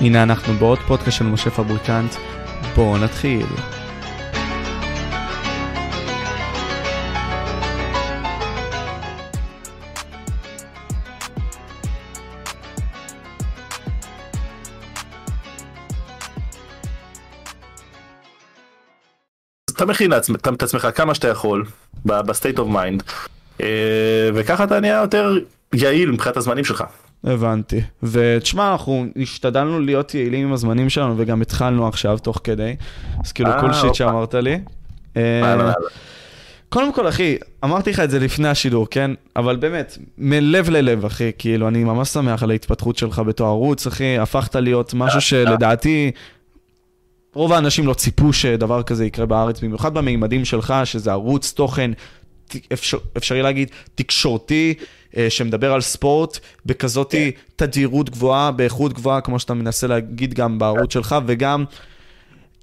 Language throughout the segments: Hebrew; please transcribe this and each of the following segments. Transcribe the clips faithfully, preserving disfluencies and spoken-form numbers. הנה אנחנו בעוד פודקאסט של משה פבריקנט, בואו נתחיל. אתה מכין את עצמך כמה שאתה יכול בסטייט אוף מיינד, וככה אתה נהיה יותר יעיל מבחינת הזמנים שלך. הבנתי. ותשמע, אנחנו השתדלנו להיות יעילים עם הזמנים שלנו, וגם התחלנו עכשיו תוך כדי, אז כאילו כל שיט שאמרת לי. קודם כל, אחי, אמרתי לך את זה לפני השידור, כן? אבל באמת, מלב ללב, אחי, כאילו, אני ממש שמח על ההתפתחות שלך בתור ערוץ, אחי, הפכת להיות משהו שלדעתי... רוב האנשים לא ציפו שדבר כזה יקרה בארץ, במיוחד בממדים שלך, שזה ערוץ תוכן, אפשר, אפשרי להגיד, תקשורתי, שמדבר על ספורט, בכזאת תדירות גבוהה, באיכות גבוהה, כמו שאתה מנסה להגיד גם בערוץ שלך, וגם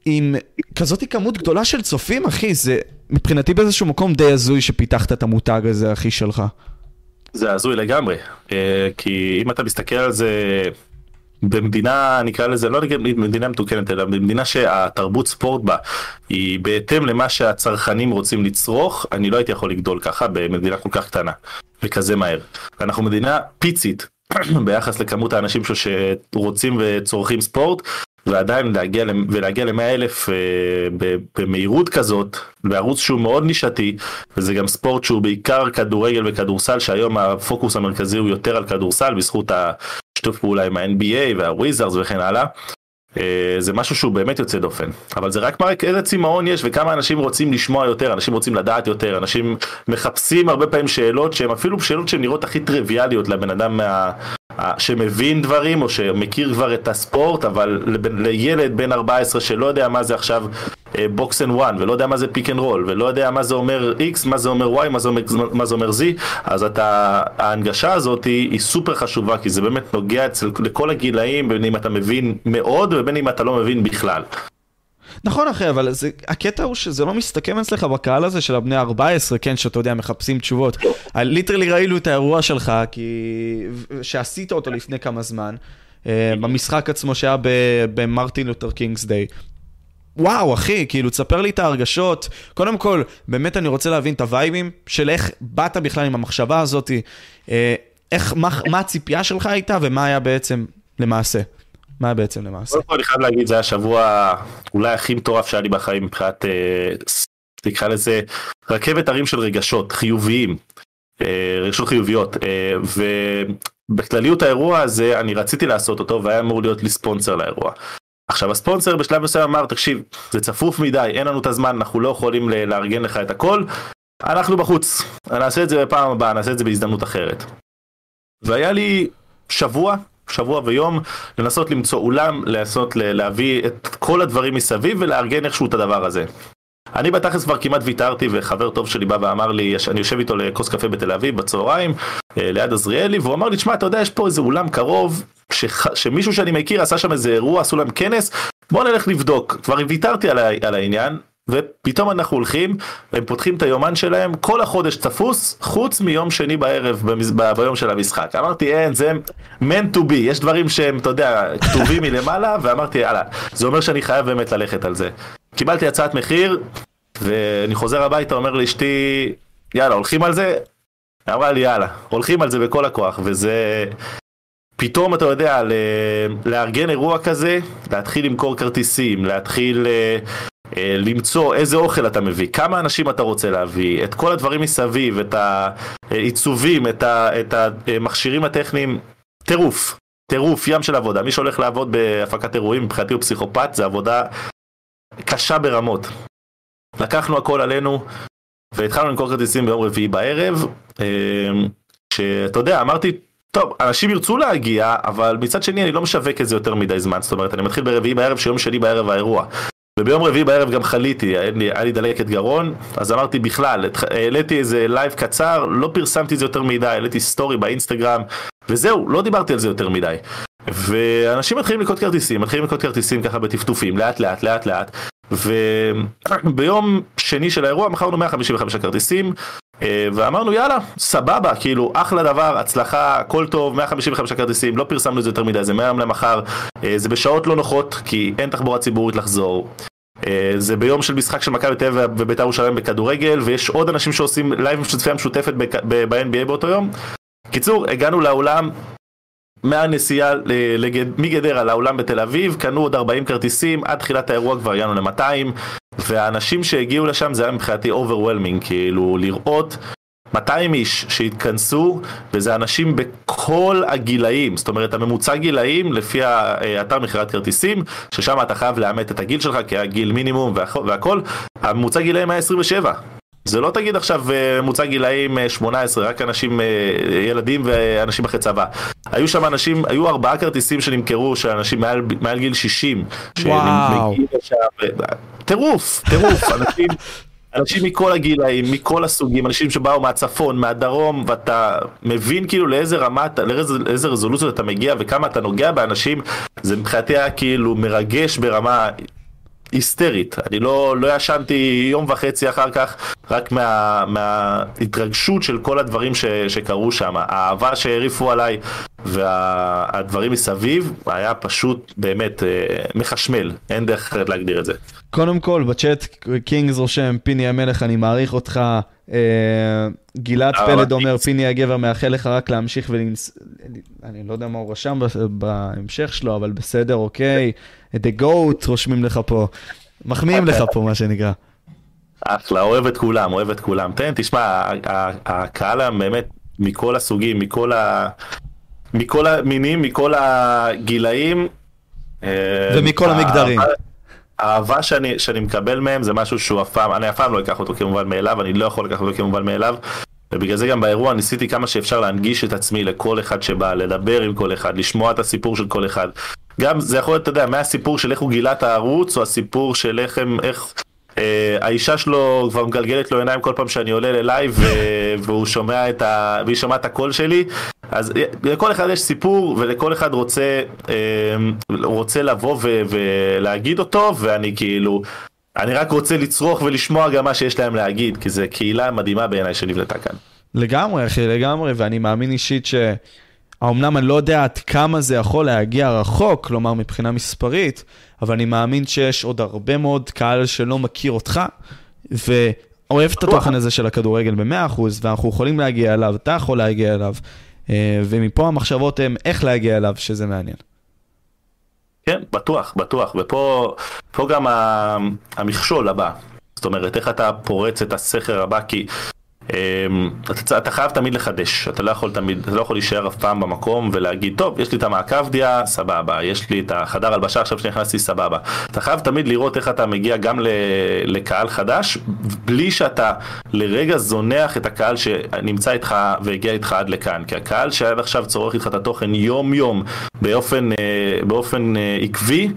עם כזאת כמות גדולה של צופים, אחי, זה מבחינתי באיזשהו מקום די הזוי שפיתחת את המותג הזה, אחי, שלך. זה הזוי לגמרי, כי אם אתה מסתכל על זה... במדינה, נקרא לזה, לא נגיד במדינה מתוקנת, אלא במדינה שהתרבות ספורט בה היא בהתאם למה שהצרכנים רוצים לצרוך, אני לא הייתי יכול לגדול ככה במדינה כל כך קטנה וכזה מהר. אנחנו מדינה פיצית ביחס לכמות האנשים שרוצים וצורכים ספורט, ועדיין להגיע, ולהגיע ל-מאה אלף במהירות כזאת, בערוץ שהוא מאוד נישתי, וזה גם ספורט שהוא בעיקר כדורגל וכדורסל, שהיום הפוקוס המרכזי הוא יותר על כדורסל, בזכות השיתוף פעולה עם ה-אן בי איי והוויזרס וכן הלאה. זה משהו שהוא באמת יוצא דופן, אבל זה רק מראה איזה צמאון יש וכמה אנשים רוצים לשמוע יותר, אנשים רוצים לדעת יותר, אנשים מחפשים הרבה פעמים שאלות שהן אפילו שאלות שהן נראות הכי טריוויאליות לבן אדם מה... שמבין דברים או שמכיר כבר את הספורט, אבל לילד בן ארבע עשרה שלא יודע מה זה עכשיו בוקס אנד וואן, ולא יודע מה זה פיק אנד רול, ולא יודע מה זה אומר X, מה זה אומר Y, מה זה אומר, מה זה אומר Z, אז אתה, ההנגשה הזאת היא, היא סופר חשובה, כי זה באמת נוגע אצל, לכל הגילאים, בין אם אתה מבין מאוד ובין אם אתה לא מבין בכלל. נכון אחי, אבל זה, הקטע הוא שזה לא מסתכם אצלך בקהל הזה של הבני ארבע עשרה, כן, שאתה יודע, מחפשים תשובות. ליטרלי ראינו את האירוע שלך, כי... שעשית אותו לפני כמה זמן, במשחק עצמו שהיה במרטין לותר קינגס דיי. וואו אחי, כאילו, תספר לי את ההרגשות. קודם כל, באמת אני רוצה להבין את הווייבים של איך באת בכלל עם המחשבה הזאת, איך, מה, מה הציפייה שלך הייתה ומה היה בעצם למעשה. מה בעצם למעשה? אני חייב להגיד, זה היה שבוע אולי הכי מטורף שהיה לי בחיים מבחינת, נקרא לזה, רכבת הרים של רגשות חיוביים, רגשות חיוביות, ובכלליות האירוע הזה אני רציתי לעשות אותו, והיה אמור להיות לי ספונסר לאירוע. עכשיו הספונסר בשלב מסוים אמר, תקשיב, זה צפוף מדי, אין לנו את הזמן, אנחנו לא יכולים לארגן לך את הכל, אנחנו בחוץ, נעשה את זה בפעם הבאה, נעשה את זה בהזדמנות אחרת. והיה לי שבוע, שבוע ויום, לנסות למצוא אולם, לנסות להביא את כל הדברים מסביב ולארגן איכשהו את הדבר הזה. אני בתכלס כבר כמעט ויתרתי, וחבר טוב שלי בא ואמר לי, אני יושב איתו לכוס קפה בתל אביב בצהריים, ליד עזריאלי, והוא אמר לי, תשמע, אתה יודע, יש פה איזה אולם קרוב, שח... שמישהו שאני מכיר עשה שם איזה אירוע, עשו להם כנס, בוא נלך לבדוק. כבר ויתרתי על, ה... על העניין, ופתאום אנחנו הולכים, הם פותחים את היומן שלהם, כל החודש תפוס, חוץ מיום שני בערב, במז... ב... ביום של המשחק. אמרתי, אין, זה meant to be, יש דברים שהם, אתה יודע, כתובים מלמעלה, ואמרתי, יאללה, זה אומר שאני חייב באמת ללכת על זה. קיבלתי הצעת מחיר, ואני חוזר הביתה, אומר לאשתי, יאללה, הולכים על זה? אמרה לי, יאללה, הולכים על זה בכל הכוח, וזה... פתאום אתה יודע, ל... לארגן אירוע כזה, להתחיל למכור כרטיסים, להתחיל... למצוא איזה אוכל אתה מביא, כמה אנשים אתה רוצה להביא, את כל הדברים מסביב, את העיצובים, את, ה, את המכשירים הטכניים, טירוף, טירוף, ים של עבודה. מי שהולך לעבוד בהפקת אירועים, מבחינתי הוא פסיכופת, זה עבודה קשה ברמות. לקחנו הכל עלינו, והתחלנו למכור כרטיסים ביום רביעי בערב, שאתה יודע, אמרתי, טוב, אנשים ירצו להגיע, אבל מצד שני אני לא משווק את זה יותר מדי זמן, זאת אומרת, אני מתחיל ברביעי בערב, שיום שני בערב האירוע. וביום רביעי בערב גם חליתי, היה לי דלקת גרון, אז אמרתי בכלל, העליתי איזה לייב קצר, לא פרסמתי את זה יותר מדי, העליתי סטורי באינסטגרם, וזהו, לא דיברתי על זה יותר מדי. ואנשים מתחילים לקנות כרטיסים, מתחילים לקנות כרטיסים ככה בטפטופים, לאט לאט לאט לאט, וביום שני של האירוע מכרנו מאה חמישים וחמישה כרטיסים, ואמרנו יאללה, סבבה, כאילו אחלה דבר, הצלחה, הכל טוב, מאה חמישים וחמישה כרטיסים, לא פרסמנו את זה יותר מדי, זה מהיום למחר, זה בשעות לא נוחות כי אין תחבורה ציבורית לחזור, זה ביום של משחק של מכבי תל אביב ובית"ר ירושלים בכדורגל, ויש עוד אנשים שעושים לייב צפייה משותפת ב-אן בי איי באותו יום. קיצור, הגענו לאולם מהנסיעה מגדרה לאולם בתל אביב, קנו עוד ארבעים כרטיסים, עד תחילת האירוע כבר הגענו ל-מאתיים, והאנשים שהגיעו לשם זה היה מבחינתי overwhelming, כאילו לראות מאתיים איש שהתכנסו, וזה אנשים בכל הגילאים, זאת אומרת הממוצע גילאים לפי האתר מכירת כרטיסים, ששם אתה חייב לאמת את הגיל שלך כי הגיל מינימום והכל, הממוצע גילאים היה עשרים ושבע. זה לא תגיד עכשיו ממוצע גילאים שמונה עשרה, רק אנשים, ילדים ואנשים אחרי צבא. היו שם אנשים, היו ארבעה כרטיסים שנמכרו של אנשים מעל, מעל גיל שישים. וואו. טירוף, טירוף. אנשים, אנשים מכל הגילאים, מכל הסוגים, אנשים שבאו מהצפון, מהדרום, ואתה מבין כאילו לאיזה רמה, לאיזה רזולוציות אתה מגיע וכמה אתה נוגע באנשים, זה מבחינתי היה כאילו מרגש ברמה היסטרית. אני לא, לא ישנתי יום וחצי אחר כך, רק מה, מההתרגשות של כל הדברים ש, שקרו שם. האהבה שהריפו עליי והדברים מסביב היה פשוט באמת מחשמל. אין דרך אחרת להגדיר את זה. קודם כל, בצ'אט, קינגס רושם, פיני המלך, אני מעריך אותך. גלעד פלד אומר, פיני הגבר, מאחל לך רק להמשיך ולנס... אני לא יודע מה הוא רשם בהמשך שלו, אבל בסדר, אוקיי. The goat רושמים לך פה. מחמיאים לך פה, מה שנקרא. אחלה, אוהב את כולם, אוהב את כולם. תן, תשמע, הקהל באמת מכל הסוגים, מכל ה... מכל המינים, מכל הגילאים. ומכל המגדרים. האהבה שאני, שאני מקבל מהם זה משהו שהוא אף פעם, אני אף פעם לא אקח אותו כמובן מאליו, אני לא יכול לקח אותו כמובן מאליו, ובגלל זה גם באירוע ניסיתי כמה שאפשר להנגיש את עצמי לכל אחד שבא, לדבר עם כל אחד, לשמוע את הסיפור של כל אחד. גם זה יכול להיות, אתה יודע, מהסיפור של איך הוא גילה את הערוץ, או הסיפור של איך, איך אה, האישה שלו כבר מגלגלת לו עיניים כל פעם שאני עולה ללייב, והוא שומע את ה, והיא שומע את הקול שלי. אז לכל אחד יש סיפור, ולכל אחד רוצה, רוצה לבוא ולהגיד אותו, ואני כאילו, אני רק רוצה לצרוך ולשמוע גם מה שיש להם להגיד, כי זה קהילה מדהימה בעיניי שנבלתה כאן. לגמרי, אחי, לגמרי, ואני מאמין אישית שהאומנם אני לא יודע עד כמה זה יכול להגיע רחוק, כלומר מבחינה מספרית, אבל אני מאמין שיש עוד הרבה מאוד קהל שלא מכיר אותך, ואוהב את התוכן הזה של הכדורגל ב-מאה אחוז, ואנחנו יכולים להגיע אליו, אתה יכול להגיע אליו, ומפה המחשבות הן איך להגיע אליו, שזה מעניין. כן, בטוח, בטוח. ופה פה גם המכשול הבא. זאת אומרת, איך אתה פורץ את הסכר הבא, כי אתה, אתה חייב תמיד לחדש. אתה לא יכול תמיד, אתה לא יכול להישאר אף פעם במקום ולהגיד, טוב, יש לי את המעקב דיה, סבבה. יש לי את החדר הלבשה, עכשיו שנכנסתי, סבבה. אתה חייב תמיד לראות איך אתה מגיע גם לקהל חדש, בלי שאתה לרגע זונח את הקהל שנמצא איתך והגיע איתך עד לכאן. כי הקהל שעד עכשיו צורך איתך את התוכן יום יום, באופן, באופן עקבי,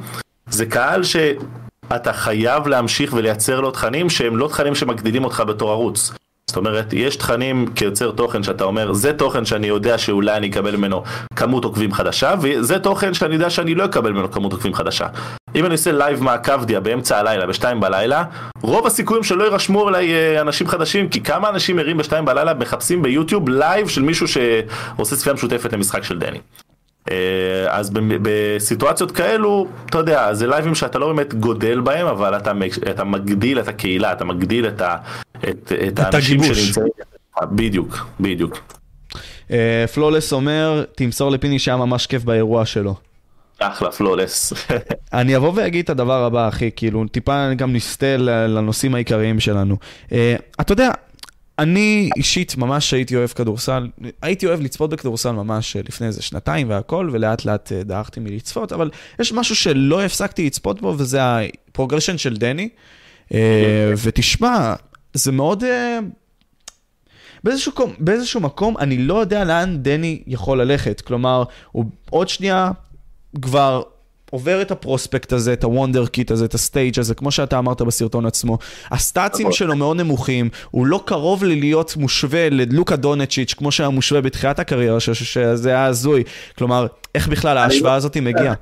זה קהל שאתה חייב להמשיך ולייצר לו תכנים שהם לא תכנים שמגדילים אותך בתור ערוץ. זאת אומרת, יש תכנים כיוצר תוכן שאתה אומר, זה תוכן שאני יודע שאולי אני אקבל ממנו כמות עוקבים חדשה, וזה תוכן שאני יודע שאני לא אקבל ממנו כמות עוקבים חדשה. אם אני עושה לייב מעקב דיה באמצע הלילה, בשתיים בלילה, רוב הסיכויים שלא ירשמו אליי אנשים חדשים, כי כמה אנשים ערים בשתיים בלילה מחפשים ביוטיוב לייב של מישהו שעושה צפייה משותפת למשחק של דני. אז בסיטואציות כאלו, אתה יודע, זה לייבים שאתה לא באמת גודל בהם, אבל אתה, אתה מגדיל את הקהילה, אתה מגדיל את, ה, את, את האנשים שנמצאים. בדיוק, בדיוק. Uh, פלולס אומר, תמסור לפיני שהיה ממש כיף באירוע שלו. אחלה, פלולס. אני אבוא ואגיד את הדבר הבא, אחי, כאילו, טיפה גם נסתה לנושאים העיקריים שלנו. Uh, אתה יודע, אני אישית ממש הייתי אוהב כדורסל, הייתי אוהב לצפות בכדורסל ממש לפני איזה שנתיים והכל, ולאט לאט דאגתי מלצפות, אבל יש משהו שלא הפסקתי לצפות בו, וזה הפרוגרשן של דני, ותשמע, זה מאוד, באיזשהו, באיזשהו מקום, אני לא יודע לאן דני יכול ללכת, כלומר, הוא עוד שנייה כבר עובר את הפרוספקט הזה, את הוונדר קיט הזה, את הסטייג' הזה, כמו שאתה אמרת בסרטון עצמו. הסטאצים שלו מאוד נמוכים, הוא לא קרוב ללהיות מושווה ללוקה דונצ'יץ', כמו שהיה מושווה בתחילת הקריירה, שזה היה הזוי. כלומר, איך בכלל ההשוואה הזאת מגיעה?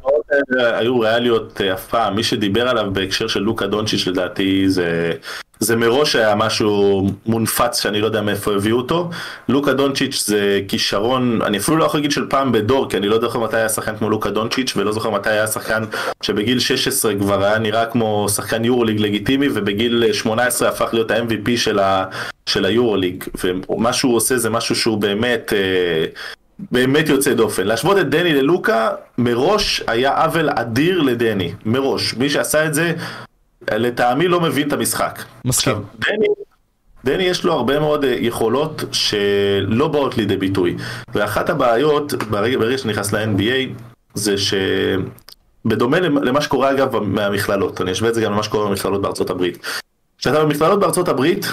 היו ריאליות אף פעם, מי שדיבר עליו בהקשר של לוקה דונצ'יץ' לדעתי זה זה מראש היה משהו מונפץ שאני לא יודע מאיפה הביאו אותו. לוקה דונצ'יץ' זה כישרון, אני אפילו לא יכול להגיד של פעם בדור, כי אני לא זוכר מתי היה שחקן כמו לוקה דונצ'יץ', ולא זוכר מתי היה שחקן שבגיל שש עשרה כבר היה נראה כמו שחקן יורוליג לגיטימי, ובגיל שמונה עשרה הפך להיות ה-אם וי פי של, ה- של היורוליג, ומה שהוא עושה זה משהו שהוא באמת... באמת יוצא דופן. להשוות את דני ללוקה, מראש היה עוול אדיר לדני, מראש. מי שעשה את זה, לטעמי לא מבין את המשחק. מסכים. עכשיו, דני, דני יש לו הרבה מאוד יכולות שלא באות לידי ביטוי. ואחת הבעיות, ברגע, ברגע שנכנס ל-אן בי איי, זה שבדומה למה שקורה אגב מהמכללות, אני אשווה את זה גם למה שקורה במכללות בארצות הברית. כשאתה במכללות בארצות הברית,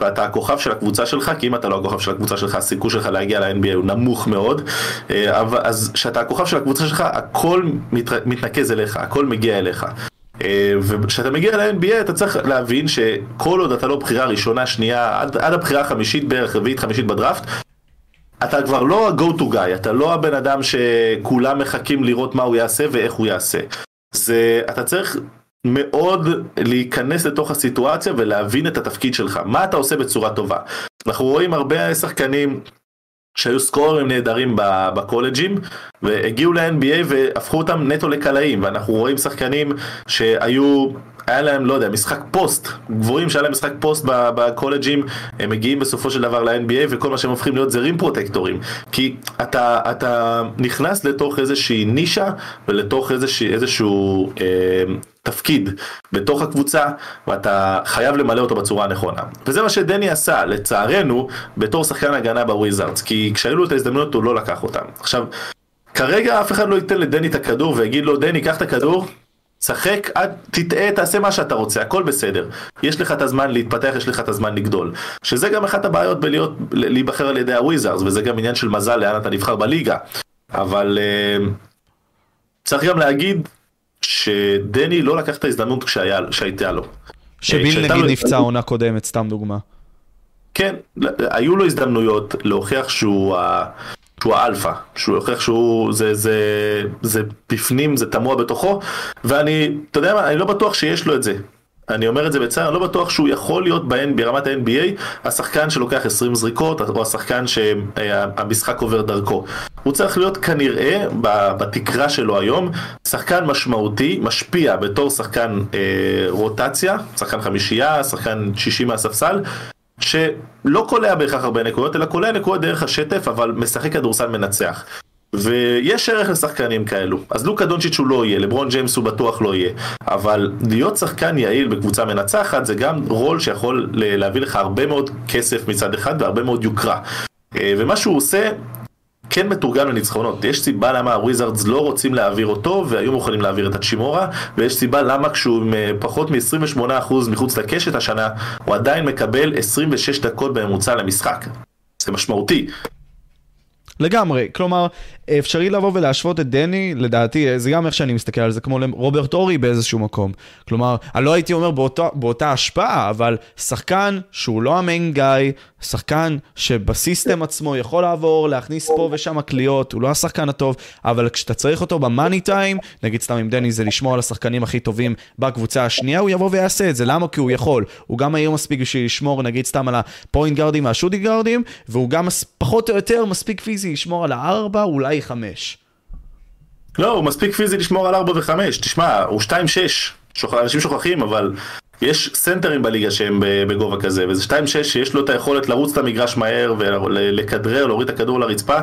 ואתה הכוכב של הקבוצה שלך, כי אם אתה לא הכוכב של הקבוצה שלך, הסיכוי שלך להגיע ל-אן בי איי הוא נמוך מאוד, אז כשאתה הכוכב של הקבוצה שלך, הכל מתנקז אליך, הכל מגיע אליך. וכשאתה מגיע ל-אן בי איי, אתה צריך להבין שכל עוד אתה לא בחירה ראשונה, שנייה, עד, עד הבחירה החמישית בערך, רביעית, חמישית בדראפט, אתה כבר לא ה-go to guy, אתה לא הבן אדם שכולם מחכים לראות מה הוא יעשה ואיך הוא יעשה. זה, אתה צריך... מאוד להיכנס לתוך הסיטואציה ולהבין את התפקיד שלך, מה אתה עושה בצורה טובה. אנחנו רואים הרבה שחקנים שהיו סקוררים נהדרים בקולג'ים והגיעו ל-אן בי איי והפכו אותם נטו לקלעים, ואנחנו רואים שחקנים שהיו, היה להם, לא יודע, משחק פוסט, גבוהים שהיה להם משחק פוסט בקולג'ים, הם מגיעים בסופו של דבר ל-אן בי איי וכל מה שהם הופכים להיות זה רים פרוטקטורים, כי אתה, אתה נכנס לתוך איזושהי נישה ולתוך איזושהי, איזשהו אה, תפקיד בתוך הקבוצה, ואתה חייב למלא אותו בצורה הנכונה. וזה מה שדני עשה, לצערנו, בתור שחקן הגנה בוויזארדס, כי כשהיו לו את ההזדמנות הוא לא לקח אותם. עכשיו, כרגע אף אחד לא ייתן לדני את הכדור ויגיד לו, דני, קח את הכדור, שחק, תטעה, תעשה מה שאתה רוצה, הכל בסדר. יש לך את הזמן להתפתח, יש לך את הזמן לגדול. שזה גם אחת הבעיות בלהיבחר על ידי הוויזארדס, וזה גם עניין של מזל לאן אתה נבחר בליגה. אבל צריך גם להגיד שדני לא לקח את ההזדמנות כשהייתה לו. שביל נגיד נפצע עונה קודמת, סתם דוגמה. כן, היו לו הזדמנויות להוכיח שהוא... שהוא האלפא, שהוא הוכיח שהוא, זה, זה, זה בפנים, זה תמוע בתוכו, ואני, אתה יודע מה, אני לא בטוח שיש לו את זה. אני אומר את זה בצער, אני לא בטוח שהוא יכול להיות ברמת ה-אן בי איי, השחקן שלוקח עשרים זריקות, או השחקן שהמשחק עובר דרכו. הוא צריך להיות כנראה, בתקרה שלו היום, שחקן משמעותי, משפיע בתור שחקן אה, רוטציה, שחקן חמישייה, שחקן שישי מהספסל, שלא קולע בהכרח הרבה נקודות, אלא קולע נקודות דרך השטף, אבל משחק כדורסל מנצח. ויש ערך לשחקנים כאלו. אז לוקה דונצ'יץ' הוא לא יהיה, לברון ג'יימס הוא בטוח לא יהיה. אבל להיות שחקן יעיל בקבוצה מנצחת, זה גם רול שיכול להביא לך הרבה מאוד כסף מצד אחד, והרבה מאוד יוקרה. ומה שהוא עושה, כן מתורגם לניצחונות. יש סיבה למה הוויזארדס לא רוצים להעביר אותו, והיו מוכנים להעביר את הצ'ימורה, ויש סיבה למה כשהוא פחות מ-עשרים ושמונה אחוז מחוץ לקשת השנה, הוא עדיין מקבל עשרים ושש דקות בממוצע למשחק. זה משמעותי. לגמרי, כלומר, אפשרי לבוא ולהשוות את דני, לדעתי, זה גם איך שאני מסתכל על זה, כמו לרוברט אורי באיזשהו מקום. כלומר, אני לא הייתי אומר באותה, באותה השפעה, אבל שחקן שהוא לא המיין גאי, שחקן שבסיסטם עצמו יכול לעבור, להכניס פה ושם הקליות, הוא לא השחקן הטוב, אבל כשאתה צריך אותו במאני טיים, נגיד סתם עם דני זה לשמור על השחקנים הכי טובים בקבוצה השנייה, הוא יבוא ויעשה את זה, למה? כי הוא יכול. הוא גם מהיר מספיק בשביל לשמור, נגיד סתם על הפוינט גארדים והשוטינג גארדים, והוא גם פחות או יותר מספיק פיזי לשמור על הארבע, אולי חמש. לא, הוא מספיק פיזי לשמור על ארבע וחמש, תשמע, הוא שתיים שש, אנשים שוכחים, אבל... יש סנטרים בליגה שהם בגובה כזה, וזה שתיים שש שיש לו את היכולת לרוץ את המגרש מהר ולכדרר, להוריד את הכדור לרצפה,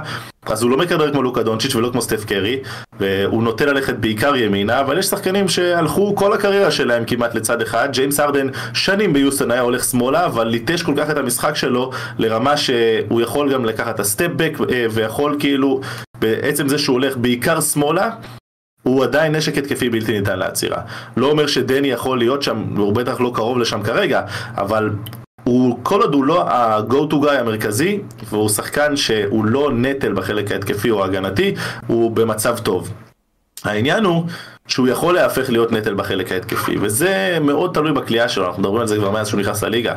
אז הוא לא מכדרר כמו לוקה דונצ'יץ' ולא כמו סטף קרי, והוא נוטה ללכת בעיקר ימינה, אבל יש שחקנים שהלכו כל הקריירה שלהם כמעט לצד אחד. ג'יימס ארדן שנים ביוסטון היה הולך שמאלה, אבל ליטש כל כך את המשחק שלו לרמה שהוא יכול גם לקחת את הסטפ-בק, ויכול כאילו, בעצם זה שהוא הולך בעיקר שמאלה, הוא עדיין נשק התקפי בלתי ניתן לעצירה. לא אומר שדני יכול להיות שם, והוא בטח לא קרוב לשם כרגע, אבל הוא, כל עוד הוא לא ה-go to guy המרכזי, והוא שחקן שהוא לא נטל בחלק ההתקפי או ההגנתי, הוא במצב טוב. העניין הוא שהוא יכול להפך להיות נטל בחלק ההתקפי, וזה מאוד תלוי בקליעה שלו, אנחנו מדברים על זה כבר מאז שהוא נכנס לליגה.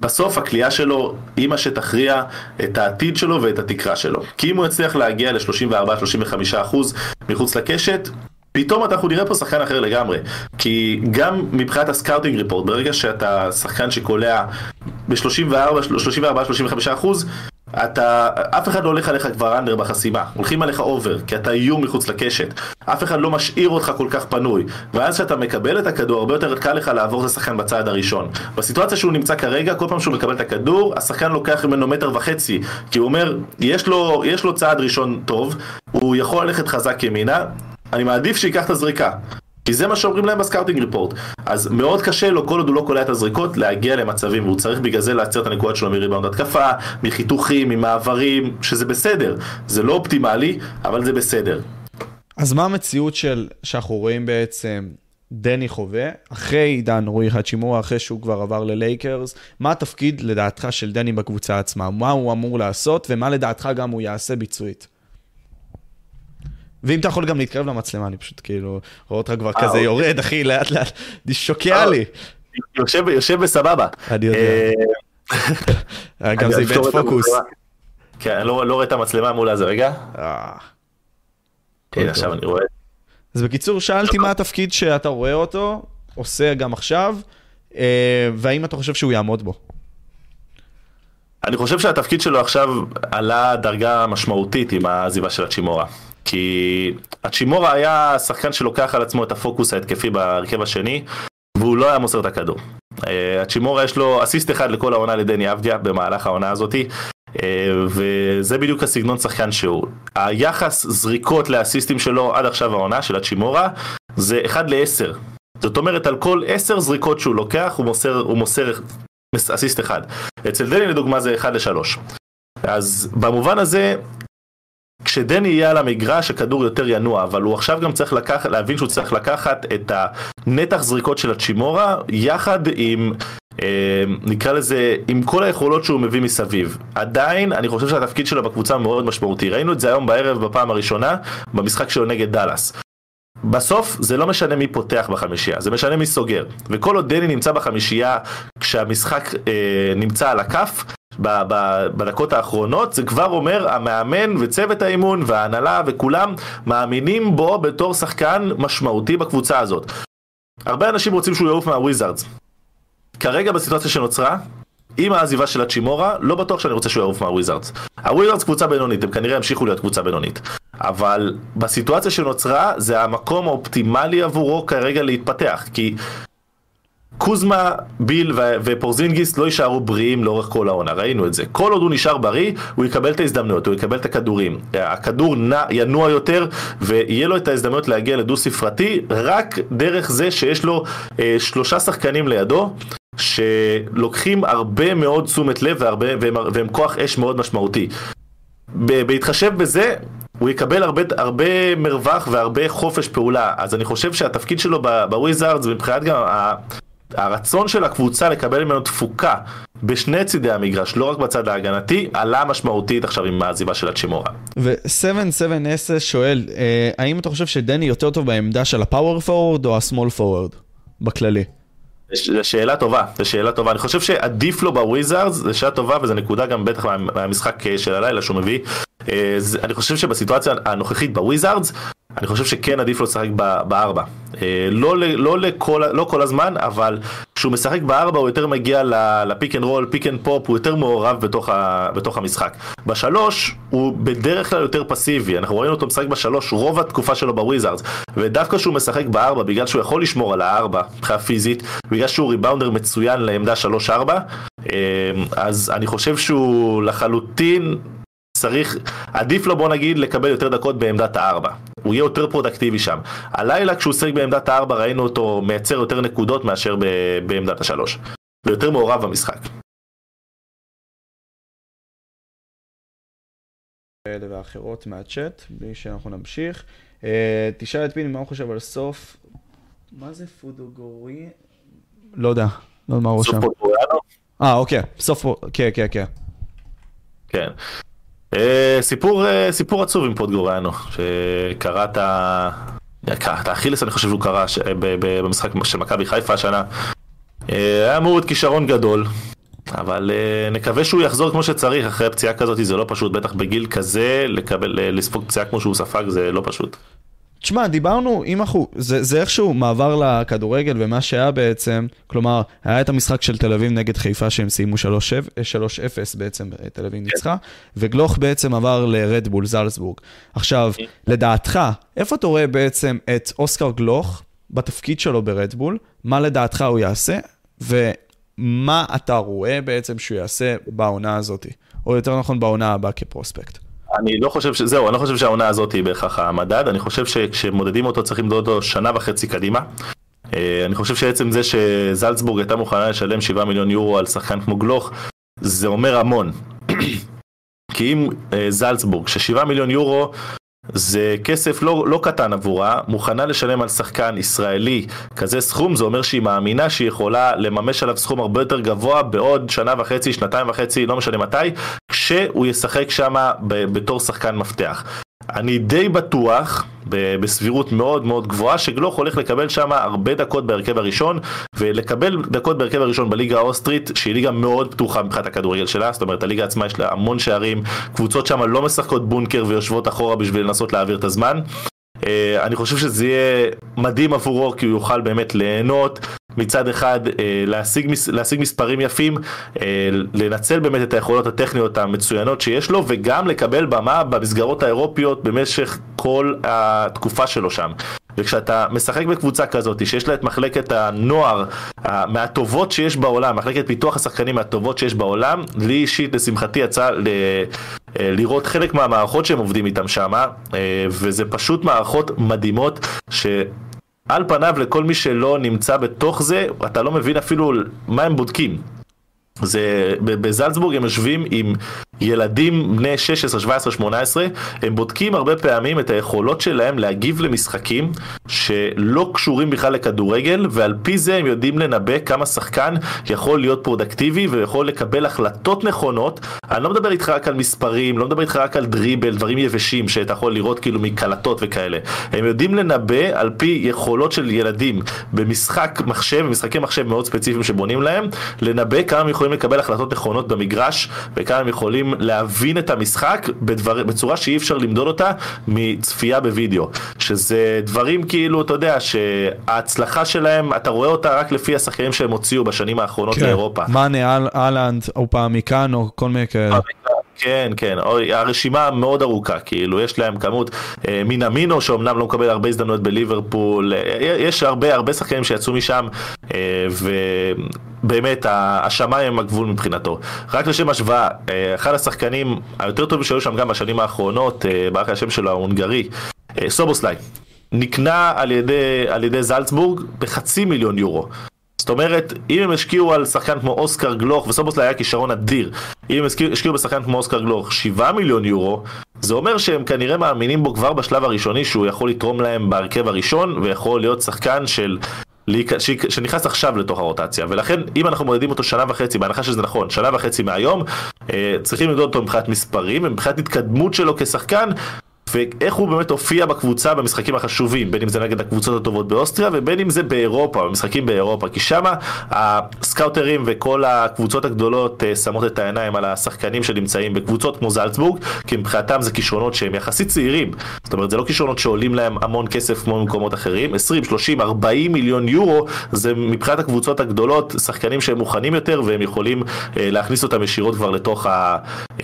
בסוף הקליעה שלו, אמא שתכריע את העתיד שלו ואת התקרה שלו. כי אם הוא יצליח להגיע ל-שלושים וארבע עד שלושים וחמש אחוז מחוץ לקשת, פתאום אנחנו נראה פה שחקן אחר לגמרי, כי גם מבחינת הסקאוטינג ריפורט, ברגע שאתה שחקן שקולע ב-שלושים וארבע עד שלושים וחמש אחוז, אתה, אף אחד לא הולך עליך כבר אנדר בחסימה, הולכים עליך אובר, כי אתה איום מחוץ לקשת, אף אחד לא משאיר אותך כל כך פנוי, ואז שאתה מקבל את הכדור, הרבה יותר קל לך לעבור את השחקן בצעד הראשון. בסיטואציה שהוא נמצא כרגע, כל פעם שהוא מקבל את הכדור, השחקן לוקח ממנו מטר וחצי, כי הוא אומר, יש לו, יש לו צעד ראשון טוב, הוא יכול ללכת חזק ימינה, אני מעדיף שיקח את הזריקה. כי זה מה שאומרים להם בסקארטינג ריפורט. אז מאוד קשה לו, כל עוד הוא לא קולע את הזריקות, להגיע למצבים, והוא צריך בגלל זה להציר את הנקודות שלו מריבאונד התקפה, מחיתוכים, ממעברים, שזה בסדר. זה לא אופטימלי, אבל זה בסדר. אז מה המציאות של, שאנחנו רואים בעצם, דני חווה, אחרי עידן רועי חצ'ימורה, אחרי שהוא כבר עבר ללייקרס, מה התפקיד לדעתך של דני בקבוצה עצמה? מה הוא אמור לעשות, ומה לדעתך גם הוא יעשה ביצועית? ואם אתה יכול גם להתקרב למצלמה, אני פשוט כאילו, רואה אותך כבר כזה יורד, אחי, לאט לאט, שוקע לי. יושב בסבבה. אני יודע. גם זה איבד פוקוס. כן, אני לא רואה את המצלמה מולה, זה רגע. הנה, עכשיו אני רואה. אז בקיצור, שאלתי מה התפקיד שאתה רואה אותו, עושה גם עכשיו, והאם אתה חושב שהוא יעמוד בו? אני חושב שהתפקיד שלו עכשיו עלה דרגה משמעותית עם העזיבה של הצ'ימורה. כי הצ'ימורה היה שחקן שלוקח על עצמו את הפוקוס ההתקפי בהרכב השני, והוא לא היה מוסר את הכדור. הצ'ימורה יש לו אסיסט אחד לכל העונה לדני אבדיה במהלך העונה הזאת, וזה בדיוק הסגנון שחקן שהוא. היחס זריקות לאסיסטים שלו עד עכשיו העונה של הצ'ימורה זה אחד לעשר. זאת אומרת, על כל עשר זריקות שהוא לוקח, הוא מוסר, הוא מוסר אסיסט אחד. אצל דני לדוגמה זה אחד לשלוש. אז במובן הזה, כשדני יהיה על המגרש, הכדור יותר ינוע, אבל הוא עכשיו גם צריך לקח, להבין שהוא צריך לקחת את הנתח זריקות של הצ'ימורה, יחד עם, אה, נקרא לזה, עם כל היכולות שהוא מביא מסביב. עדיין, אני חושב שהתפקיד שלו בקבוצה מאוד משמעותי. ראינו את זה היום בערב בפעם הראשונה, במשחק שלו נגד דלס. בסוף זה לא משנה מי פותח בחמישייה, זה משנה מי סוגר. וכל עוד דני נמצא בחמישייה, כשהמשחק אה, נמצא על הכף, בדקות האחרונות, זה כבר אומר המאמן וצוות האימון וההנהלה וכולם מאמינים בו בתור שחקן משמעותי בקבוצה הזאת. הרבה אנשים רוצים שהוא יעוף מהוויזארדס. כרגע בסיטואציה שנוצרה, עם העזיבה של הצ'ימורה, לא בטוח שאני רוצה שהוא יעוף מהוויזארדס. הוויזארדס קבוצה בינונית, הם כנראה המשיכו להיות קבוצה בינונית. אבל בסיטואציה שנוצרה, זה המקום האופטימלי עבורו כרגע להתפתח, כי קוזמה, ביל ופורזינגיס לא יישארו בריאים לאורך כל העונה, ראינו את זה. כל עוד הוא נשאר בריא, הוא יקבל את ההזדמנויות, הוא יקבל את הכדורים. הכדור ינוע יותר, ויהיה לו את ההזדמנויות להגיע לדו ספרתי, רק דרך זה שיש לו אה, שלושה שחקנים לידו, שלוקחים הרבה מאוד תשומת לב, והרבה, והם, והם כוח אש מאוד משמעותי. בהתחשב בזה, הוא יקבל הרבה, הרבה מרווח והרבה חופש פעולה. אז אני חושב שהתפקיד שלו בוויזארדס, מבחינת גם ה... הרצון של הקבוצה לקבל ממנו תפוקה בשני צידי המגרש, לא רק בצד ההגנתי, עלה משמעותית עכשיו עם העזיבה של הצ'ימורה. ו-שבע שבע עשר שואל, האם אתה חושב שדני יותר טוב בעמדה של הפאוור פורוורד או הסמול פורוורד בכללי? זו שאלה טובה, זו שאלה טובה. אני חושב שעדיף לו בוויזארדס, זו שאלה טובה, וזו נקודה גם בטח מהמשחק של הלילה שהוא מביא. אני חושב שבסיטואציה הנוכחית בוויזארדס, אני חושב שכן עדיף לו לשחק בארבע. לא, לא, לכל, לא כל הזמן, אבל כשהוא משחק בארבע הוא יותר מגיע לפיק אנד רול, פיק אנד פופ, הוא יותר מעורב בתוך, ה, בתוך המשחק. בשלוש הוא בדרך כלל יותר פסיבי, אנחנו ראינו אותו משחק בשלוש רוב התקופה שלו בוויזארדס, ודווקא כשהוא משחק בארבע, בגלל שהוא יכול לשמור על הארבע, מבחינה פיזית, בגלל שהוא ריבאונדר מצוין לעמדה שלוש ארבע, אז אני חושב שהוא לחלוטין צריך, עדיף לו בוא נגיד לקבל יותר דקות בעמדת הארבע, הוא יהיה יותר פרודקטיבי שם. הלילה כשהוא שחק בעמדת הארבע ראינו אותו מייצר יותר נקודות מאשר בעמדת השלוש, ויותר מעורב במשחק. אלה ואחרות מהצ'אט, בלי שאנחנו נמשיך. תשאל את פיני מה הוא חושב על סוף, מה זה פודוגורי? לא יודע, לא יודע מה הוא חושב. סוף פודוגוריאנו? אה, אוקיי, סוף פודוגוריאנו, כן, כן, כן. כן. סיפור, סיפור עצוב עם פוטגורנו, שקרא את האכילס, אני חושב שהוא קרא במשחק של מכבי חיפה השנה. היה מאוד כישרון גדול, אבל נקווה שהוא יחזור כמו שצריך אחרי פציעה כזאת, זה לא פשוט, בטח בגיל כזה, לספוג פציעה כמו שהוא ספג זה לא פשוט. תשמע, דיברנו עם אחו, זה, זה איכשהו מעבר לכדורגל ומה שהיה בעצם, כלומר, היה את המשחק של תל אביב נגד חיפה שהם סיימו שלוש אפס בעצם, תל אביב ניצחה, וגלוך בעצם עבר לרדבול, זלסבורג. עכשיו, לדעתך, איפה אתה רואה בעצם את אוסקר גלוך בתפקיד שלו ברדבול? מה לדעתך הוא יעשה? ומה אתה רואה בעצם שהוא יעשה בעונה הזאת? או יותר נכון, בעונה הבאה כפרוספקט. אני לא חושב שזהו, אני לא חושב שהעונה הזאת היא בהכרח המדד, אני חושב שכשמודדים אותו צריכים לדעת אותו שנה וחצי קדימה. אני חושב שעצם זה שזלצבורג הייתה מוכנה לשלם שבעה מיליון יורו על שחקן כמו גלוך, זה אומר המון. כי אם זלצבורג, ששבעה מיליון יורו זה כסף לא, לא קטן עבורה, מוכנה לשלם על שחקן ישראלי כזה סכום, זה אומר שהיא מאמינה שהיא יכולה לממש עליו סכום הרבה יותר גבוה בעוד שנה וחצי, שנתיים וחצי, לא משנה מתי, כשהוא ישחק שם בתור שחקן מפתח. אני די בטוח, בסבירות מאוד מאוד גבוהה, שגלוך הולך לקבל שם הרבה דקות בהרכב הראשון, ולקבל דקות בהרכב הראשון בליגה האוסטרית, שהיא ליגה מאוד פתוחה מבחינת הכדורגל שלה, זאת אומרת, הליגה עצמה יש לה המון שערים, קבוצות שם לא משחקות בונקר ויושבות אחורה בשביל לנסות להעביר את הזמן. אני חושב שזה יהיה מדהים עבורו, כי הוא יוכל באמת ליהנות, מצד אחד להשיג, להשיג מספרים יפים, לנצל באמת את היכולות הטכניות המצוינות שיש לו, וגם לקבל במה במסגרות האירופיות במשך כל התקופה שלו שם. וכשאתה משחק בקבוצה כזאת, שיש לה את מחלקת הנוער מהטובות שיש בעולם, מחלקת פיתוח השחקנים מהטובות שיש בעולם, לי אישית, לשמחתי, יצא ל... לראות חלק מהמערכות שהם עובדים איתם שם, וזה פשוט מערכות מדהימות ש... על פניו לכל מי שלא נמצא בתוך זה, אתה לא מבין אפילו מה הם בודקים. זה, בזלצבורג הם יושבים עם ילדים בני שש עשרה, שבע עשרה, שמונה עשרה, הם בודקים הרבה פעמים את היכולות שלהם להגיב למשחקים שלא קשורים בכלל לכדורגל, ועל פי זה הם יודעים לנבא כמה שחקן יכול להיות פרודקטיבי ויכול לקבל החלטות נכונות. אני לא מדבר איתך רק על מספרים, לא מדבר איתך רק על דריבל, דברים יבשים שאתה יכול לראות כאילו מקלטות וכאלה. הם יודעים לנבא על פי יכולות של ילדים במשחק מחשב, במשחקי מחשב מאוד ספציפיים שבונים להם, לנבא כמה הם יכולים לקבל החלטות נכונות במגרש וכמה הם יכולים להבין את המשחק בדבר, בצורה שאי אפשר למדוד אותה מצפייה בווידאו, שזה דברים כאילו, אתה יודע, שההצלחה שלהם, אתה רואה אותה רק לפי השחקנים שהם הוציאו בשנים האחרונות לאירופה. מנה, אילנד, או פעמיקן, או כל מיני כאלה. כן, כן, הרשימה מאוד ארוכה, כאילו, יש להם כמות מינמינו, שאומנם לא מקבל הרבה הזדמנויות בליברפול, יש הרבה, הרבה שחקנים שיצאו משם, ובאמת, השמיים הם הגבול מבחינתו. רק לשם השוואה, אחד השחקנים היותר טובים שהיו שם גם בשנים האחרונות, ברח השם שלו, ההונגרי, סובוסליי, נקנה על ידי, על ידי זלצבורג בחצי מיליון יורו. זאת אומרת, אם הם השקיעו על שחקן כמו אוסקר גלוך, וסובוסליי היה כישרון אדיר, אם הם השקיעו בשחקן כמו אוסקר גלוך שבעה מיליון יורו, זה אומר שהם כנראה מאמינים בו כבר בשלב הראשוני, שהוא יכול לתרום להם בהרכב הראשון, ויכול להיות שחקן של... שנכנס עכשיו לתוך הרוטציה, ולכן אם אנחנו מודדים אותו שנה וחצי, בהנחה שזה נכון, שנה וחצי מהיום, צריכים לדעת אותו מבחינת מספרים, מבחינת התקדמות שלו כשחקן, ואיך הוא באמת הופיע בקבוצה במשחקים החשובים, בין אם זה נגד הקבוצות הטובות באוסטריה, ובין אם זה באירופה, במשחקים באירופה, כי שמה הסקאוטרים וכל הקבוצות הגדולות שמות את העיניים על השחקנים שנמצאים בקבוצות כמו זלצבורג, כי מבחינתם זה כישרונות שהם יחסית צעירים, זאת אומרת, זה לא כישרונות שעולים להם המון כסף כמו במקומות אחרים, עשרים, שלושים, ארבעים מיליון יורו, זה מבחינת הקבוצות הגדולות, שחקנים שהם מוכנים יותר, והם יכולים להכניס אותם ישירות כבר לתוך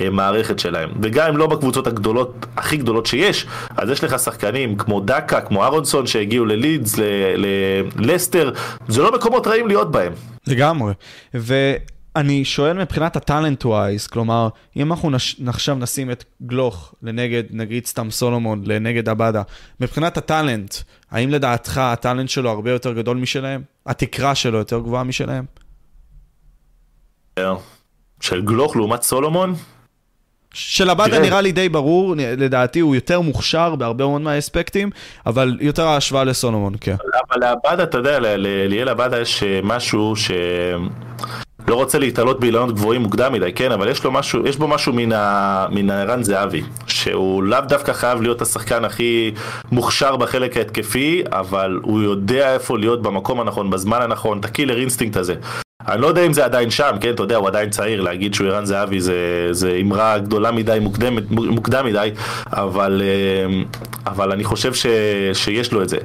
המערכת שלהם. וגם אם לא בקבוצות הגדולות, הכי גדולות שיש, אז יש לך שחקנים כמו דקה, כמו ארונסון שהגיעו ללידס, ללסטר, זה לא מקומות רעים להיות בהם. לגמרי, ואני שואל מבחינת הטלנט ווייז, כלומר, אם אנחנו עכשיו נשים את גלוך לנגד, נגיד סתם סולומון, לנגד אבדה, מבחינת הטלנט, האם לדעתך הטלנט שלו הרבה יותר גדול משלהם? התקרה שלו יותר גבוהה משלהם? של גלוך לעומת סולומון? של הבדה נראה לי די ברור, לדעתי הוא יותר מוכשר בהרבה מאוד מהאספקטים, אבל יותר ההשוואה לסולומון, כן. אבל הבדה, אתה יודע, ליאל הבדה יש משהו ש... לא רוצה להתעלות בעילנות גבוהים מוקדם מדי, כן, אבל יש, לו משהו, יש בו משהו מן, ה, מן הערן זהבי, שהוא לאו דווקא חייב להיות השחקן הכי מוכשר בחלק ההתקפי, אבל הוא יודע איפה להיות במקום הנכון, בזמן הנכון, את הקילר אינסטינקט הזה. אני לא יודע אם זה עדיין שם, כן, אתה יודע, הוא עדיין צעיר, להגיד שהוא ערן זהבי זה, זה אמרה גדולה מדי, מוקדם, מוקדם מדי, אבל, אבל אני חושב ש, שיש לו את זה.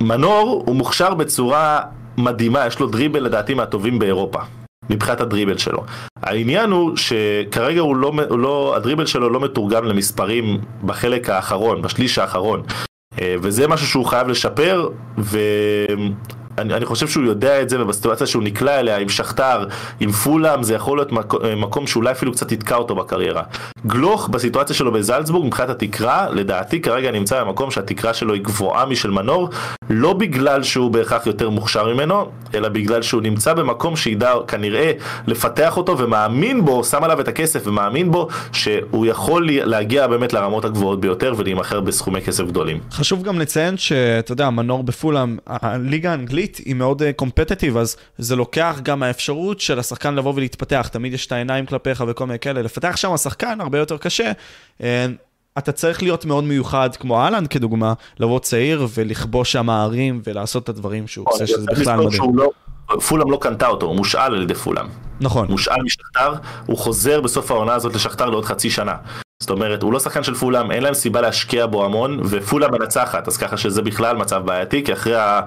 מנור הוא מוכשר בצורה מדהימה, יש לו דריבל לדעתי מהטובים באירופה, מבחינת הדריבל שלו. העניין הוא שכרגע הוא לא, הוא לא, הדריבל שלו לא מתורגם למספרים בחלק האחרון, בשליש האחרון, וזה משהו שהוא חייב לשפר, ו... אני, אני חושב שהוא יודע את זה, ובסיטואציה שהוא נקלע אליה עם שחטר, עם פולאם, זה יכול להיות מקום, מקום שאולי אפילו קצת יתקע אותו בקריירה. גלוך בסיטואציה שלו בזלצבורג, מבחינת התקרה, לדעתי כרגע נמצא במקום שהתקרה שלו היא גבוהה משל מנור, לא בגלל שהוא בהכרח יותר מוכשר ממנו, אלא בגלל שהוא נמצא במקום שידע כנראה לפתח אותו ומאמין בו, שם עליו את הכסף ומאמין בו שהוא יכול להגיע באמת לרמות הגבוהות ביותר ולהימחר בסכומי כסף גדולים. חשוב גם לציין שאתה יודע, מנור בפולאם, הליגה האנגלית היא מאוד קומפטטיב, אז זה לוקח גם האפשרות של השחקן לבוא ולהתפתח, תמיד יש את העיניים כלפיך וכל מיני כאלה, לפתח שם השחקן הרבה יותר קשה, אתה צריך להיות מאוד מיוחד, כמו אהלנד כדוגמה, לבוא צעיר ולכבוש שם הערים ולעשות את הדברים שהוא עושה, שזה בכלל מדהים. פולאם לא קנתה אותו, הוא מושאל על ידי פולאם. נכון. מושאל משחטר, הוא חוזר בסוף העונה הזאת לשחטר לעוד חצי שנה. זאת אומרת, הוא לא שחקן של פולאם, אין להם סיבה להשקיע בו המון, ופולאם מנצחת, אז ככה שזה בכלל מצב בעייתי, כי אחרי ה...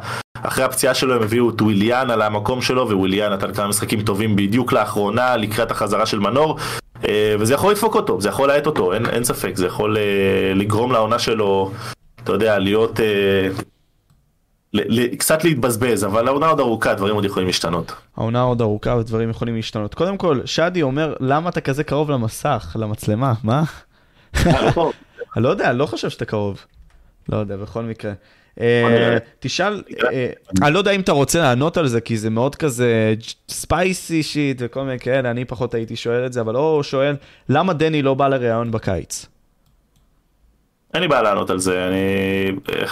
אחרי הפציעה שלו הם הביאו את וויליאן על המקום שלו, וויליאן נתן כמה משחקים טובים בדיוק לאחרונה, לקראת החזרה של מנור, וזה יכול לדפוק אותו, זה יכול להעט אותו, אין, אין ספק, זה יכול לגרום לעונה שלו, אתה יודע, להיות, אה, ל- ל- קצת להתבזבז, אבל העונה עוד ארוכה, דברים עוד יכולים להשתנות. העונה עוד ארוכה ודברים יכולים להשתנות. קודם כל, שדי אומר, למה אתה כזה קרוב למסך, למצלמה, מה? אני לא יודע, לא חושב שאתה קרוב. לא יודע, בכל מקרה. תשאל, אני לא יודע אם אתה רוצה לענות על זה, כי זה מאוד כזה ספייסי שיט וכל מיני כאלה, אני פחות הייתי שואל את זה, אבל הוא שואל, למה דני לא בא לראיון בקיץ? אין לי בעיה לענות על זה,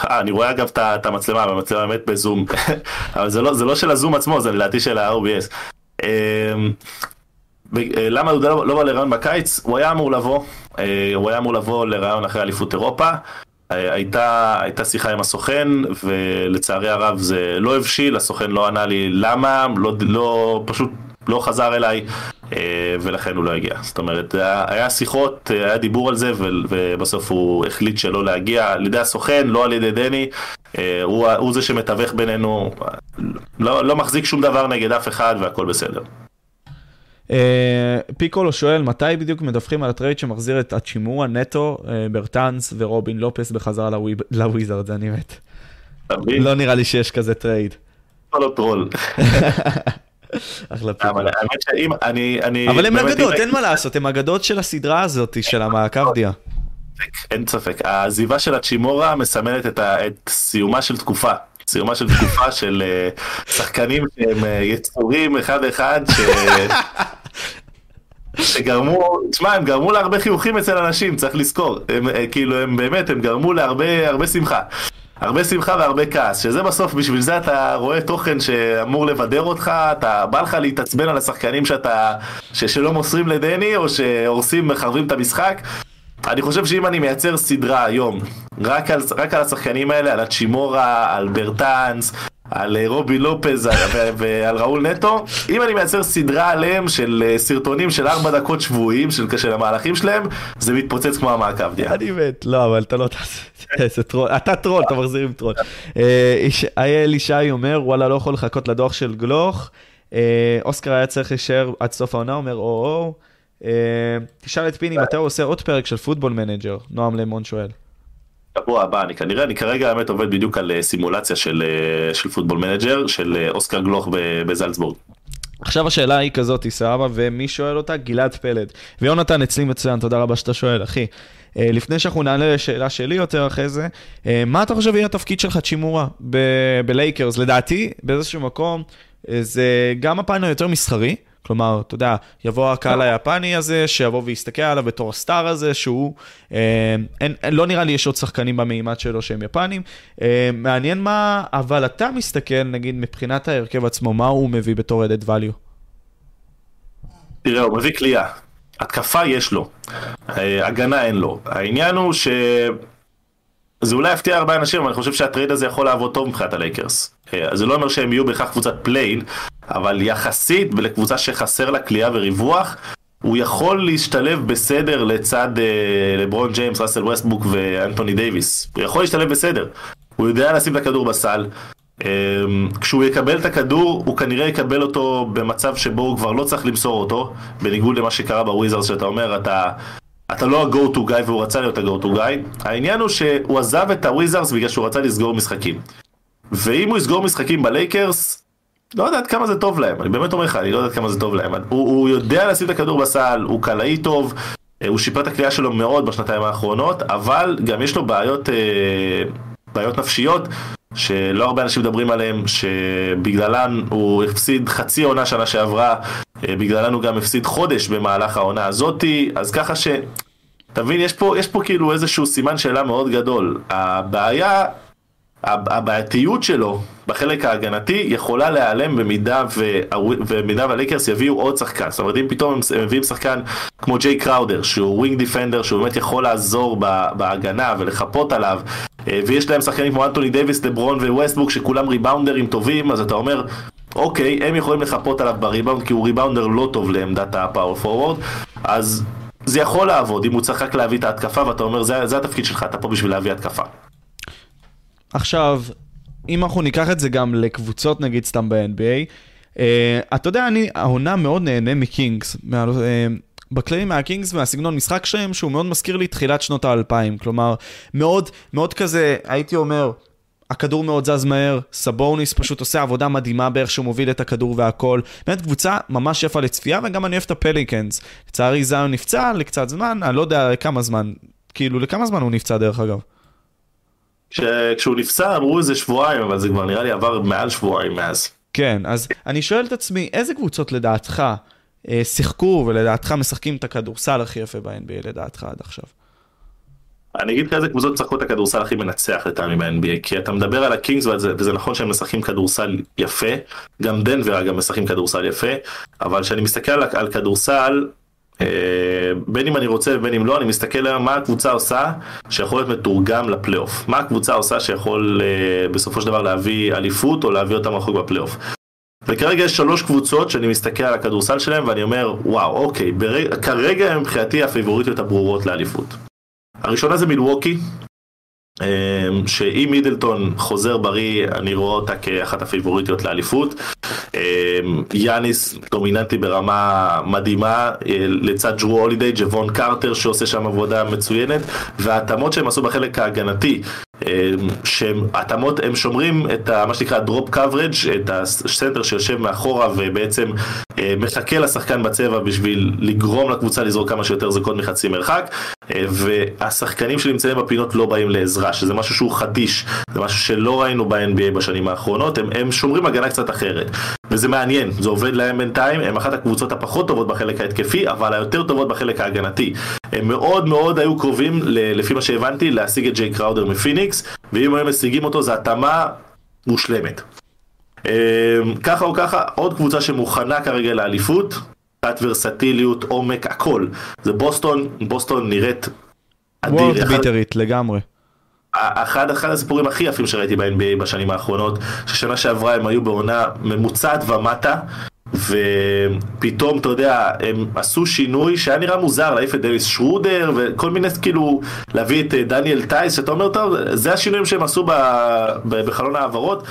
אני רואה אגב את המצלמה, והמצלמה באמת בזום, אבל זה לא של הזום עצמו, זה לדעתי של ה-אר בי אס. למה הוא לא בא לראיון בקיץ? הוא היה אמור לבוא, הוא היה אמור לבוא לראיון אחרי אליפות אירופה, הייתה, הייתה שיחה עם הסוכן, ולצערי הרב זה לא הבשיל, הסוכן לא ענה לי למה, לא, לא, פשוט לא חזר אליי, ולכן הוא לא הגיע. זאת אומרת, היה שיחות, היה דיבור על זה, ובסוף הוא החליט שלא להגיע, על ידי הסוכן, לא על ידי דני, הוא, הוא זה שמתווך בינינו, לא, לא מחזיק שום דבר נגד אף אחד, והכל בסדר. פיקולו שואל, מתי בדיוק מדווחים על הטרייד שמחזיר את הצ'ימורה, נטו, ברטנס ורובין לופס בחזרה לוויזרד? זה אני מת, לא נראה לי שיש כזה טרייד. לא טרול. אבל הם אגדות, אין מה לעשות, הם אגדות של הסדרה הזאת של המעקבדיה, אין ספק. העזיבה של הצ'ימורה מסמנת את סיומה של תקופה סיומה של תקופה של שחקנים שהם יצורים אחד אחד שגרמו, תשמע, הם גרמו להרבה חיוכים אצל אנשים, צריך לזכור, כאילו הם באמת, הם גרמו להרבה הרבה שמחה, הרבה שמחה והרבה כעס, שזה בסוף, בשביל זה אתה רואה תוכן שאמור לבדר אותך, אתה בא לך להתעצבן על השחקנים שאתה, שלא מוסרים לדני, או שהורסים, מחרבים את המשחק. אני חושב שאם אני מייצר סדרה היום, רק על, רק על השחקנים האלה, על הצ'ימורה, על ברטנס, על רובי לופז ועל ראול נטו, אם אני מייצר סדרה עליהם של סרטונים של ארבע דקות שבועיים, של המהלכים שלהם, זה מתפוצץ כמו המעקב. אני באמת, לא, אבל אתה לא תעשה, זה טרול, אתה טרול, אתה מחזיר עם טרול. אייל ישי אומר, וואלה, לא יכול לחכות לדוח של גלוך, אוסקר היה צריך להישאר עד סוף העונה, אומר, או, או, תשאל את פיני, מתי הוא עושה עוד פרק של פוטבול מנג'ר? נועם לימון שואל. שבוע הבא, אני כנראה, אני כרגע האמת עובד בדיוק על סימולציה של, של פוטבול מנג'ר, של אוסקר גלוך בזלצבורג. עכשיו השאלה היא כזאת, סבבה, ומי שואל אותה? גלעד פלד. ויונתן, אצלי מצוין, תודה רבה שאתה שואל, אחי. לפני שאנחנו נעלה לשאלה שלי יותר אחרי זה, מה אתה חושב יהיה התפקיד שלך צ'ימורה ב- בלייקרס? לדעתי, באיזשהו מקום, זה גם הפן היותר מסחרי, כלומר, אתה יודע, יבוא הקהל היפני הזה, שיבוא ויסתכל עליו בתור הסטאר הזה, שהוא, אה, אין, לא נראה לי יש עוד שחקנים במימד שלו שהם יפנים, אה, מעניין מה, אבל אתה מסתכל, נגיד, מבחינת ההרכב עצמו, מה הוא מביא בתור added value? תראה, הוא מביא קליעה, התקפה יש לו, הגנה אין לו, העניין הוא ש... זה אולי יפתיע הרבה אנשים, אבל אני חושב שהטרייד הזה יכול לעבוד טוב מבחינת הלייקרס. זה לא אומר שהם יהיו בכך קבוצת פליין, אבל יחסית, ולקבוצה שחסר לה קליעה וריווח, הוא יכול להשתלב בסדר לצד לברון ג'יימס, ראסל ווסטבוק ואנטוני דייביס. הוא יכול להשתלב בסדר. הוא יודע לשים את הכדור בסל. כשהוא יקבל את הכדור, הוא כנראה יקבל אותו במצב שבו הוא כבר לא צריך למסור אותו, בניגוד למה שקרה בוויזרס, שאתה אומר, אתה... אתה לא ה-go to guy והוא רצה להיות ה-go to guy. העניין הוא שהוא עזב את הוויזרס בגלל שהוא רצה לסגור משחקים. ואם הוא יסגור משחקים בלייקרס, לא יודעת כמה זה טוב להם. אני באמת אומר לך, אני לא יודעת כמה זה טוב להם. הוא, הוא יודע לשים את הכדור בסל, הוא קלעי טוב, הוא שיפר את הקליעה שלו מאוד בשנתיים האחרונות, אבל גם יש לו בעיות, בעיות נפשיות שלא הרבה אנשים מדברים עליהם, שבגללן הוא הפסיד חצי עונה שנה שעברה, בגללן הוא גם הפסיד חודש במהלך העונה הזאת. אז ככה ש... תבין, יש פה, יש פה כאילו איזשהו סימן שאלה מאוד גדול. הבעיה, הבעייתיות שלו בחלק ההגנתי יכולה להיעלם במידה והלייקרס יביאו עוד שחקן. זאת אומרת, אם פתאום הם מביאים שחקן כמו ג'יי קראודר, שהוא ווינג דיפנדר, שהוא באמת יכול לעזור בהגנה ולחפות עליו, ויש להם שחקנים כמו אנטוני דייביס, לברון וווסטבוק, שכולם ריבאונדרים טובים, אז אתה אומר, אוקיי, הם יכולים לחפות עליו בריבאונד, כי הוא ריבאונדר לא טוב לעמדת הפאוור פורוורד, אז זה יכול לעבוד, אם הוא צריך רק להביא את ההתקפה, ואתה אומר, זה, זה התפקיד שלך, אתה פה בשביל להביא התקפה. עכשיו, אם אנחנו ניקח את זה גם לקבוצות, נגיד סתם ב-אן בי איי, uh, אתה יודע, אני העונה מאוד נהנה מקינגס, מה... Uh, בכללי מהקינגס, מהסגנון משחק שם, שהוא מאוד מזכיר לי תחילת שנות האלפיים, כלומר, מאוד, מאוד כזה, הייתי אומר, הכדור מאוד זז מהר, סבוניס פשוט עושה עבודה מדהימה באיך שהוא מוביל את הכדור והכל, באמת קבוצה ממש יפה לצפייה, וגם אני אוהב את הפליקנס, לצערי זיון נפצע לקצת זמן, אני לא יודע לכמה זמן, כאילו לכמה זמן הוא נפצע דרך אגב. כשהוא נפצע אמרו איזה שבועיים, אבל זה כבר נראה לי עבר מעל שבועיים מאז. כן, אז אני שואל את עצמי, איזה קבוצות לדעתך שיחקו ולדעתך משחקים את הכדורסל הכי יפה ב-אן בי איי לדעתך עד עכשיו? אני אגיד כאיזה קבוצות משחקות את הכדורסל הכי מנצח לטעמי ב-אן בי איי, כי אתה מדבר על הקינגס וזה נכון שהם משחקים כדורסל יפה, גם דנבר אגב משחקים כדורסל יפה, אבל כשאני מסתכל על כדורסל, בין אם אני רוצה ובין אם לא, אני מסתכל על מה הקבוצה עושה שיכול להיות מתורגם לפלייאוף, מה הקבוצה עושה שיכול בסופו של דבר להביא אליפות או להביא אותם רחוק בפלייאוף. וכרגע יש שלוש קבוצות שאני מסתכל על הכדורסל שלהם ואני אומר, וואו, אוקיי, ברג... כרגע הם מבחינתי הפייבוריטיות הברורות לאליפות. הראשונה זה מילווקי, שאם מידלטון חוזר בריא, אני רואה אותה כאחת הפייבוריטיות לאליפות. יאניס דומיננטי ברמה מדהימה, לצד ג'רו הולידיי, ג'וון קארטר שעושה שם עבודה מצוינת, וההתאמות שהם עשו בחלק ההגנתי, שהתאמות הם שומרים את ה, מה שנקרא דרופ קאברג', את הסנטר שיושב מאחורה ובעצם מחכה לשחקן בצבע בשביל לגרום לקבוצה לזרוק כמה שיותר זריקות מחצי מרחק, והשחקנים שנמצאים בפינות לא באים לעזרה, שזה משהו שהוא חדיש, זה משהו שלא ראינו ב-אן בי איי בשנים האחרונות. הם, הם שומרים הגנה קצת אחרת וזה מעניין, זה עובד להם בינתיים. הם אחת הקבוצות הפחות טובות בחלק ההתקפי, אבל היותר טובות בחלק ההגנתי. הם מאוד מאוד היו קרובים, לפי מה שהבנתי, להשיג את ג'יי קראודר מפיניקס, ואם הם משיגים אותו, זו התאמה מושלמת. ככה או ככה, עוד קבוצה שמוכנה כרגע לאליפות, קצת ורסטיליות, עומק, הכל. זה בוסטון, בוסטון נראית אדיר. וולט ביטרית לגמרי. אחד, אחד הסיפורים הכי יפים שראיתי ב-אן בי איי בשנים האחרונות, ששנה שעברה הם היו בעונה ממוצעת ומטה, ופתאום, אתה יודע, הם עשו שינוי שהיה נראה מוזר, להעיף את דניס שרודר וכל מיני, כאילו, להביא את דניאל טייס, שאתה אומר, טוב, זה השינויים שהם עשו בחלון העברות,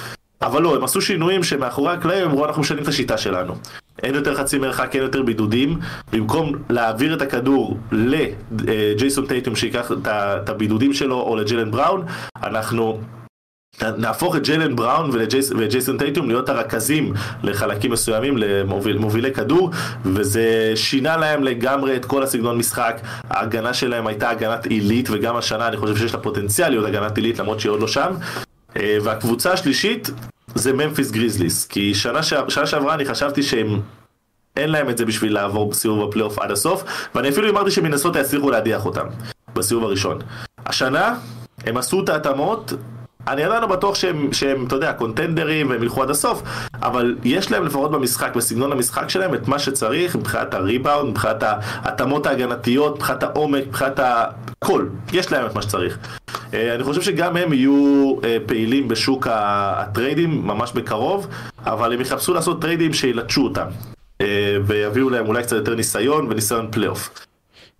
אבל לא, הם עשו שינויים שמאחורי הקלעים, הם אמרו, אנחנו משנים את השיטה שלנו. אין יותר חצי מרחק, אין יותר בידודים. במקום להעביר את הכדור לג'ייסון טייטום שיקח את הבידודים שלו, או לג'לן בראון, אנחנו נהפוך את ג'לן בראון וג'ייסון טייטום להיות הרכזים לחלקים מסוימים, למובילי כדור, וזה שינה להם לגמרי את כל הסגנון משחק. ההגנה שלהם הייתה הגנת עילית, וגם השנה אני חושב שיש לה פוטנציאל להיות הגנת עילית, למרות שהיא עוד לא שם. והקבוצה השלישית זה ממפיס גריזליס, כי שנה, ש... שנה שעברה אני חשבתי שהם אין להם את זה בשביל לעבור בסיבוב הפלייאוף עד הסוף, ואני אפילו אמרתי שמנסות יצליחו להדיח אותם בסיבוב הראשון. השנה הם עשו את ההתאמות, אני עדיין לא בטוח שהם, שהם, אתה יודע, קונטנדרים והם ילכו עד הסוף, אבל יש להם לפחות במשחק, בסגנון המשחק שלהם, את מה שצריך, מבחינת הריבאונד, מבחינת ההתאמות ההגנתיות, מבחינת העומק, מבחינת הכל. יש להם את מה שצריך. אני חושב שגם הם יהיו פעילים בשוק הטריידים ממש בקרוב, אבל הם יחפשו לעשות טריידים שילטשו אותם, ויביאו להם אולי קצת יותר ניסיון וניסיון פלייאוף.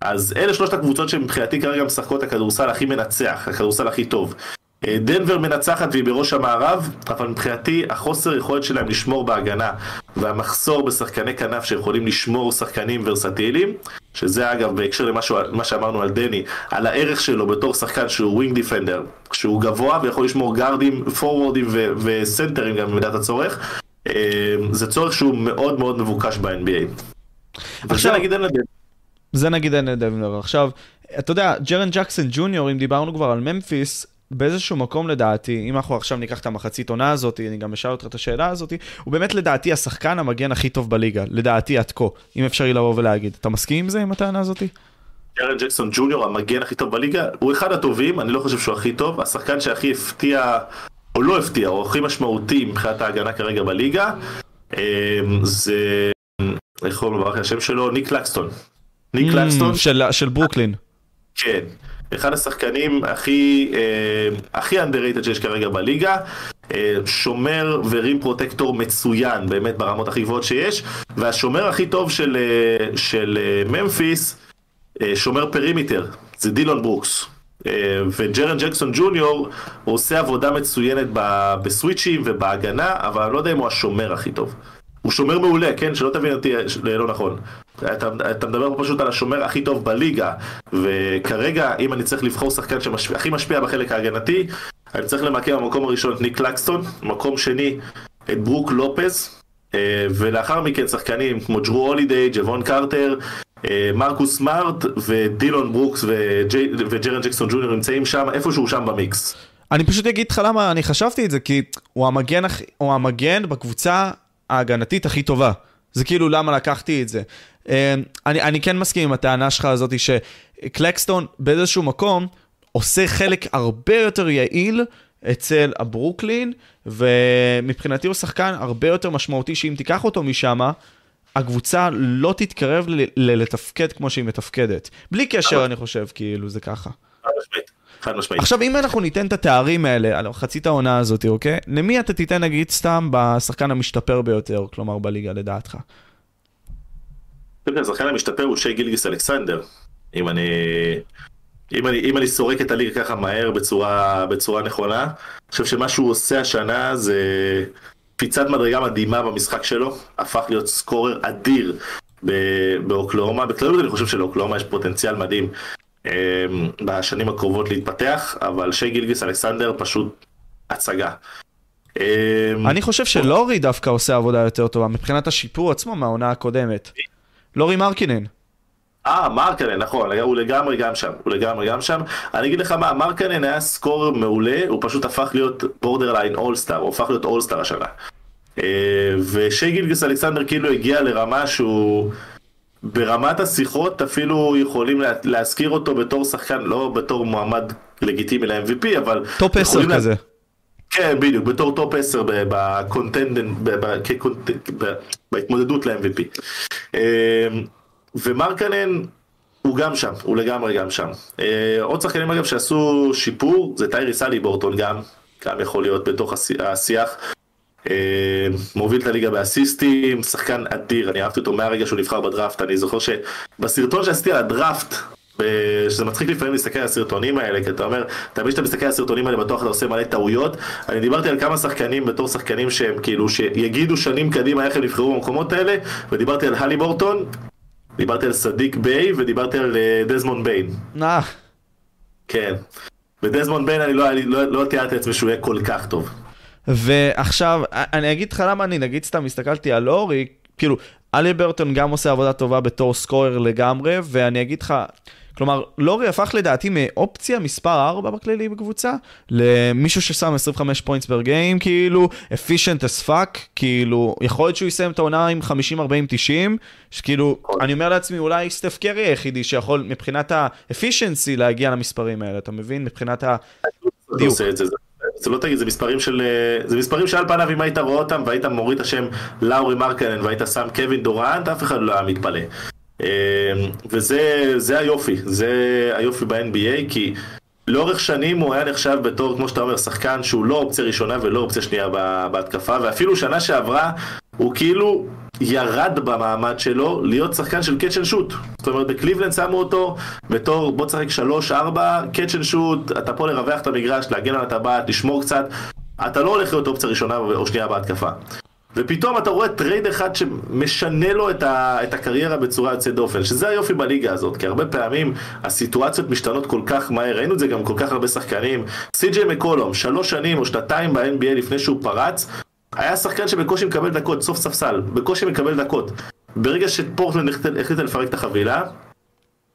אז אלה שלושת הקבוצות שמבחינתי כרגע משחקות הכדורסל הכי מנצח, הכדורסל הכי טוב. דנבר מנצחת והיא בראש המערב, אבל מבחינתי החוסר יכולת שלהם לשמור בהגנה והמחסור בשחקני כנף שיכולים לשמור שחקנים ורסטיליים, שזה אגב בהקשר למה שאמרנו על דני, על הערך שלו בתור שחקן שהוא ווינג דיפנדר, שהוא גבוה ויכול לשמור גארדים, פורורדים וסנטרים גם במידת הצורך, זה צורך שהוא מאוד מאוד מבוקש ב-אן בי איי. עכשיו נגיד אין לדבר. זה נגיד אין לדבר. עכשיו, אתה יודע, ג'רן ג'קסון ג'וניור, אם דיברנו כבר על ממפיס, באיזשהו מקום לדעתי, אם אנחנו עכשיו ניקח את המחצית עונה הזאת, אני גם אשאל אותך את השאלה הזאת, הוא באמת לדעתי השחקן המגן הכי טוב בליגה, לדעתי עד כה, אם אפשר לי לבוא ולהגיד. אתה מסכים עם זה, עם הטענה הזאת? ג'רן ג'קסון ג'וניור, המגן הכי טוב בליגה, הוא אחד הטובים, אני לא חושב שהוא הכי טוב, השחקן שהכי הפתיע, או לא הפתיע, או הכי משמעותי מבחינת ההגנה כרגע בליגה, זה, איך הוא מברך השם שלו, ניק לקסטון. ניק לקסטון של ברוקלין. כן. אחד השחקנים הכי, הכי underrated שיש כרגע בליגה, שומר ורים פרוטקטור מצוין, באמת ברמות הכי גבוהות שיש, והשומר הכי טוב של, של ממפיס, שומר פרימיטר, זה דילון ברוקס. וג'רן ג'קסון ג'וניור עושה עבודה מצוינת בסוויצ'ים ובהגנה, אבל אני לא יודע אם הוא השומר הכי טוב. הוא שומר מעולה, כן? שלא תבין אותי, לא נכון. אתה, אתה מדבר פה פשוט על השומר הכי טוב בליגה, וכרגע, אם אני צריך לבחור שחקן שהכי משפיע בחלק ההגנתי, אני צריך למקם במקום הראשון את ניק לקסטון, מקום שני את ברוק לופז, ולאחר מכן שחקנים כמו ג'רו הולידיי, ג'וון קרטר, מרקוס סמארט ודילון ברוקס וג'רן ג'קסון ג'וניור נמצאים שם, איפשהו שם במיקס. אני פשוט אגיד לך למה אני חשבתי את זה, כי הוא המגן, הוא המגן בקבוצה ההגנתית הכי טובה. זה כאילו למה לקחתי את זה. אני, אני כן מסכים עם הטענה שלך הזאת שקלקסטון באיזשהו מקום עושה חלק הרבה יותר יעיל אצל הברוקלין, ומבחינתי הוא שחקן הרבה יותר משמעותי שאם תיקח אותו משם, הקבוצה לא תתקרב ל- ל- לתפקד כמו שהיא מתפקדת. בלי קשר אני חושב כאילו זה ככה. עכשיו אם אנחנו ניתן את התארים האלה על חצית העונה הזאת, אוקיי? למי אתה תיתן נגיד סתם בשחקן המשתפר ביותר, כלומר בליגה לדעתך? השחקן המשתפר הוא שי גילגיס אלכסנדר, אם אני אם אני אם אני סורק את הליגה ככה מהר בצורה בצורה נכונה, אני חושב שמה שהוא עושה השנה זה קפיצת מדרגה מדהימה במשחק שלו, הפך להיות סקורר אדיר באוקלאומה. בכללות אני חושב שלאוקלאומה יש פוטנציאל מדהים בשנים הקרובות להתפתח, אבל שי גילגיס אלכסנדר פשוט הצגה. אני חושב שלורי דווקא עושה עבודה יותר טובה מבחינת השיפור עצמו מהעונה הקודמת. לורי מרקינן. אה, מרקינן, נכון, הוא לגמרי גם שם, הוא לגמרי גם שם. אני אגיד לך מה, מרקינן היה סקור מעולה, הוא פשוט הפך להיות בורדרליין אולסטאר, הוא הפך להיות אולסטאר השנה. ושי גילגיס אלכסנדר כאילו הגיע לרמה שהוא ברמת השיחות אפילו יכולים להזכיר אותו בתור שחקן, לא בתור מועמד לגיטימי ל-אם וי פי, אבל טופ עשר כזה. כן, בדיוק, בתור טופ עשר בקונטנדנט, בהתמודדות ל-אם וי פי. ומרקנן הוא גם שם, הוא לגמרי גם שם. עוד שחקנים אגב שעשו שיפור, זה טייריס הליבורטון גם, גם יכול להיות בתוך השיח. מוביל את הליגה באסיסטים, שחקן אדיר, אני אהבתי אותו מהרגע שהוא נבחר בדראפט. אני זוכר שבסרטון שעשיתי על הדראפט, שזה מצחיק לפעמים להסתכל על הסרטונים האלה, כי אתה אומר, תמיד שאתה מסתכל על הסרטונים האלה בטוח אתה עושה מלא טעויות. אני דיברתי על כמה שחקנים בתור שחקנים שהם כאילו שיגידו שנים קדימה איך הם נבחרו במקומות האלה, ודיברתי על הליבורטון, דיברתי על סדיק ביי ודיברתי על דזמונד ביין. אה, כן, ודזמונד ביין אני לא, לא, לא תיארתי לעצמי שהוא יהיה כל כך טוב. ועכשיו, אני אגיד לך למה אני נגיד סתם הסתכלתי על אורי, כאילו, אלי ברטון גם עושה עבודה טובה בתור סקורר לגמרי, ואני אגיד לך, כלומר, לורי הפך לדעתי מאופציה מספר ארבע בכללי בקבוצה, למישהו ששם עשרים וחמש פוינטס בר גיים, כאילו, efficient as fuck, כאילו, יכול להיות שהוא יסיים את העונה עם חמישים ארבעים תשעים, שכאילו, אני אומר לעצמי, אולי סטף קרי היחידי שיכול מבחינת ה-efficiency להגיע למספרים האלה, אתה מבין? מבחינת הדיוק. זה לא תגיד, זה מספרים של, זה מספרים שעל פניו אם היית רואה אותם והיית מוריד השם לאורי מרקנן והיית שם קווין דורנט, אף אחד לא מתפלא. וזה, זה היופי, זה היופי ב-אן בי איי, כי לאורך שנים הוא היה נחשב בתור, כמו שאתה אומר, שחקן שהוא לא אופציה ראשונה ולא אופציה שנייה בהתקפה, ואפילו שנה שעברה הוא כאילו ירד במעמד שלו להיות שחקן של קאץ' אנד שוט. זאת אומרת, בקליבלנד שמו אותו בתור בוא תשחק שלוש ארבע, קאץ' אנד שוט, אתה פה לרווח את המגרש, להגן על הטבעת, לשמור קצת, אתה לא הולך להיות אופציה ראשונה או שנייה בהתקפה. ופתאום אתה רואה טרייד אחד שמשנה לו את, ה, את הקריירה בצורה יוצאת דופן, שזה היופי בליגה הזאת, כי הרבה פעמים הסיטואציות משתנות כל כך מהר, ראינו את זה גם כל כך הרבה שחקנים. סי.ג'יי מקולום, שלוש שנים או שנתיים ב-אן בי איי לפני שהוא פרץ, היה שחקן שבקושי מקבל דקות, סוף ספסל, בקושי מקבל דקות. ברגע שפורטלנד החליטה לפרק את החבילה,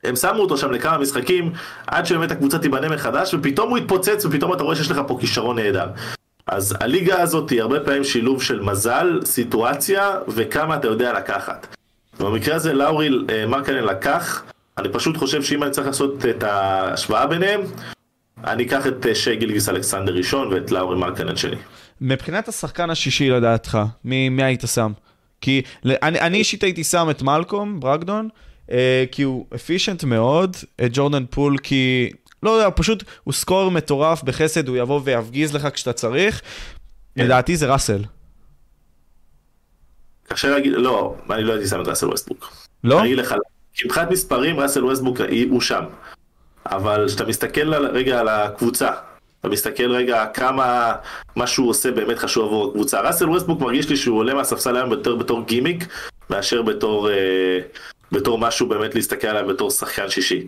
הם שמו אותו שם לכמה משחקים, עד שבאמת הקבוצה תיבנה מחדש, ופתאום הוא התפוצץ, ופתאום אתה רואה שיש לך פה כישרון נהדר. אז הליגה הזאת היא הרבה פעמים שילוב של מזל, סיטואציה וכמה אתה יודע לקחת. במקרה הזה לאורי מרקנן לקח, אני פשוט חושב שאם אני צריך לעשות את ההשוואה ביניהם, אני אקח את שי גילגיס אלכסנדר ראשון ואת לאורי מרקנן שני. מבחינת השחקן השישי לדעתך, מי, מי היית שם? כי אני, אני אישית הייתי שם את מלקום ברקדון, כי הוא אפישנט מאוד, את ג'ורדן פול כי... לא יודע, פשוט הוא סקור מטורף בחסד, הוא יבוא ויפגיז לך כשאתה צריך. לדעתי זה ראסל. כאשר להגיד, לא, אני לא הייתי שם את ראסל ווסטברוק. לא? אני אגיד לך, כי מבחינת מספרים ראסל ווסטברוק הוא שם. אבל כשאתה מסתכל רגע על הקבוצה, אתה מסתכל רגע כמה מה שהוא עושה באמת חשוב עבור הקבוצה. ראסל ווסטברוק מרגיש לי שהוא עולה מהספסל היום יותר בתור גימיק, מאשר בתור, בתור משהו באמת להסתכל עליו בתור שחקן שישי.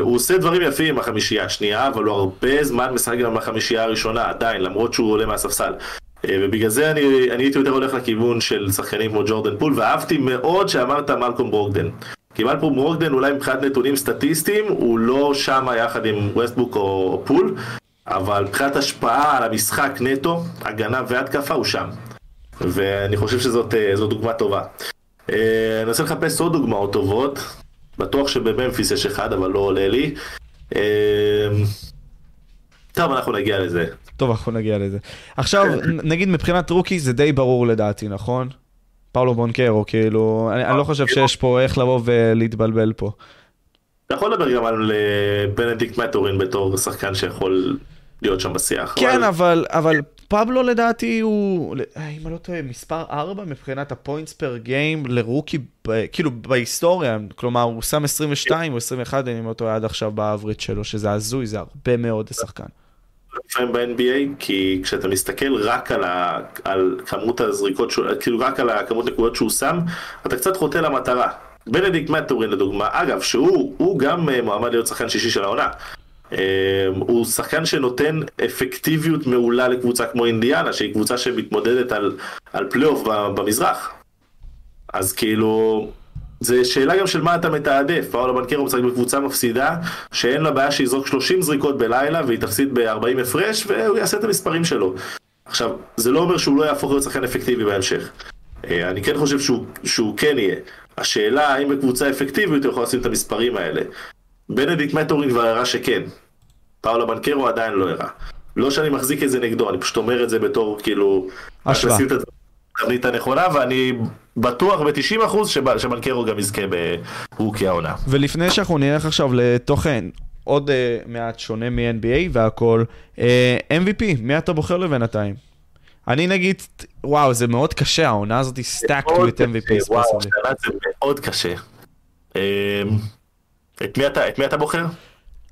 הוא עושה דברים יפים עם החמישייה השנייה, אבל הוא הרבה זמן משחק גם עם החמישייה הראשונה, עדיין, למרות שהוא עולה מהספסל. ובגלל זה אני, אני הייתי יותר הולך לכיוון של שחקנים כמו ג'ורדן פול, ואהבתי מאוד שאמרת מלקום ברוקדן. כי מלקום ברוקדן אולי מבחינת נתונים סטטיסטיים, הוא לא שם יחד עם ווסטברוק או פול, אבל מבחינת השפעה על המשחק נטו, הגנה והתקפה הוא שם. ואני חושב שזאת דוגמה טובה. אני רוצה לחפש עוד דוגמאות טובות. בטוח שבממפיס יש אחד, אבל לא עולה לי. טוב, אנחנו נגיע לזה. טוב, אנחנו נגיע לזה. עכשיו, נגיד מבחינת רוקי, זה די ברור לדעתי, נכון? פאולו בונקרו, כאילו, אני לא חושב שיש פה איך לבוא ולהתבלבל פה. אתה יכול לדבר גם על בנדיקט מטורין בתור שחקן שיכול להיות שם בשיח. כן, אבל... פאבלו לדעתי הוא, אם אני לא טועה, מספר ארבע מבחינת הפוינטס פר גיים לרוקי, כאילו בהיסטוריה, כלומר הוא שם עשרים ושתיים או עשרים ואחת, אני לא טועה עד עכשיו בעברית שלו, שזה הזוי, זה הרבה מאוד השחקן. לפעמים ב-אן בי איי, כי כשאתה מסתכל רק על כמות הזריקות, כאילו רק על הכמות נקודות שהוא שם, אתה קצת חוטא למטרה. בנדיקט מטורין לדוגמה, אגב, שהוא גם מועמד להיות שחקן שישי של העונה. הוא שחקן שנותן אפקטיביות מעולה לקבוצה כמו אינדיאנה, שהיא קבוצה שמתמודדת על, על פלייאוף במזרח. אז כאילו, זה שאלה גם של מה אתה מתעדף. פאולו בנקרו משחק בקבוצה מפסידה, שאין לה בעיה שיזרוק שלושים זריקות בלילה, והיא תפסיד ב-ארבעים הפרש, והוא יעשה את המספרים שלו. עכשיו, זה לא אומר שהוא לא יהפוך להיות שחקן אפקטיבי בהמשך. אני כן חושב שהוא, שהוא כן יהיה. השאלה, האם בקבוצה אפקטיבית יכולה לשים את המספרים האלה? בנדיקט מטורין כבר הראה שכן, פאולו בנקרו עדיין לא הראה. לא שאני מחזיק את זה נגדו, אני פשוט אומר את זה בתור כאילו... השוואה. אני אשים את התבנית הנכונה, ואני בטוח ב-תשעים אחוז שבנקרו גם יזכה ברוקי העונה. ולפני שאנחנו נלך עכשיו לתוכן, עוד uh, מעט שונה מ-אן בי איי והכל, uh, אם וי פי, מי אתה בוחר לבינתיים? אני נגיד, וואו, זה מאוד קשה, העונה הזאת היא סטאקט with אם וי פי. וואו, השאלה זה מאוד קשה. את מי אתה, את מי אתה בוחר?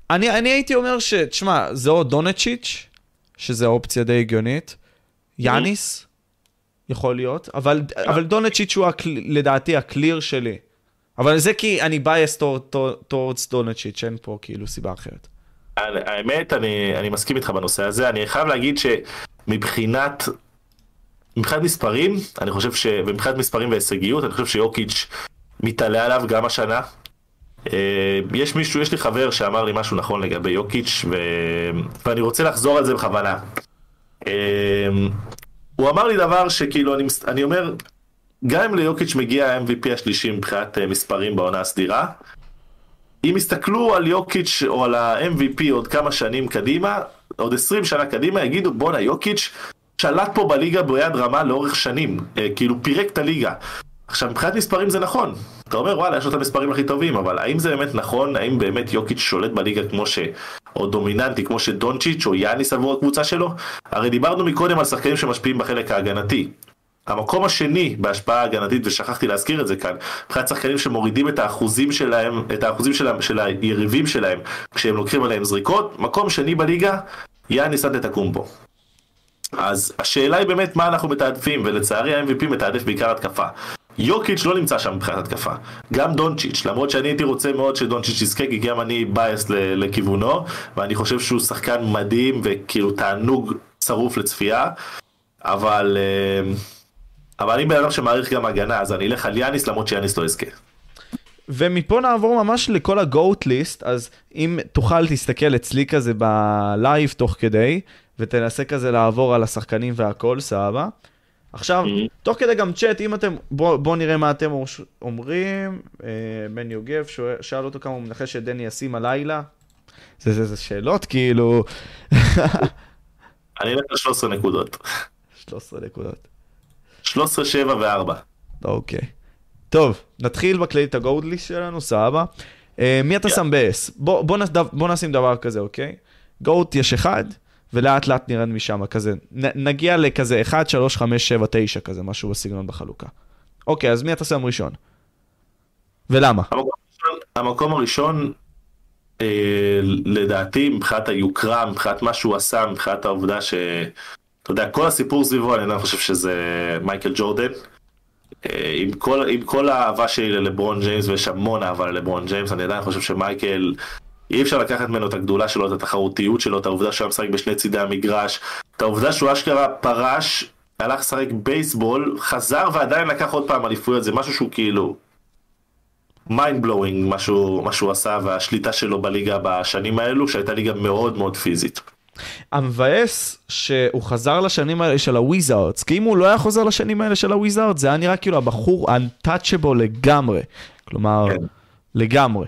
אני, אני הייתי אומר ש... תשמע, זה או דונצ'יץ', שזה אופציה די הגיונית, יאניס, יכול להיות, אבל, אבל דונצ'יץ' הוא הקל, לדעתי הקליר שלי. אבל זה כי אני biased toward, towards דונצ'יץ', אין פה כאילו סיבה אחרת. האמת, אני, אני מסכים איתך בנושא הזה. אני חייב להגיד שמבחינת... מבחינת מספרים, אני חושב ש... ומבחינת מספרים והישגיות, אני חושב שיוקיץ' מתעלה עליו גם השנה. יש מישהו, יש לי חבר שאמר לי משהו נכון לגבי יוקיץ' ו... ואני רוצה לחזור על זה בכוונה. הוא אמר לי דבר שכאילו אני, אני אומר, גם אם ליוקיץ' מגיע ה-אם וי פי השלישי מבחינת מספרים בעונה הסדירה, אם הסתכלו על יוקיץ' או על ה-אם וי פי עוד כמה שנים קדימה, עוד עשרים שנה קדימה, יגידו בונה יוקיץ' שלט פה בליגה ביד רמה לאורך שנים, כאילו פירק את הליגה. עכשיו, מבחינת מספרים זה נכון. אתה אומר, וואלה, יש לו את המספרים הכי טובים, אבל האם זה באמת נכון? האם באמת יוקיץ' שולט בליגה כמו ש... או דומיננטי, כמו שדונצ'יץ' או יאניס עבור הקבוצה שלו? הרי דיברנו מקודם על שחקנים שמשפיעים בחלק ההגנתי. המקום השני בהשפעה ההגנתית, ושכחתי להזכיר את זה כאן, מבחינת שחקנים שמורידים את האחוזים שלהם, את האחוזים שלהם, של היריבים שלהם, כשהם לוקחים עליהם זריקות, מקום שני בליגה, יאניס אטטוקונבו. אז השאלה היא באמת מה אנחנו מתעדפים, ולצערי ה-אם וי פי מתעדף בעיקר התקפה. יוקיץ' לא נמצא שם מבחינת התקפה, גם דונצ'יץ', למרות שאני הייתי רוצה מאוד שדונצ'יץ' יזכה, כי גם אני בייס לכיוונו, ואני חושב שהוא שחקן מדהים וכאילו תענוג צרוף לצפייה, אבל, אבל אני בעצם שמעריך גם הגנה, אז אני אלך על יאניס למרות שיאניס לא יזכה. ומפה נעבור ממש לכל הגוט ליסט, אז אם תוכל תסתכל אצלי כזה בלייב תוך כדי, ותנסה כזה לעבור על השחקנים והכל, סבבה? עכשיו, תוך כדי גם צ'אט, אם אתם, בואו בוא נראה מה אתם אומרים, אה, בן יוגב שאל אותו כמה הוא מנחש שדני ישים הלילה, זה, זה, זה שאלות כאילו. אני נתן שלוש עשרה נקודות. שלוש עשרה נקודות. שלוש עשרה, שבע וארבע. אוקיי. טוב, נתחיל בכלי את הגודלי שלנו, סבבה. אה, מי אתה yeah. שם ב-S? בוא, בוא, בוא נשים דבר כזה, אוקיי? גוט יש אחד. ולאט לאט נרד משם, כזה, נ, נגיע לכזה אחת, שלוש, חמש, שבע, תשע, כזה, משהו בסגנון בחלוקה. אוקיי, אז מי אתה שם ראשון? ולמה? המקום הראשון, המקום הראשון אה, לדעתי, מבחינת היוקרה, מבחינת מה שהוא עשה, מבחינת העובדה ש... אתה יודע, כל הסיפור סביבו, אני לא חושב שזה מייקל ג'ורדן, אה, עם, כל, עם כל האהבה שלי ללברון ג'יימס, ויש המון אהבה ללברון ג'יימס, אני עדיין חושב שמייקל... אי אפשר לקחת ממנו את הגדולה שלו, את התחרותיות שלו, את העובדה שהוא משחק בשני צידי המגרש, את העובדה שהוא אשכרה פרש, הלך לשחק בייסבול, חזר ועדיין לקח עוד פעם אליפויות, זה משהו שהוא כאילו mind blowing, משהו, מה שהוא עשה, והשליטה שלו בליגה בשנים האלו, שהייתה ליגה מאוד מאוד פיזית. המבאס שהוא חזר לשנים האלה של הוויזארדס, כי אם הוא לא היה חוזר לשנים האלה של הוויזארדס, זה היה נראה כאילו הבחור untouchable לגמרי, כלומר, כן. לגמרי.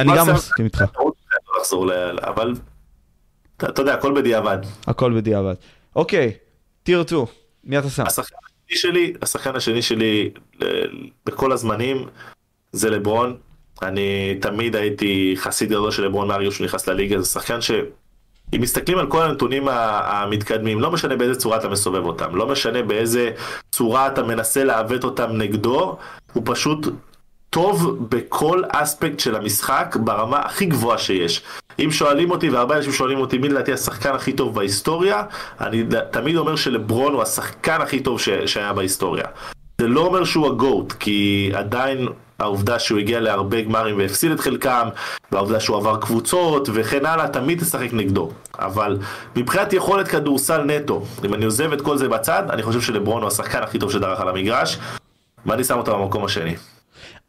אני גם מסכים איתך. אבל אתה יודע, הכל בדיעבד. הכל בדיעבד. אוקיי, תירתו, מי אתה שם? השחקן השני שלי בכל הזמנים זה לברון. אני תמיד הייתי חסיד גדול של לברון מריו שנכנס לליגה. זה שחקן שאם מסתכלים על כל הנתונים המתקדמים, לא משנה באיזה צורה אתה מסובב אותם, לא משנה באיזה צורה אתה מנסה לעוות אותם נגדו, הוא פשוט... טוב בכל אספקט של המשחק ברמה הכי גבוהה שיש. אם שואלים אותי, והרבה אנשים שואלים אותי מי לדעתי השחקן הכי טוב בהיסטוריה, אני תמיד אומר שלברון הוא השחקן הכי טוב ש... שהיה בהיסטוריה. זה לא אומר שהוא הגוט, כי עדיין העובדה שהוא הגיע להרבה גמרים והפסיד את חלקם, והעובדה שהוא עבר קבוצות וכן הלאה, תמיד תשחק נגדו. אבל מבחינת יכולת כדורסל נטו, אם אני עוזב את כל זה בצד, אני חושב שלברון הוא השחקן הכי טוב שדרך על המגרש, ואני שם אותו במקום השני.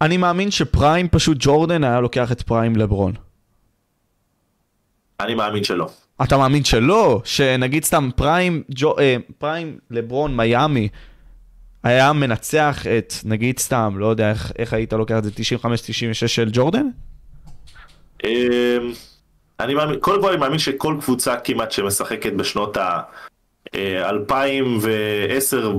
אני מאמין שפריים פשוט ג'ורדן היה לוקח את פריים לברון. אני מאמין שלא. אתה מאמין שלא? שנגיד סתם פריים, ג'ו, אה, פריים לברון מייאמי היה מנצח את נגיד סתם, לא יודע איך, איך היית לוקח את זה, תשעים וחמש תשעים ושש של ג'ורדן? אה, אני מאמין, קודם כל אני מאמין שכל קבוצה כמעט שמשחקת בשנות ה... אלפיים ועשר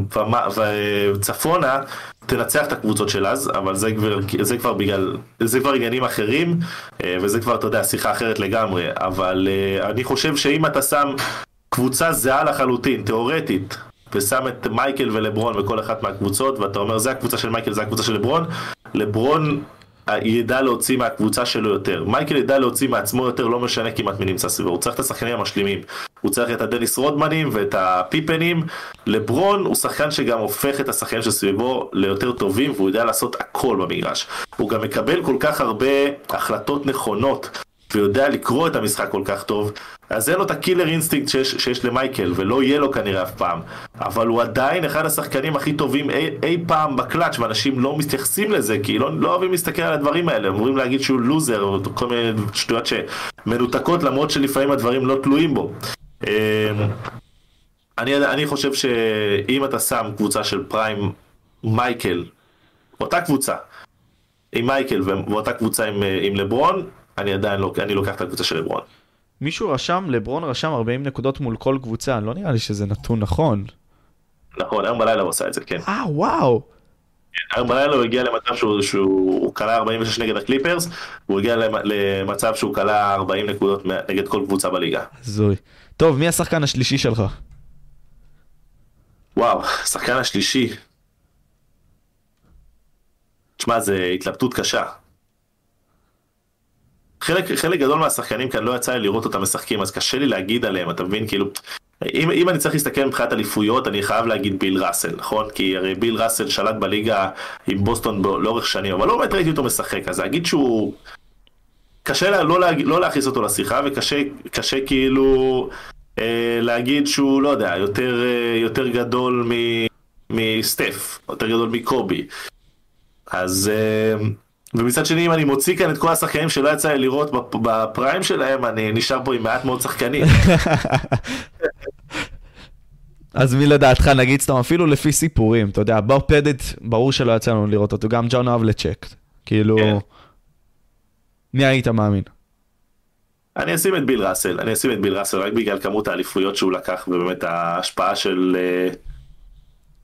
וצפונה תנצח את הקבוצות של אז, אבל זה כבר, זה כבר בגלל, זה כבר עניינים אחרים, וזה כבר, אתה יודע, שיחה אחרת לגמרי. אבל אני חושב שאם אתה שם קבוצה זהה לחלוטין, תיאורטית, ושם את מייקל ולברון בכל אחת מהקבוצות, ואתה אומר, זה הקבוצה של מייקל, זה הקבוצה של לברון, לברון ידע להוציא מהקבוצה שלו יותר. מייקל ידע להוציא מעצמו יותר, לא משנה כמעט מי נמצא סביבו. הוא צריך את השחקנים המשלימים. הוא צריך את הדניס רודמנים ואת הפיפנים. לברון הוא שחקן שגם הופך את השחקנים שסביבו ליותר טובים, והוא יודע לעשות הכל במגרש. הוא גם מקבל כל כך הרבה החלטות נכונות, ויודע לקרוא את המשחק כל כך טוב. אז אין לו את הקילר אינסטינקט שיש, שיש למייקל, ולא יהיה לו כנראה אף פעם. אבל הוא עדיין אחד השחקנים הכי טובים אי, אי פעם בקלאץ', ואנשים לא מתייחסים לזה, כי לא, לא אוהבים להסתכל על הדברים האלה. הם אומרים להגיד שהוא לוזר, או כל מיני שטויות שמנותקות, למרות שלפעמים הדברים לא תלויים בו. אני, אני חושב שאם אתה שם קבוצה של פריים מייקל, אותה קבוצה עם מייקל ואותה קבוצה עם, עם לברון, אני עדיין לוק... אני לוקח את הקבוצה של לברון. מישהו רשם, לברון רשם ארבעים נקודות מול כל קבוצה, לא נראה לי שזה נתון נכון. נכון, היום בלילה הוא עושה את זה, כן. אה, וואו. היום בלילה הוא הגיע למצב שהוא, שהוא קלה ארבעים ושש נגד הקליפרס, והוא הגיע למצב שהוא קלה ארבעים נקודות נגד כל קבוצה בליגה. זוי. טוב, מי השחקן השלישי שלך? וואו, השחקן השלישי. תשמע, זה התלבטות קשה. חלק, חלק גדול מהשחקנים כאן לא יצא לי לראות אותם משחקים, אז קשה לי להגיד עליהם, אתה מבין? כאילו, אם, אם אני צריך להסתכל מבחינת אליפויות, אני חייב להגיד ביל ראסל, נכון? כי הרי ביל ראסל שלט בליגה עם בוסטון לאורך שנים, אבל לא באמת ראיתי אותו משחק, אז להגיד שהוא... קשה לה, לא, להגיד, לא להכניס אותו לשיחה, וקשה קשה, כאילו אה, להגיד שהוא, לא יודע, יותר, אה, יותר גדול מ, מסטף, יותר גדול מקובי. אז... אה, ומצד שני, אם אני מוציא כאן את כל השחקנים שלא יצא לראות בפריים שלהם, אני נשאר פה עם מעט מאוד שחקנים. אז מי לדעתך, נגיד סתם, אפילו לפי סיפורים, אתה יודע, בר פדד, ברור שלא יצא לנו לראות אותו, גם ג'ון אוהב לצ'ק. כאילו, מי היית מאמין? אני אשים את ביל ראסל, אני אשים את ביל ראסל, רק בגלל כמות האליפויות שהוא לקח, ובאמת ההשפעה של...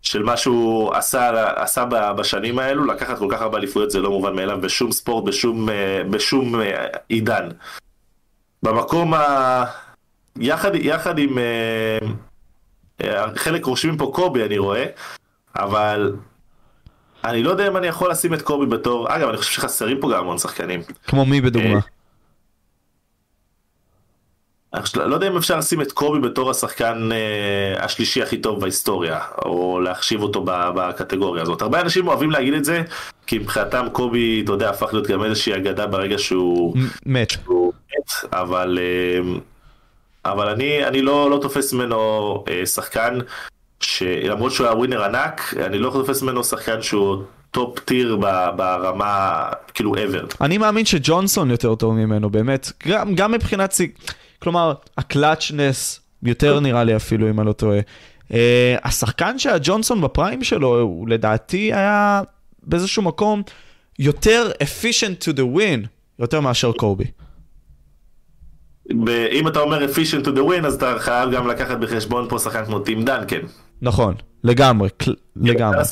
של מה שהוא עשה, עשה בשנים האלו, לקחת כל כך הרבה אליפויות זה לא מובן מאליו, בשום ספורט, בשום, בשום עידן. במקום ה... יחד, יחד עם... חלק רושמים פה קובי, אני רואה, אבל... אני לא יודע אם אני יכול לשים את קובי בתור... אגב, אני חושב שחסרים פה גם המון שחקנים. כמו מי בדוגמה? לא יודע אם אפשר לשים את קובי בתור השחקן אה, השלישי הכי טוב בהיסטוריה, או להחשיב אותו בקטגוריה הזאת. הרבה אנשים אוהבים להגיד את זה, כי מבחינתם קובי, אתה יודע, הפך להיות גם איזושהי אגדה ברגע שהוא מת, שהוא מת אבל, אה, אבל אני, אני לא, לא תופס ממנו אה, שחקן, שלמרות שהוא היה ווינר ענק, אני לא תופס ממנו שחקן שהוא טופ טיר ברמה, כאילו ever. אני מאמין שג'ונסון יותר טוב ממנו, באמת, גם, גם מבחינת סיג... כלומר, הקלאצ'נס יותר נראה לי אפילו, אם אני לא טועה. השחקן שהג'ונסון בפריים שלו, הוא לדעתי היה באיזשהו מקום יותר efficient to the win, יותר מאשר קובי. אם אתה אומר efficient to the win, אז אתה חייב גם לקחת בחשבון פה שחקן כמו טים דנקן. נכון, לגמרי, לגמרי.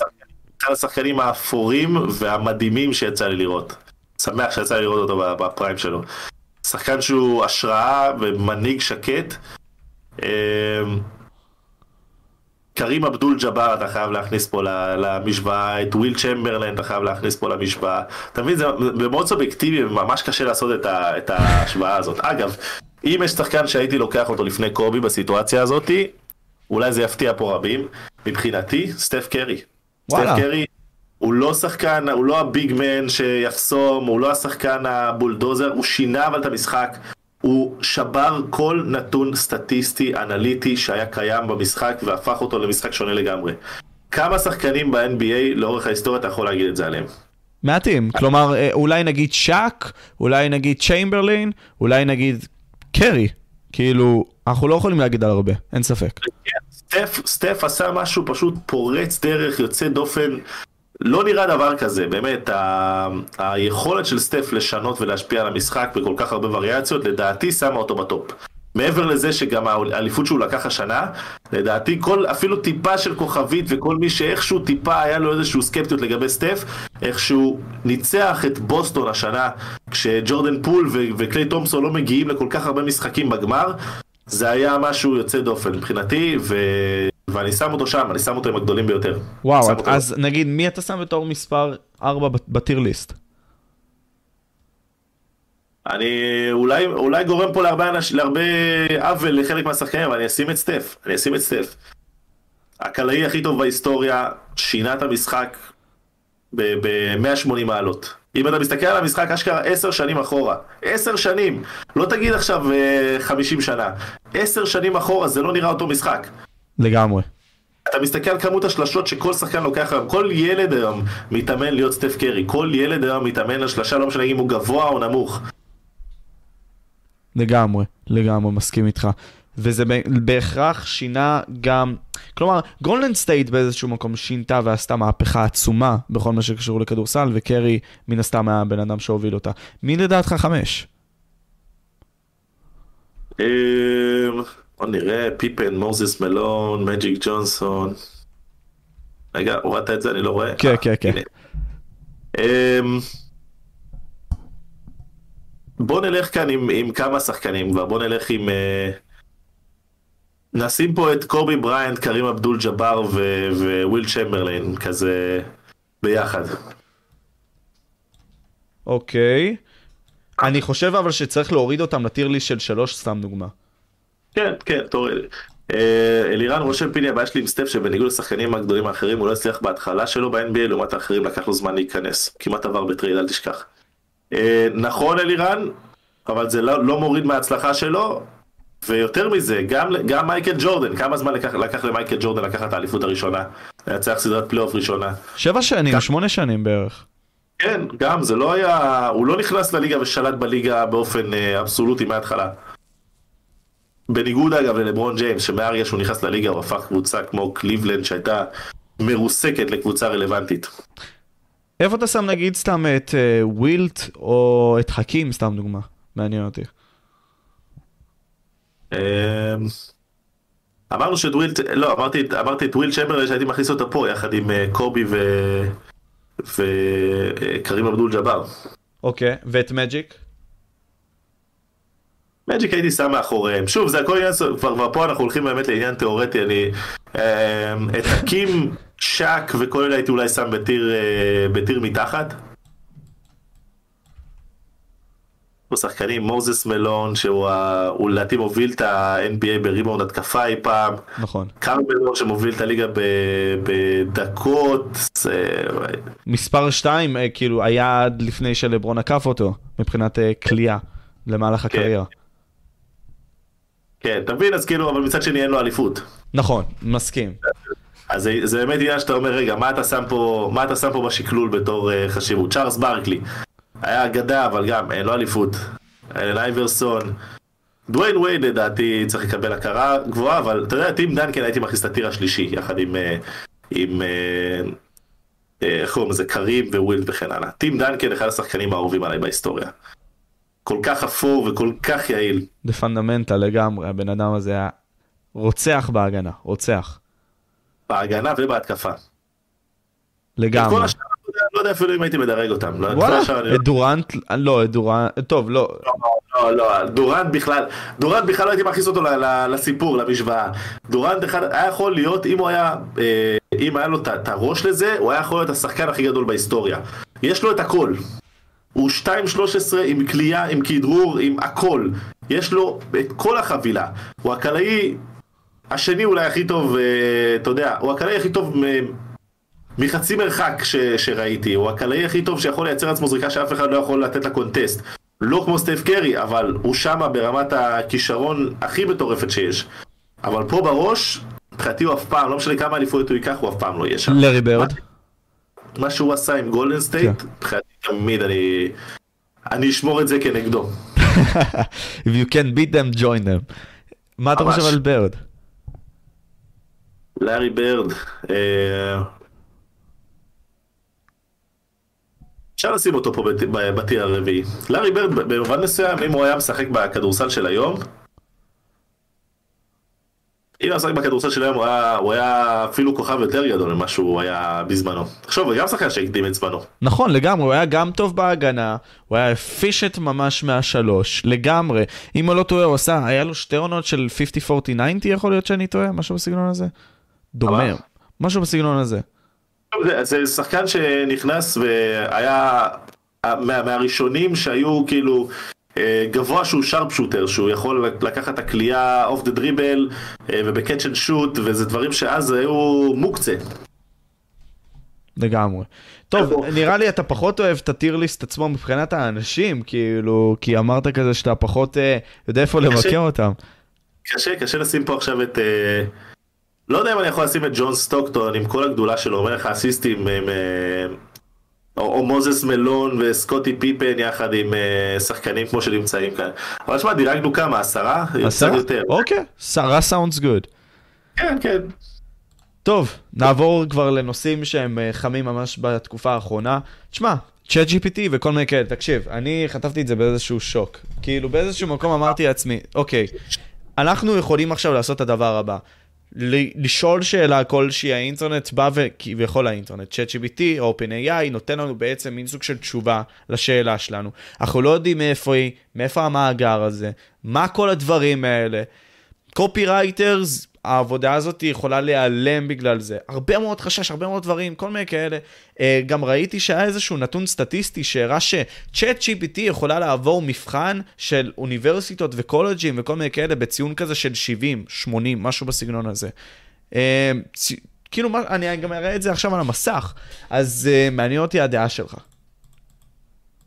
אחד השחקנים האפורים והמדהימים שיצא לי לראות. שמח שיצא לי לראות אותו בפריים שלו. שחקן שהוא השראה ומנהיג שקט. קרים אבדול ג'אבר אתה חייב להכניס פה למשוואה, את וויל צ'מברלן אתה חייב להכניס פה למשוואה. אתה מבין, זה מאוד סובייקטיבי, ממש קשה לעשות את ההשוואה הזאת. אגב, אם יש שחקן שהייתי לוקח אותו לפני קובי בסיטואציה הזאת, אולי זה יפתיע פה רבים, מבחינתי, סטף קרי. סטף קרי. הוא לא שחקן, הוא לא הביגמן שיחסום, הוא לא השחקן הבולדוזר, הוא שינה אבל את המשחק, הוא שבר כל נתון סטטיסטי, אנליטי שהיה קיים במשחק והפך אותו למשחק שונה לגמרי. כמה שחקנים ב-אן בי איי לאורך ההיסטוריה אתה יכול להגיד את זה עליהם? מעטים, כלומר אולי נגיד שק, אולי נגיד צ'יימברלין, אולי נגיד קרי, כאילו אנחנו לא יכולים להגיד על הרבה, אין ספק. סטף, סטף עשה משהו פשוט פורץ דרך, יוצא דופן, לא נראה דבר כזה, באמת, ה... היכולת של סטף לשנות ולהשפיע על המשחק בכל כך הרבה וריאציות, לדעתי שמה אותו בטופ. מעבר לזה שגם האליפות שהוא לקח השנה, לדעתי כל, אפילו טיפה של כוכבית וכל מי שאיכשהו טיפה היה לו איזשהו סקפטיות לגבי סטף, איכשהו ניצח את בוסטון השנה, כשג'ורדן פול ו... וקליי תומסון לא מגיעים לכל כך הרבה משחקים בגמר, זה היה משהו יוצא דופן מבחינתי, ו... ואני שם אותו שם, אני שם אותו עם הגדולים ביותר. וואו, אז נגיד, מי אתה שם בתור מספר ארבע בטיר ליסט? אני אולי, אולי גורם פה להרבה עוול לחלק מהשחקנים, אבל אני אשים את סטף, אני אשים את סטף. הקלעי הכי טוב בהיסטוריה, שינה את המשחק ב-מאה ושמונים מעלות. אם אתה מסתכל על המשחק, אשכרה עשר שנים אחורה. עשר שנים! לא תגיד עכשיו חמישים שנה. עשר שנים אחורה, זה לא נראה אותו משחק. לגמרי. אתה מסתכל על כמות השלשות שכל שחקן לוקח היום, כל ילד היום מתאמן להיות סטף קרי, כל ילד היום מתאמן לשלשה, לא משנה אם הוא גבוה או נמוך. לגמרי, לגמרי, מסכים איתך. וזה בהכרח שינה גם, כלומר, גולדן סטייט באיזשהו מקום שינתה ועשתה מהפכה עצומה בכל מה שקשור לכדורסל, וקרי מן הסתם היה בן אדם שהוביל אותה. מי לדעתך חמש? אה... בוא נראה, פיפן, מוזס מלון, מג'יק ג'ונסון. רגע, הורדת את זה, אני לא רואה. כן, כן, כן. בוא נלך כאן עם, עם כמה שחקנים, ובוא נלך עם... נשים פה את קובי בריינט, קרים אבדול ג'בר וויל צ'מברליין, כזה ביחד. אוקיי. אני חושב אבל שצריך להוריד אותם לטיר לי של שלוש, סתם דוגמה. כן, כן, תוריד. אלירן רושם פיני, הבעיה שלי עם סטף שבניגוד לשחקנים הגדולים האחרים הוא לא הצליח בהתחלה שלו ב-אן בי איי, לעומת האחרים לקח לו זמן להיכנס, כמעט עבר בטרייד, אל תשכח. נכון אלירן, אבל זה לא מוריד מההצלחה שלו, ויותר מזה, גם מייקל ג'ורדן, כמה זמן לקח למייקל ג'ורדן לקחת האליפות הראשונה, להצליח סדרת פלייאוף ראשונה? שבע שנים, שמונה שנים בערך. כן, גם, זה לא היה, הוא לא נכנס לליגה ושלט בליגה באופן אבסולוטי מההתחלה. בניגוד אגב ללברון ג'יימס, שמהרגע שהוא נכנס לליגה הוא הפך קבוצה כמו קליבלנד שהייתה מרוסקת לקבוצה רלוונטית. איפה אתה שם נגיד סתם את ווילט או את חכים, סתם דוגמה, מעניין אותי. אמרנו שאת ווילט, לא, אמרתי את ווילט צ'מברליין שהייתי מכניס אותה פה יחד עם קובי וקרים אבדול ג'אבר. אוקיי, ואת מג'יק? מג'יק הייתי שם מאחוריהם. שוב, זה הכל עניין, כבר פה אנחנו הולכים באמת לעניין תיאורטי, אני את הקים, שק וכל אלה הייתי אולי שם בטיר מתחת. פה שחקנים, מוזס מלון, שהוא לעתים הוביל את ה-אן בי איי בריבאונד התקפה אי פעם. נכון. קרמלו שמוביל את הליגה בדקות. מספר שתיים, כאילו, היה עד לפני שלברון עקף אותו, מבחינת קליעה למהלך הקריירה. כן, תבין, אז כאילו, אבל מצד שני אין לו אליפות. נכון, מסכים. אז זה באמת עניין שאתה אומר, רגע, מה אתה שם פה, מה אתה שם פה בשקלול בתור חשיבות? צ'ארלס ברקלי, היה אגדה, אבל גם אין לו אליפות. אלן אייברסון, דוויין וייד לדעתי צריך לקבל הכרה גבוהה, אבל תראה, טים דנקן הייתי מכניס את הטיר השלישי, יחד עם, עם, איך אומרים, זה קרים ווילד וכן הלאה. טים דנקן, אחד השחקנים האהובים עליי בהיסטוריה. כל כך אפור וכל כך יעיל. דה פנדמנטה לגמרי, הבן אדם הזה היה רוצח בהגנה, רוצח. בהגנה ובהתקפה. לגמרי. כל השאר, לא יודע אפילו אם הייתי מדרג אותם. וואלה, את דורנט, לא, את דורנט, טוב, לא. לא, לא, דורנט בכלל, דורנט בכלל לא הייתי מכניס אותו לסיפור, למשוואה. דורנט היה יכול להיות, אם הוא היה, אם היה לו את הראש לזה, הוא היה יכול להיות השחקן הכי גדול בהיסטוריה. יש לו את הכל. הוא שתיים שלוש עשרה עם כלייה, עם כדרור, עם הכל. יש לו את כל החבילה. הוא הקלעי השני אולי הכי טוב, אתה יודע, הוא הקלעי הכי טוב מחצי מרחק שראיתי. הוא הקלעי הכי טוב שיכול לייצר עצמו זריקה שאף אחד לא יכול לתת לקונטסט. לא כמו סטף קרי, אבל הוא שמה ברמת הכישרון הכי מטורפת שיש. אבל פה בראש, תחתי הוא אף פעם, לא משנה כמה אליפויות הוא ייקח, הוא אף פעם לא יהיה שם. לארי בירד. מה שהוא עשה עם גולדן סטייט, תמיד אני... אני אשמור את זה כנגדו. If you can beat them, join them. מה אתה חושב על בירד? לארי בירד. אפשר לשים אותו פה בטיר הרביעי. לארי בירד, במובן מסוים, אם הוא היה משחק בכדורסל של היום, אם המשחק בכדורסל שלהם הוא היה, הוא היה אפילו כוכב יותר גדול ממה שהוא היה בזמנו. תחשוב, הוא גם שחקן שהקדים את זמנו. נכון, לגמרי, הוא היה גם טוב בהגנה, הוא היה פישט ממש מהשלוש, לגמרי. אם הוא לא טועה, הוא עשה, היה לו שתי עונות של חמישים ארבעים תשעים, יכול להיות שאני טועה? משהו בסגנון הזה? דומה, משהו בסגנון הזה. זה, זה שחקן שנכנס והיה מה, מהראשונים שהיו כאילו... גבוה שהוא שרפ שוטר, שהוא יכול לקחת את הקליעה אוף דה דריבל ובקאץ' אנד שוט, וזה דברים שאז היו מוקצה. לגמרי. טוב, נראה לי אתה פחות אוהב את הטירליסט עצמו מבחינת האנשים, כאילו, כי אמרת כזה שאתה פחות יודע איפה לבקר אותם. קשה, קשה לשים פה עכשיו את... לא יודע אם אני יכול לשים את ג'ון סטוקטון עם כל הגדולה שלו, אומר לך אסיסטים... או מוזס מלון וסקוטי פיפן יחד עם שחקנים כמו שנמצאים כאן. אבל שמה, דירגנו כמה? עשרה? עשרה? אוקיי, עשרה sounds good. כן, כן. טוב, נעבור כבר לנושאים שהם חמים ממש בתקופה האחרונה. תשמע, צ'אט ג'י פי טי וכל מיני כאלה, תקשיב, אני חטפתי את זה באיזשהו שוק. כאילו באיזשהו מקום אמרתי לעצמי, אוקיי, אנחנו יכולים עכשיו לעשות את הדבר הבא. לשאול שאלה כלשהי, האינטרנט בא וכביכול האינטרנט, צ'אט ג'י פי טי או OpenAI נותן לנו בעצם מין סוג של תשובה לשאלה שלנו. אנחנו לא יודעים מאיפה היא, מאיפה המאגר הזה, מה כל הדברים האלה. Copywriters, העבודה הזאת יכולה להיעלם בגלל זה. הרבה מאוד חשש, הרבה מאוד דברים, כל מיני כאלה. גם ראיתי שהיה איזשהו נתון סטטיסטי שהראה ש-ChatGPT יכולה לעבור מבחן של אוניברסיטות וקולג'ים וכל מיני כאלה בציון כזה של שבעים, שמונים, משהו בסגנון הזה. כאילו, אני גם אראה את זה עכשיו על המסך, אז מעניין אותי הדעה שלך.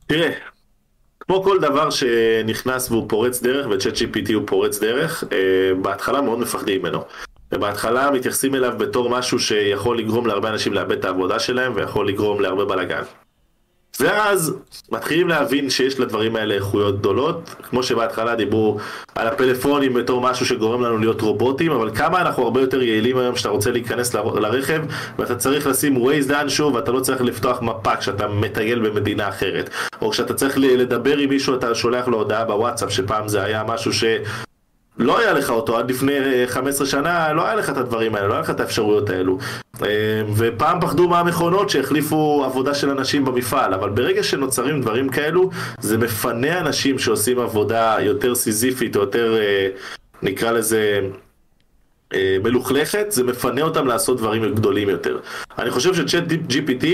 תראה. כמו כל דבר שנכנס והוא פורץ דרך, ו-ChatGPT הוא פורץ דרך, בהתחלה מאוד מפחדים ממנו. ובהתחלה מתייחסים אליו בתור משהו שיכול לגרום להרבה אנשים לאבד את העבודה שלהם, ויכול לגרום להרבה בלגן. ואז מתחילים להבין שיש לדברים האלה איכויות גדולות, כמו שבהתחלה דיברו על הפלאפונים בתור משהו שגורם לנו להיות רובוטים, אבל כמה אנחנו הרבה יותר יעילים היום שאתה רוצה להיכנס ל- לרכב, ואתה צריך לשים Waze down show, ואתה לא צריך לפתוח מפה כשאתה מטייל במדינה אחרת, או כשאתה צריך לדבר עם מישהו, אתה שולח לו הודעה בוואטסאפ, שפעם זה היה משהו ש... לא היה לך אותו, עד לפני חמש עשרה שנה לא היה לך את הדברים האלה, לא היה לך את האפשרויות האלו. ופעם פחדו מהמכונות שהחליפו עבודה של אנשים במפעל, אבל ברגע שנוצרים דברים כאלו, זה מפנה אנשים שעושים עבודה יותר סיזיפית, או יותר, נקרא לזה, מלוכלכת, זה מפנה אותם לעשות דברים גדולים יותר. אני חושב ש-ChatGPT,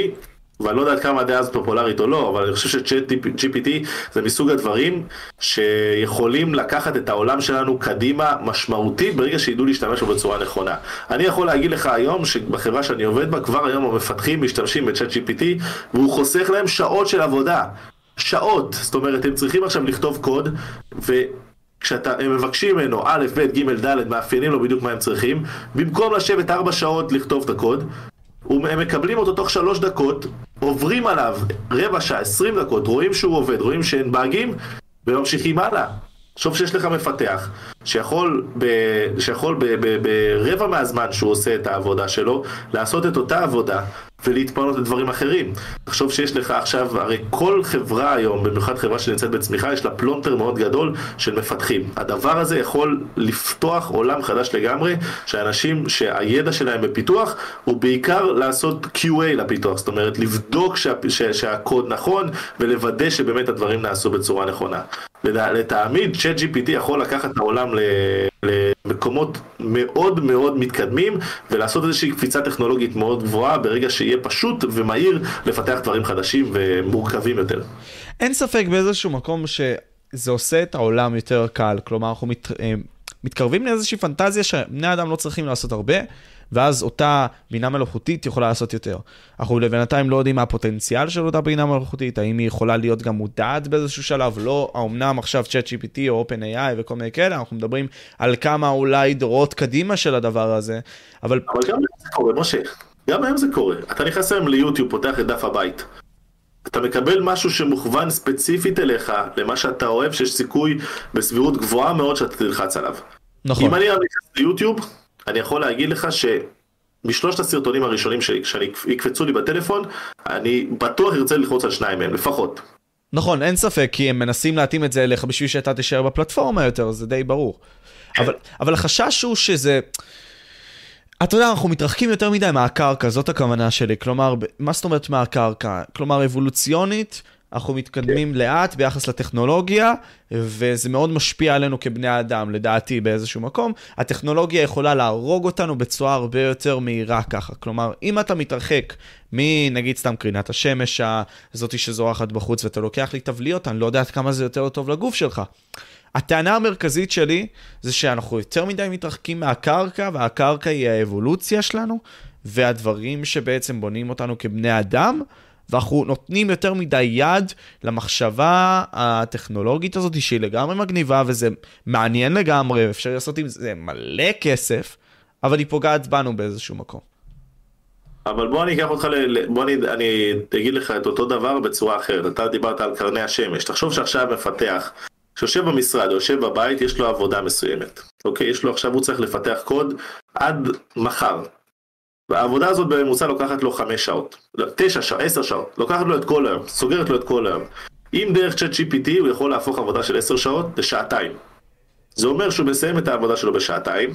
ואני לא יודעת כמה הדעה הזאת פופולרית או לא, אבל אני חושב ש-ChatGPT זה מסוג הדברים שיכולים לקחת את העולם שלנו קדימה משמעותית ברגע שידעו להשתמש בצורה נכונה. אני יכול להגיד לך היום שבחברה שאני עובד בה, כבר היום המפתחים משתמשים ב-ChatGPT, והוא חוסך להם שעות של עבודה. שעות. זאת אומרת, הם צריכים עכשיו לכתוב קוד, ו... כשהם מבקשים ממנו א', ב', ג', ד', מאפיינים לו בדיוק מה הם צריכים, במקום לשבת ארבע שעות לכתוב את הקוד, הם מקבלים אותו תוך שלוש דקות, עוברים עליו רבע שעה, עשרים דקות, רואים שהוא עובד, רואים שאין באגים, וממשיכים הלאה. שוב שיש לך מפתח, שיכול, ב, שיכול ב, ב, ברבע מהזמן שהוא עושה את העבודה שלו, לעשות את אותה עבודה ולהתפנות לדברים אחרים. תחשוב שיש לך עכשיו, הרי כל חברה היום, במיוחד חברה שנמצאת בצמיחה, יש לה פלונטר מאוד גדול של מפתחים. הדבר הזה יכול לפתוח עולם חדש לגמרי, שאנשים שהידע שלהם בפיתוח, הוא בעיקר לעשות קיו איי לפיתוח, זאת אומרת, לבדוק שה, שה, שהקוד נכון, ולוודא שבאמת הדברים נעשו בצורה נכונה. לתעמיד, ChatGPT יכול לקחת את העולם למקומות מאוד מאוד מתקדמים, ולעשות איזושהי קפיצה טכנולוגית מאוד גבוהה, ברגע שיהיה פשוט ומהיר לפתח דברים חדשים ומורכבים יותר. אין ספק באיזשהו מקום שזה עושה את העולם יותר קל, כלומר אנחנו מת, מתקרבים לאיזושהי פנטזיה שבני אדם לא צריכים לעשות הרבה, ואז אותה בינה מלאכותית יכולה לעשות יותר. אנחנו לבינתיים לא יודעים מה הפוטנציאל של אותה בינה מלאכותית, האם היא יכולה להיות גם מודעת באיזשהו שלב, לא, האומנם עכשיו ChatGPT או OpenAI וכל מיני כאלה, אנחנו מדברים על כמה אולי דורות קדימה של הדבר הזה, אבל... אבל גם היום זה קורה, משה, גם היום זה קורה. אתה נכנס היום ליוטיוב, פותח את דף הבית. אתה מקבל משהו שמוכוון ספציפית אליך, למה שאתה אוהב, שיש סיכוי בסבירות גבוהה מאוד שאתה תלחץ עליו. נכון. אם אני נכנס ליוטיוב, אני יכול להגיד לך שבשלושת הסרטונים הראשונים שיקפצו לי בטלפון, אני בטוח ארצה ללחוץ על שניים מהם, לפחות. נכון, אין ספק, כי הם מנסים להתאים את זה אליך בשביל שאתה תישאר בפלטפורמה יותר, זה די ברור. אבל, אבל החשש הוא שזה... אתה יודע, אנחנו מתרחקים יותר מדי מהקרקע, זאת הכוונה שלי. כלומר, מה זאת אומרת מהקרקע? כלומר, אבולוציונית, אנחנו מתקדמים לאט ביחס לטכנולוגיה, וזה מאוד משפיע עלינו כבני אדם, לדעתי באיזשהו מקום. הטכנולוגיה יכולה להרוג אותנו בצורה הרבה יותר מהירה ככה. כלומר, אם אתה מתרחק מנגיד סתם קרינת השמש, הזאתי שזורחת בחוץ, ואתה לוקח לי תבליות, אני לא יודעת כמה זה יותר טוב לגוף שלך. הטענה המרכזית שלי זה שאנחנו יותר מדי מתרחקים מהקרקע, והקרקע היא האבולוציה שלנו, והדברים שבעצם בונים אותנו כבני אדם, ואנחנו נותנים יותר מדי יד למחשבה הטכנולוגית הזאת, שהיא לגמרי מגניבה, וזה מעניין לגמרי, אפשר לעשות עם זה מלא כסף, אבל היא פוגעת בנו באיזשהו מקום. אבל בוא אני אקח אותך, ל... בוא אני... אני אגיד לך את אותו דבר בצורה אחרת. אתה דיברת על קרני השמש, תחשוב שעכשיו מפתח, שיושב במשרד או יושב בבית, יש לו עבודה מסוימת. אוקיי, יש לו עכשיו, הוא צריך לפתח קוד עד מחר. העבודה הזאת בממוצע לוקחת לו חמש שעות, תשע שעות, עשר שעות, לוקחת לו את כל היום, סוגרת לו את כל היום. אם דרך ChatGPT הוא יכול להפוך עבודה של עשר שעות לשעתיים. זה אומר שהוא מסיים את העבודה שלו בשעתיים,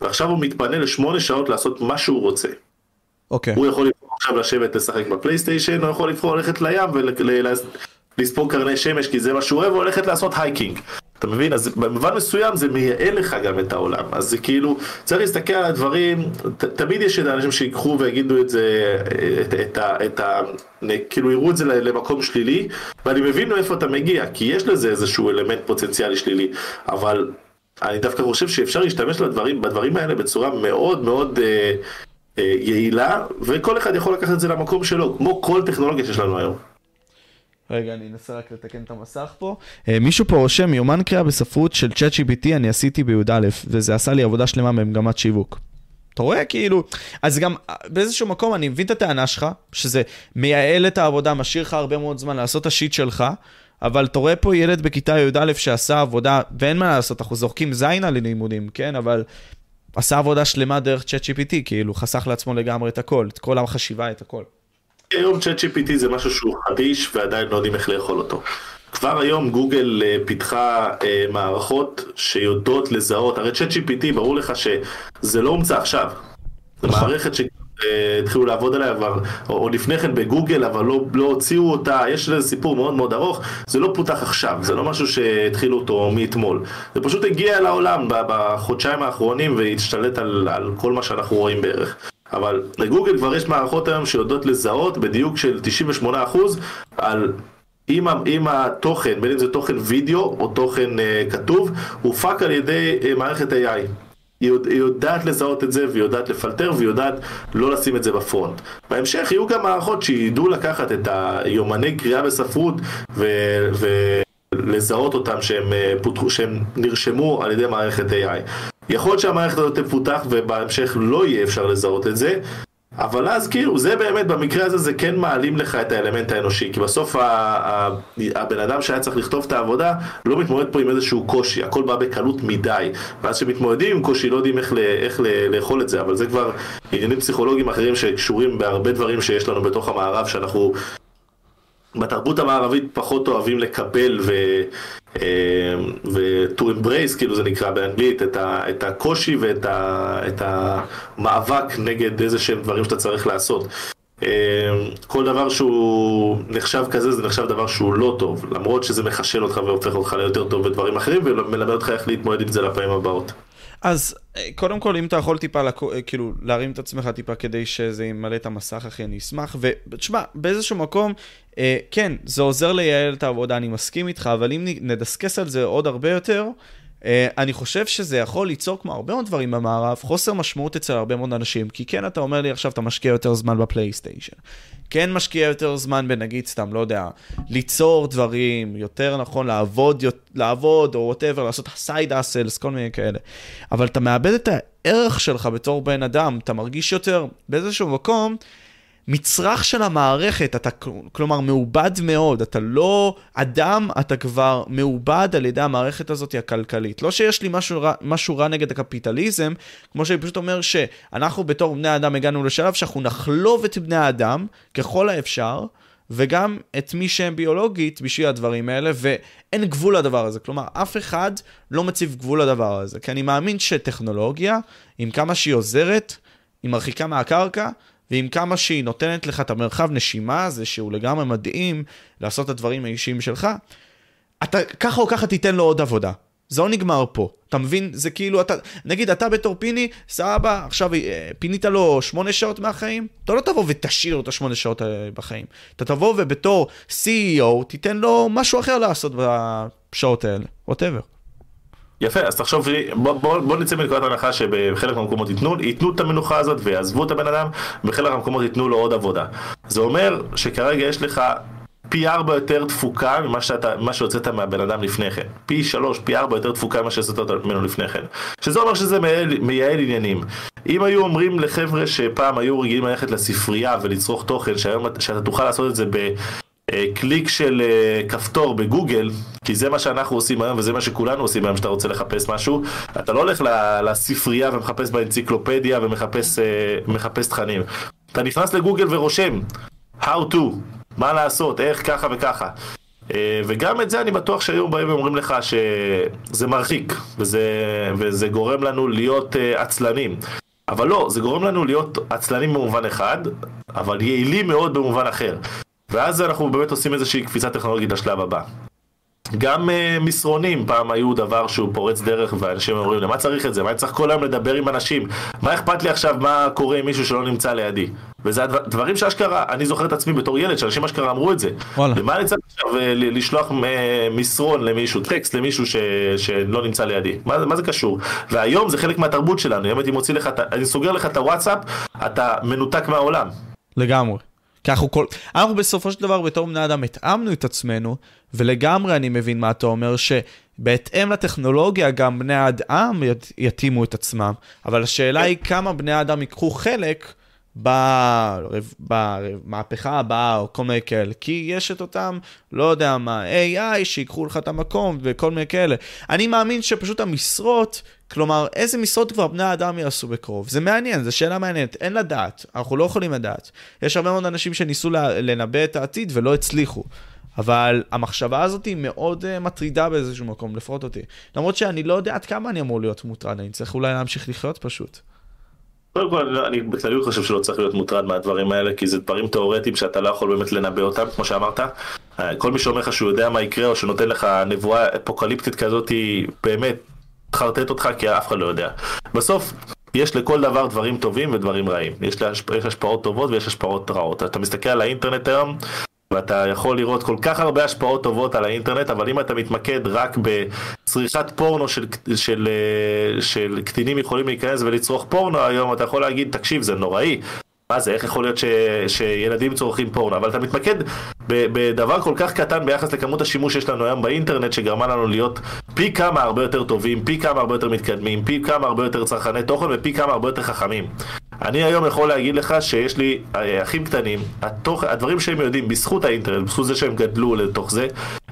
ועכשיו הוא מתפנה לשמונה שעות לעשות מה שהוא רוצה. אוקיי. הוא יכול לבחור עכשיו לשבת לשחק בפלייסטיישן, הוא יכול לבחור ללכת לים ולספוג קרני שמש, כי זה מה שהוא אוהב, והולכת לעשות הייקינג. אתה מבין? אז במובן מסוים זה מייעל לך גם את העולם. אז זה כאילו, צריך להסתכל על הדברים, ת, תמיד יש את האנשים שיקחו ויגידו את זה, את, את, את, את, כאילו יראו את זה למקום שלילי, ואני מבין מאיפה אתה מגיע, כי יש לזה איזשהו אלמנט פוטנציאלי שלילי, אבל אני דווקא חושב שאפשר להשתמש לדברים, בדברים האלה בצורה מאוד מאוד אה, אה, יעילה, וכל אחד יכול לקחת את זה למקום שלו, כמו כל טכנולוגיה שיש לנו היום. רגע, אני אנסה רק לתקן את המסך פה. מישהו פה רושם, יומן קריאה בספרות של צ'אט ג'י פי טי אני עשיתי בי"א, וזה עשה לי עבודה שלמה במגמת שיווק. אתה רואה כאילו, אז גם באיזשהו מקום אני מבין את הטענה שלך, שזה מייעל את העבודה, משאיר לך הרבה מאוד זמן לעשות את השיט שלך, אבל אתה רואה פה ילד בכיתה י"א שעשה עבודה, ואין מה לעשות, אנחנו זורקים זין על לימודים, כן? אבל עשה עבודה שלמה דרך צ'אט ג'י פי טי, כאילו חסך לעצמו לגמרי את הכל, את כל החשיבה, את הכל. היום צ'אט ג'י פי טי זה משהו שהוא חדיש ועדיין לא יודעים איך לאכול אותו. כבר היום גוגל פיתחה מערכות שיודעות לזהות, הרי צ'אט ג'י פי טי ברור לך שזה לא הומצא עכשיו. זו מערכת שהתחילו לעבוד עליה או לפני כן בגוגל, אבל לא הוציאו אותה, יש לזה סיפור מאוד מאוד ארוך, זה לא פותח עכשיו, זה לא משהו שהתחילו אותו מאתמול. זה פשוט הגיע לעולם בחודשיים האחרונים והשתלט על כל מה שאנחנו רואים בערך. אבל לגוגל כבר יש מערכות היום שיודעות לזהות בדיוק של תשעים ושמונה אחוז על אם, אם התוכן, בין אם זה תוכן וידאו או תוכן uh, כתוב, הופק על ידי uh, מערכת איי איי. היא, היא יודעת לזהות את זה והיא יודעת לפלטר והיא יודעת לא לשים את זה בפרונט. בהמשך יהיו גם מערכות שידעו לקחת את היומני קריאה בספרות ו... ו... לזהות אותם שהם, פותחו, שהם נרשמו על ידי מערכת איי איי. יכול להיות שהמערכת הזאת תפותח ובהמשך לא יהיה אפשר לזהות את זה, אבל אז כאילו זה באמת, במקרה הזה זה כן מעלים לך את האלמנט האנושי, כי בסוף ה- ה- הבן אדם שהיה צריך לכתוב את העבודה לא מתמודד פה עם איזשהו קושי, הכל בא בקלות מדי, ואז שמתמודדים עם קושי לא יודעים איך, ל- איך ל- לאכול את זה, אבל זה כבר עניינים פסיכולוגיים אחרים שקשורים בהרבה דברים שיש לנו בתוך המערב שאנחנו... בתרבות המערבית פחות אוהבים לקבל ו, ו- to embrace, כאילו זה נקרא באנגלית, את, ה- את הקושי ואת ה- את המאבק נגד איזה שהם דברים שאתה צריך לעשות. כל דבר שהוא נחשב כזה, זה נחשב דבר שהוא לא טוב, למרות שזה מחשל אותך והופך אותך ליותר טוב בדברים אחרים, ומלמד אותך איך להתמודד עם זה לפעמים הבאות. אז קודם כל, אם אתה יכול טיפה, כאילו, להרים את עצמך טיפה כדי שזה ימלא את המסך, אחי, אני אשמח. ותשמע, באיזשהו מקום, אה, כן, זה עוזר לייעל את העבודה, אני מסכים איתך, אבל אם נדסקס על זה עוד הרבה יותר, אה, אני חושב שזה יכול ליצור כמו הרבה מאוד דברים במערב, חוסר משמעות אצל הרבה מאוד אנשים, כי כן, אתה אומר לי עכשיו, אתה משקיע יותר זמן בפלייסטיישן. כן משקיע יותר זמן בנגיד סתם, לא יודע, ליצור דברים, יותר נכון, לעבוד, לעבוד או whatever, לעשות side hustles, כל מיני כאלה. אבל אתה מאבד את הערך שלך בתור בן אדם, אתה מרגיש יותר באיזשהו מקום, מצרך של המערכת, אתה כלומר מעובד מאוד, אתה לא אדם, אתה כבר מעובד על ידי המערכת הזאת הכלכלית. לא שיש לי משהו רע, משהו רע נגד הקפיטליזם, כמו שאני פשוט אומר שאנחנו בתור בני האדם הגענו לשלב שאנחנו נחלוב את בני האדם ככל האפשר, וגם את מי שהם ביולוגית בשביל הדברים האלה, ואין גבול לדבר הזה. כלומר, אף אחד לא מציב גבול לדבר הזה, כי אני מאמין שטכנולוגיה, עם כמה שהיא עוזרת, היא מרחיקה מהקרקע, ועם כמה שהיא נותנת לך את המרחב נשימה הזה, שהוא לגמרי מדהים לעשות את הדברים האישיים שלך, אתה ככה או ככה תיתן לו עוד עבודה. זה לא נגמר פה. אתה מבין? זה כאילו, אתה, נגיד, אתה בתור פיני, סבא, עכשיו פינית לו שמונה שעות מהחיים, אתה לא תבוא ותשאיר את השמונה שעות בחיים. אתה תבוא ובתור סי אי או תיתן לו משהו אחר לעשות בשעות האלה. whatever. יפה, אז תחשוב, בוא, בוא, בוא נצא מנקודת ההנחה שבחלק מהמקומות ייתנו, ייתנו את המנוחה הזאת ויעזבו את הבן אדם, ובחלק מהמקומות ייתנו לו עוד עבודה. זה אומר שכרגע יש לך פי ארבע יותר דפוקה ממה שהוצאת מהבן אדם לפני כן. פי שלוש, פי ארבע יותר דפוקה ממה שהוצאת ממנו לפני כן. שזה אומר שזה מייעל, מייעל עניינים. אם היו אומרים לחבר'ה שפעם היו רגילים ללכת לספרייה ולצרוך תוכן, שהיום שאתה תוכל לעשות את זה ב... קליק של כפתור בגוגל, כי זה מה שאנחנו עושים היום וזה מה שכולנו עושים היום שאתה רוצה לחפש משהו, אתה לא הולך לספרייה ומחפש באנציקלופדיה ומחפש תכנים. אתה נכנס לגוגל ורושם, how to, מה לעשות, איך ככה וככה. וגם את זה אני בטוח שהיום באים ואומרים לך שזה מרחיק, וזה, וזה גורם לנו להיות עצלנים. אבל לא, זה גורם לנו להיות עצלנים במובן אחד, אבל יעילים מאוד במובן אחר. ואז אנחנו באמת עושים איזושהי קפיצה טכנולוגית לשלב הבא. גם uh, מסרונים פעם היו דבר שהוא פורץ דרך, ואנשים אומרים, למה צריך את זה? מה אני צריך כל היום לדבר עם אנשים? מה אכפת לי עכשיו מה קורה עם מישהו שלא נמצא לידי? וזה הדבר, דברים שאשכרה, אני זוכר את עצמי בתור ילד, שאנשים אשכרה אמרו את זה. וואלה. למה אני צריך עכשיו לשלוח מסרון למישהו, טקסט למישהו ש, שלא נמצא לידי? מה, מה זה קשור? והיום זה חלק מהתרבות שלנו. היום אני מוציא לך, אני סוגר לך את הוואטסאפ, אתה מנותק מהעולם. לגמרי. כי אנחנו, כל... אנחנו בסופו של דבר בתור בני אדם התאמנו את עצמנו, ולגמרי אני מבין מה אתה אומר, שבהתאם לטכנולוגיה גם בני האדם ית... יתאימו את עצמם, אבל השאלה היא כמה בני האדם ייקחו חלק במהפכה הבאה או כל מיני כאלה, כי יש את אותם, לא יודע מה, איי איי שיקחו לך את המקום וכל מיני כאלה. אני מאמין שפשוט המשרות, כלומר איזה משרות כבר בני האדם יעשו בקרוב, זה מעניין, זו שאלה מעניינת, אין לדעת, אנחנו לא יכולים לדעת. יש הרבה מאוד אנשים שניסו לנבא את העתיד ולא הצליחו, אבל המחשבה הזאת היא מאוד מטרידה באיזשהו מקום, לפחות אותי, למרות שאני לא יודעת כמה אני אמור להיות מוטרד, אני צריך אולי להמשיך לחיות פשוט. קודם כל, אני בכלליות חושב שלא צריך להיות מוטרד מהדברים האלה, כי זה דברים תיאורטיים שאתה לא יכול באמת לנבא אותם, כמו שאמרת. כל מי שאומר לך שהוא יודע מה יקרה, או שנותן לך נבואה אפוקליפטית כזאת, היא באמת חרטט אותך, כי אף אחד לא יודע. בסוף, יש לכל דבר דברים טובים ודברים רעים. יש השפעות טובות ויש השפעות רעות. אתה מסתכל על האינטרנט היום, ואתה יכול לראות כל כך הרבה השפעות טובות על האינטרנט, אבל אם אתה מתמקד רק בצריכת פורנו של, של, של קטינים יכולים להיכנס ולצרוך פורנו היום, אתה יכול להגיד, תקשיב, זה נוראי. מה זה? איך יכול להיות ש, שילדים צורכים פורנו? אבל אתה מתמקד בדבר כל כך קטן ביחס לכמות השימוש שיש לנו היום באינטרנט, שגרמה לנו להיות פי כמה הרבה יותר טובים, פי כמה הרבה יותר מתקדמים, פי כמה הרבה יותר צרכני תוכן ופי כמה הרבה יותר חכמים. אני היום יכול להגיד לך שיש לי אחים קטנים, התוך, הדברים שהם יודעים בזכות האינטרנט, בזכות זה שהם גדלו לתוך זה,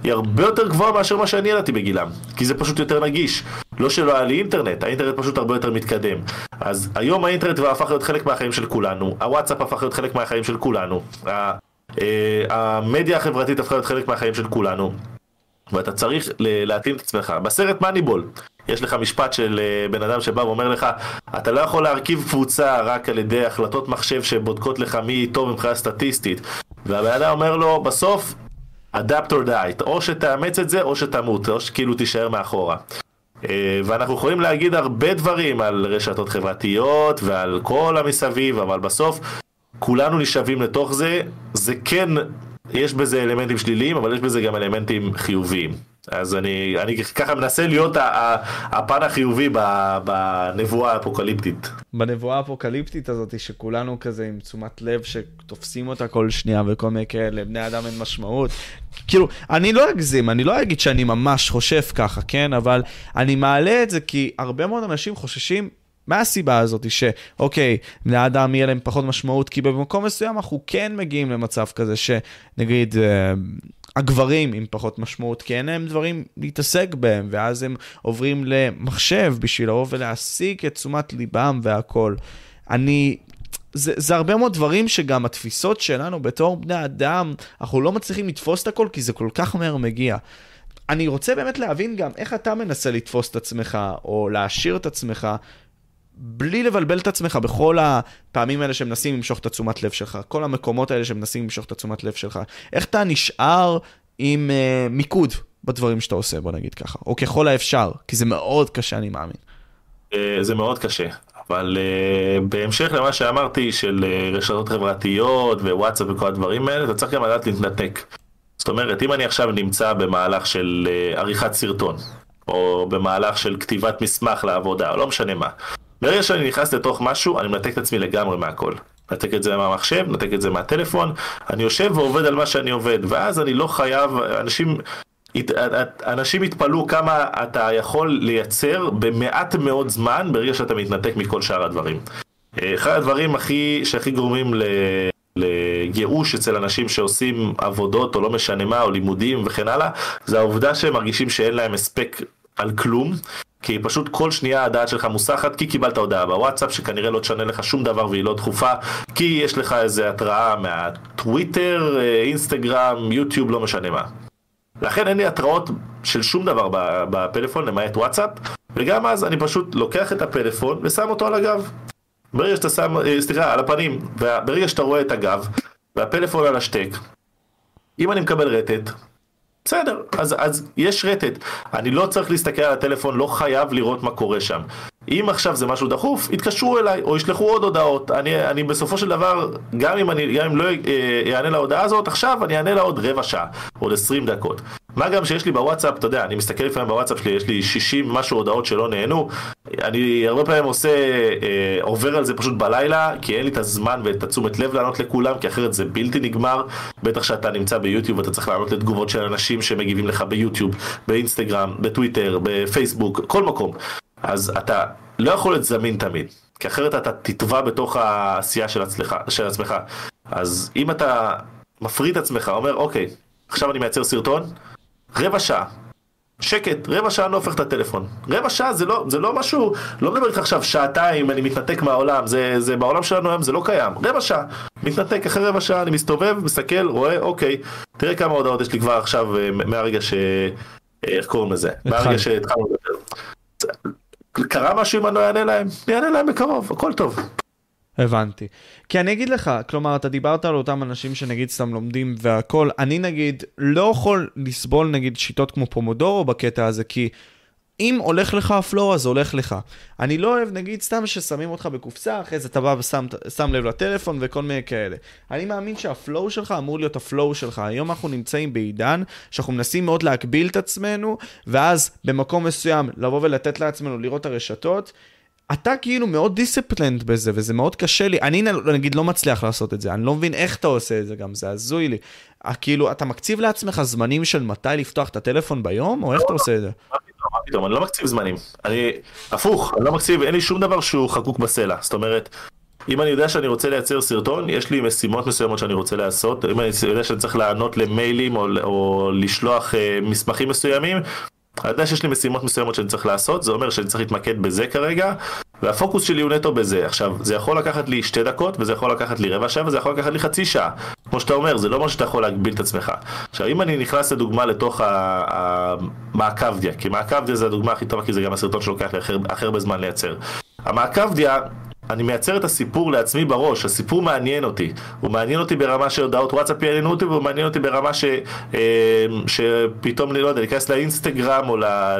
היא הרבה יותר גבוהה מאשר מה שאני ידעתי בגילם, כי זה פשוט יותר נגיש. לא שלא היה לי אינטרנט, האינטרנט פשוט הרבה יותר מתקדם. אז היום האינטרנט הפך להיות חלק מהחיים של כולנו, הוואטסאפ הפך להיות חלק מהחיים של כולנו, המדיה החברתית הפכה להיות חלק מהחיים של כולנו, ואתה צריך להתאים את עצמך. בסרט מניבול יש לך משפט של בן אדם שבא ואומר לך, אתה לא יכול להרכיב קבוצה רק על ידי החלטות מחשב שבודקות לך מי טוב מבחינה סטטיסטית. והבן אדם אומר לו, בסוף, adapt or die, או שתאמץ את זה או שתמות, או שכאילו תישאר מאחורה. ואנחנו יכולים להגיד הרבה דברים על רשתות חברתיות ועל כל המסביב, אבל בסוף כולנו נשאבים לתוך זה. זה כן, יש בזה אלמנטים שליליים, אבל יש בזה גם אלמנטים חיוביים. אז אני, אני ככה מנסה להיות הפן החיובי בנבואה האפוקליפטית. בנבואה האפוקליפטית הזאת שכולנו כזה עם תשומת לב שתופסים אותה כל שנייה וכל מיני כאלה, בני אדם אין משמעות. כאילו, אני לא אגזים, אני לא אגיד שאני ממש חושב ככה, כן? אבל אני מעלה את זה כי הרבה מאוד אנשים חוששים מהסיבה הזאת שאוקיי, בני אדם יהיה להם פחות משמעות, כי במקום מסוים אנחנו כן מגיעים למצב כזה שנגיד הגברים עם פחות משמעות, כי אין להם דברים להתעסק בהם, ואז הם עוברים למחשב בשביל לבוא ולהשיג את תשומת ליבם והכל. אני, זה, זה הרבה מאוד דברים שגם התפיסות שלנו בתור בני אדם, אנחנו לא מצליחים לתפוס את הכל, כי זה כל כך מהר מגיע. אני רוצה באמת להבין גם איך אתה מנסה לתפוס את עצמך, או להשאיר את עצמך, בלי לבלבל את עצמך בכל הפעמים האלה שמנסים למשוך את התשומת לב שלך, כל המקומות האלה שמנסים למשוך את התשומת לב שלך. איך אתה נשאר עם uh, מיקוד בדברים שאתה עושה, בוא נגיד ככה, או ככל האפשר, כי זה מאוד קשה, אני מאמין. זה מאוד קשה, אבל uh, בהמשך למה שאמרתי, של uh, רשתות חברתיות ווואטסאפ וכל הדברים האלה, אתה צריך גם לדעת להתנתק. זאת אומרת, אם אני עכשיו נמצא במהלך של uh, עריכת סרטון, או במהלך של כתיבת מסמך לעבודה, או לא משנה מה, ברגע שאני נכנס לתוך משהו, אני מנתק את עצמי לגמרי מהכל. נתק את זה מהמחשב, נתק את זה מהטלפון, אני יושב ועובד על מה שאני עובד, ואז אני לא חייב, אנשים, אנשים יתפלו כמה אתה יכול לייצר במעט מאוד זמן, ברגע שאתה מתנתק מכל שאר הדברים. אחד הדברים הכי, שהכי גורמים ל... לגירוש אצל אנשים שעושים עבודות, או לא משנה מה, או לימודים וכן הלאה, זה העובדה שהם מרגישים שאין להם הספק על כלום, כי פשוט כל שנייה הדעת שלך מוסחת, כי קיבלת הודעה בוואטסאפ שכנראה לא תשנה לך שום דבר והיא לא דחופה, כי יש לך איזו התראה מהטוויטר, אינסטגרם, יוטיוב, לא משנה מה. לכן אין לי התראות של שום דבר בפלאפון למעט וואטסאפ, וגם אז אני פשוט לוקח את הפלאפון ושם אותו על הגב. ברגע שאתה שם, סליחה, על הפנים, וברגע שאתה רואה את הגב, והפלאפון על השטק, אם אני מקבל רטט, בסדר, אז, אז יש רטט. אני לא צריך להסתכל על הטלפון, לא חייב לראות מה קורה שם. אם עכשיו זה משהו דחוף, יתקשרו אליי, או ישלחו עוד הודעות. אני, אני בסופו של דבר, גם אם אני, גם אם לא יענה להודעה הזאת, עכשיו אני יענה לה עוד רבע שעה, עוד עשרים דקות. מה גם שיש לי בוואטסאפ, אתה יודע, אני מסתכל לפעמים בוואטסאפ שלי, יש לי שישים משהו הודעות שלא נהנו. אני הרבה פעמים עושה, אה, עובר על זה פשוט בלילה, כי אין לי את הזמן ואת תשומת לב לענות לכולם, כי אחרת זה בלתי נגמר. בטח שאתה נמצא ביוטיוב, אתה צריך לענות לתגובות של אנשים שמגיבים לך ביוטיוב, באינסטגרם, בטוויטר, בפייסבוק, כל מקום. אז אתה לא יכול להיות זמין תמיד, כי אחרת אתה תטבע בתוך העשייה של, הצלחה, של עצמך. אז אם אתה מפריד עצמך, אומר, אוקיי, עכשיו אני מייצר סרטון, רבע שעה, שקט, רבע שעה אני הופך את הטלפון. רבע שעה זה לא, זה לא משהו, לא מדבר איתך עכשיו שעתיים, אני מתנתק מהעולם, זה, זה בעולם שלנו היום, זה לא קיים. רבע שעה, מתנתק אחרי רבע שעה, אני מסתובב, מסתכל, רואה, אוקיי, תראה כמה הודעות יש לי כבר עכשיו, מהרגע ש... איך קוראים לזה? מהרגע שהתחלנו לדבר. קרה משהו אם אני לא יענה להם, יענה להם בקרוב, הכל טוב. הבנתי. כי אני אגיד לך, כלומר, אתה דיברת על אותם אנשים שנגיד סתם לומדים והכל, אני נגיד לא יכול לסבול נגיד שיטות כמו פומודורו בקטע הזה, כי אם הולך לך הפלור, אז הולך לך. אני לא אוהב נגיד סתם ששמים אותך בקופסה, אחרי זה אתה בא ושם לב לטלפון וכל מיני כאלה. אני מאמין שהפלור שלך אמור להיות הפלור שלך. היום אנחנו נמצאים בעידן שאנחנו מנסים מאוד להקביל את עצמנו, ואז במקום מסוים לבוא ולתת לעצמנו לראות הרשתות, אתה כאילו מאוד דיסציפלנט בזה, וזה מאוד קשה לי. אני נגיד לא מצליח לעשות את זה, אני לא מבין איך אתה עושה את זה גם, זה הזוי לי. כאילו, אתה מקציב לעצמך זמנים של מתי לפתוח את הטלפון ביום, או איך אתה עושה את זה? מה פתאום, אני לא מקציב זמנים. אני, הפוך, אני לא מקציב, אין לי שום דבר שהוא חקוק בסלע. זאת אומרת, אם אני יודע שאני רוצה לייצר סרטון, יש לי משימות מסוימות שאני רוצה לעשות. אם אני יודע שאני צריך לענות למיילים, או, או לשלוח אה, מסמכים מסוימים, אני יודע שיש לי משימות מסוימות שאני צריך לעשות, זה אומר שאני צריך להתמקד בזה כרגע, והפוקוס שלי הוא נטו בזה. עכשיו, זה יכול לקחת לי שתי דקות, וזה יכול לקחת לי רבע שעה, וזה יכול לקחת לי חצי שעה. כמו שאתה אומר, זה לא מה שאתה יכול להגביל את עצמך. עכשיו, אם אני נכנס לדוגמה לתוך המעקבדיה, כי מעקבדיה זה הדוגמה הכי טובה, כי זה גם הסרטון שלוקח לי אחר בזמן לייצר. המעקבדיה, אני מייצר את הסיפור לעצמי בראש, הסיפור מעניין אותי. הוא מעניין אותי ברמה שהודעות וואטסאפ יעניינו אותי, והוא מעניין אותי ברמה ש... שפתאום, לא יודע, להיכנס לאינסטגרם או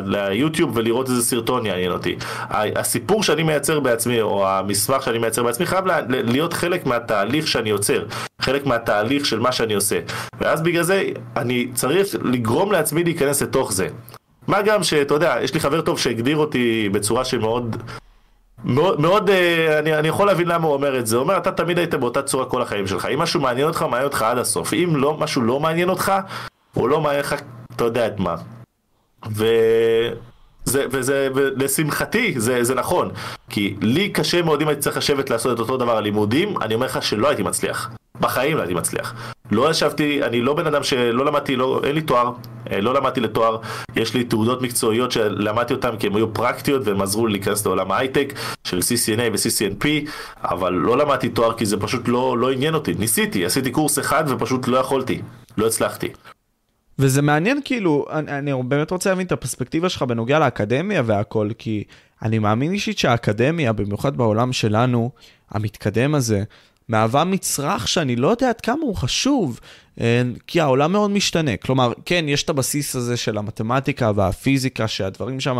ליוטיוב ולראות איזה סרטון יעניין אותי. הסיפור שאני מייצר בעצמי, או המסמך שאני מייצר בעצמי, חייב להיות חלק מהתהליך שאני יוצר, חלק מהתהליך של מה שאני עושה. ואז בגלל זה אני צריך לגרום לעצמי להיכנס לתוך זה. מה גם שאתה יודע, יש לי חבר טוב שהגדיר אותי בצורה שמאוד... מאוד, מאוד אני, אני יכול להבין למה הוא אומר את זה. הוא אומר, אתה תמיד היית באותה צורה כל החיים שלך. אם משהו מעניין אותך, מעניין אותך עד הסוף. אם לא, משהו לא מעניין אותך, הוא לא מעניין לך, אתה יודע את מה. ו... זה, וזה, ולשמחתי, זה, זה נכון. כי לי קשה מאוד אם הייתי צריך לשבת לעשות את אותו דבר על לימודים, אני אומר לך שלא הייתי מצליח. בחיים לא הייתי מצליח. לא ישבתי, אני לא בן אדם שלא למדתי, לא, אין לי תואר, לא למדתי לתואר, יש לי תעודות מקצועיות שלמדתי אותן כי הן היו פרקטיות והן עזרו לי להיכנס לעולם ההייטק של סי סי אן איי ו-סי סי אן פי, אבל לא למדתי תואר כי זה פשוט לא, לא עניין אותי. ניסיתי, עשיתי קורס אחד ופשוט לא יכולתי, לא הצלחתי. וזה מעניין, כאילו, אני, אני באמת רוצה להבין את הפרספקטיבה שלך בנוגע לאקדמיה והכל, כי אני מאמין אישית שהאקדמיה, במיוחד בעולם שלנו, המתקדם הזה, מהווה מצרך שאני לא יודע עד כמה הוא חשוב, כי העולם מאוד משתנה. כלומר, כן, יש את הבסיס הזה של המתמטיקה והפיזיקה, שהדברים שם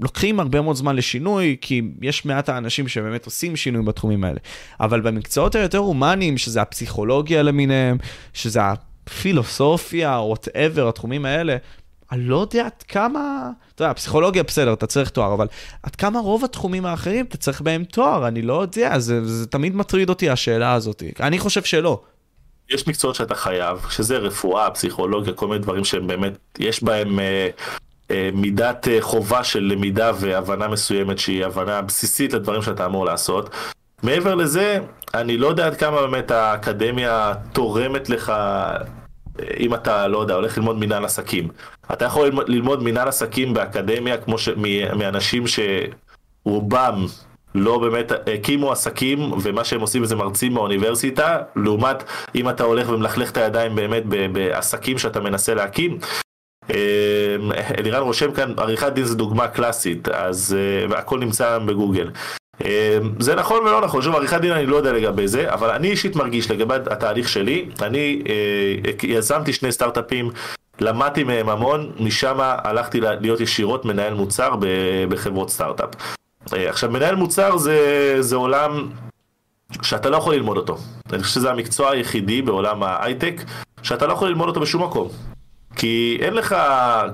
לוקחים הרבה מאוד זמן לשינוי, כי יש מעט האנשים שבאמת עושים שינוי בתחומים האלה. אבל במקצועות היותר הומניים, שזה הפסיכולוגיה למיניהם, שזה פילוסופיה, whatever, התחומים האלה, אני לא יודע עד כמה, אתה יודע, הפסיכולוגיה בסדר, אתה צריך תואר, אבל עד כמה רוב התחומים האחרים אתה צריך בהם תואר, אני לא יודע, זה, זה תמיד מטריד אותי השאלה הזאת, אני חושב שלא. יש מקצועות שאתה חייב, שזה רפואה, פסיכולוגיה, כל מיני דברים שהם באמת, יש בהם אה, אה, מידת אה, חובה של למידה והבנה מסוימת, שהיא הבנה בסיסית לדברים שאתה אמור לעשות. מעבר לזה, אני לא יודע עד כמה באמת האקדמיה תורמת לך, אם אתה, לא יודע, הולך ללמוד מנהל עסקים. אתה יכול ללמוד מנהל עסקים באקדמיה, כמו ש... מאנשים שרובם לא באמת הקימו עסקים, ומה שהם עושים זה מרצים מהאוניברסיטה, לעומת אם אתה הולך ומלכלך את הידיים באמת בעסקים שאתה מנסה להקים. אלירן רושם כאן, עריכת דין זה דוגמה קלאסית, אז הכל נמצא בגוגל. זה נכון ולא נכון, שוב, עריכת דין אני לא יודע לגבי זה, אבל אני אישית מרגיש לגבי התהליך שלי, אני יזמתי שני סטארט-אפים, למדתי מהם המון, משם הלכתי להיות ישירות מנהל מוצר בחברות סטארט-אפ. עכשיו, מנהל מוצר זה, זה עולם שאתה לא יכול ללמוד אותו. אני חושב שזה המקצוע היחידי בעולם ההייטק, שאתה לא יכול ללמוד אותו בשום מקום. כי אין לך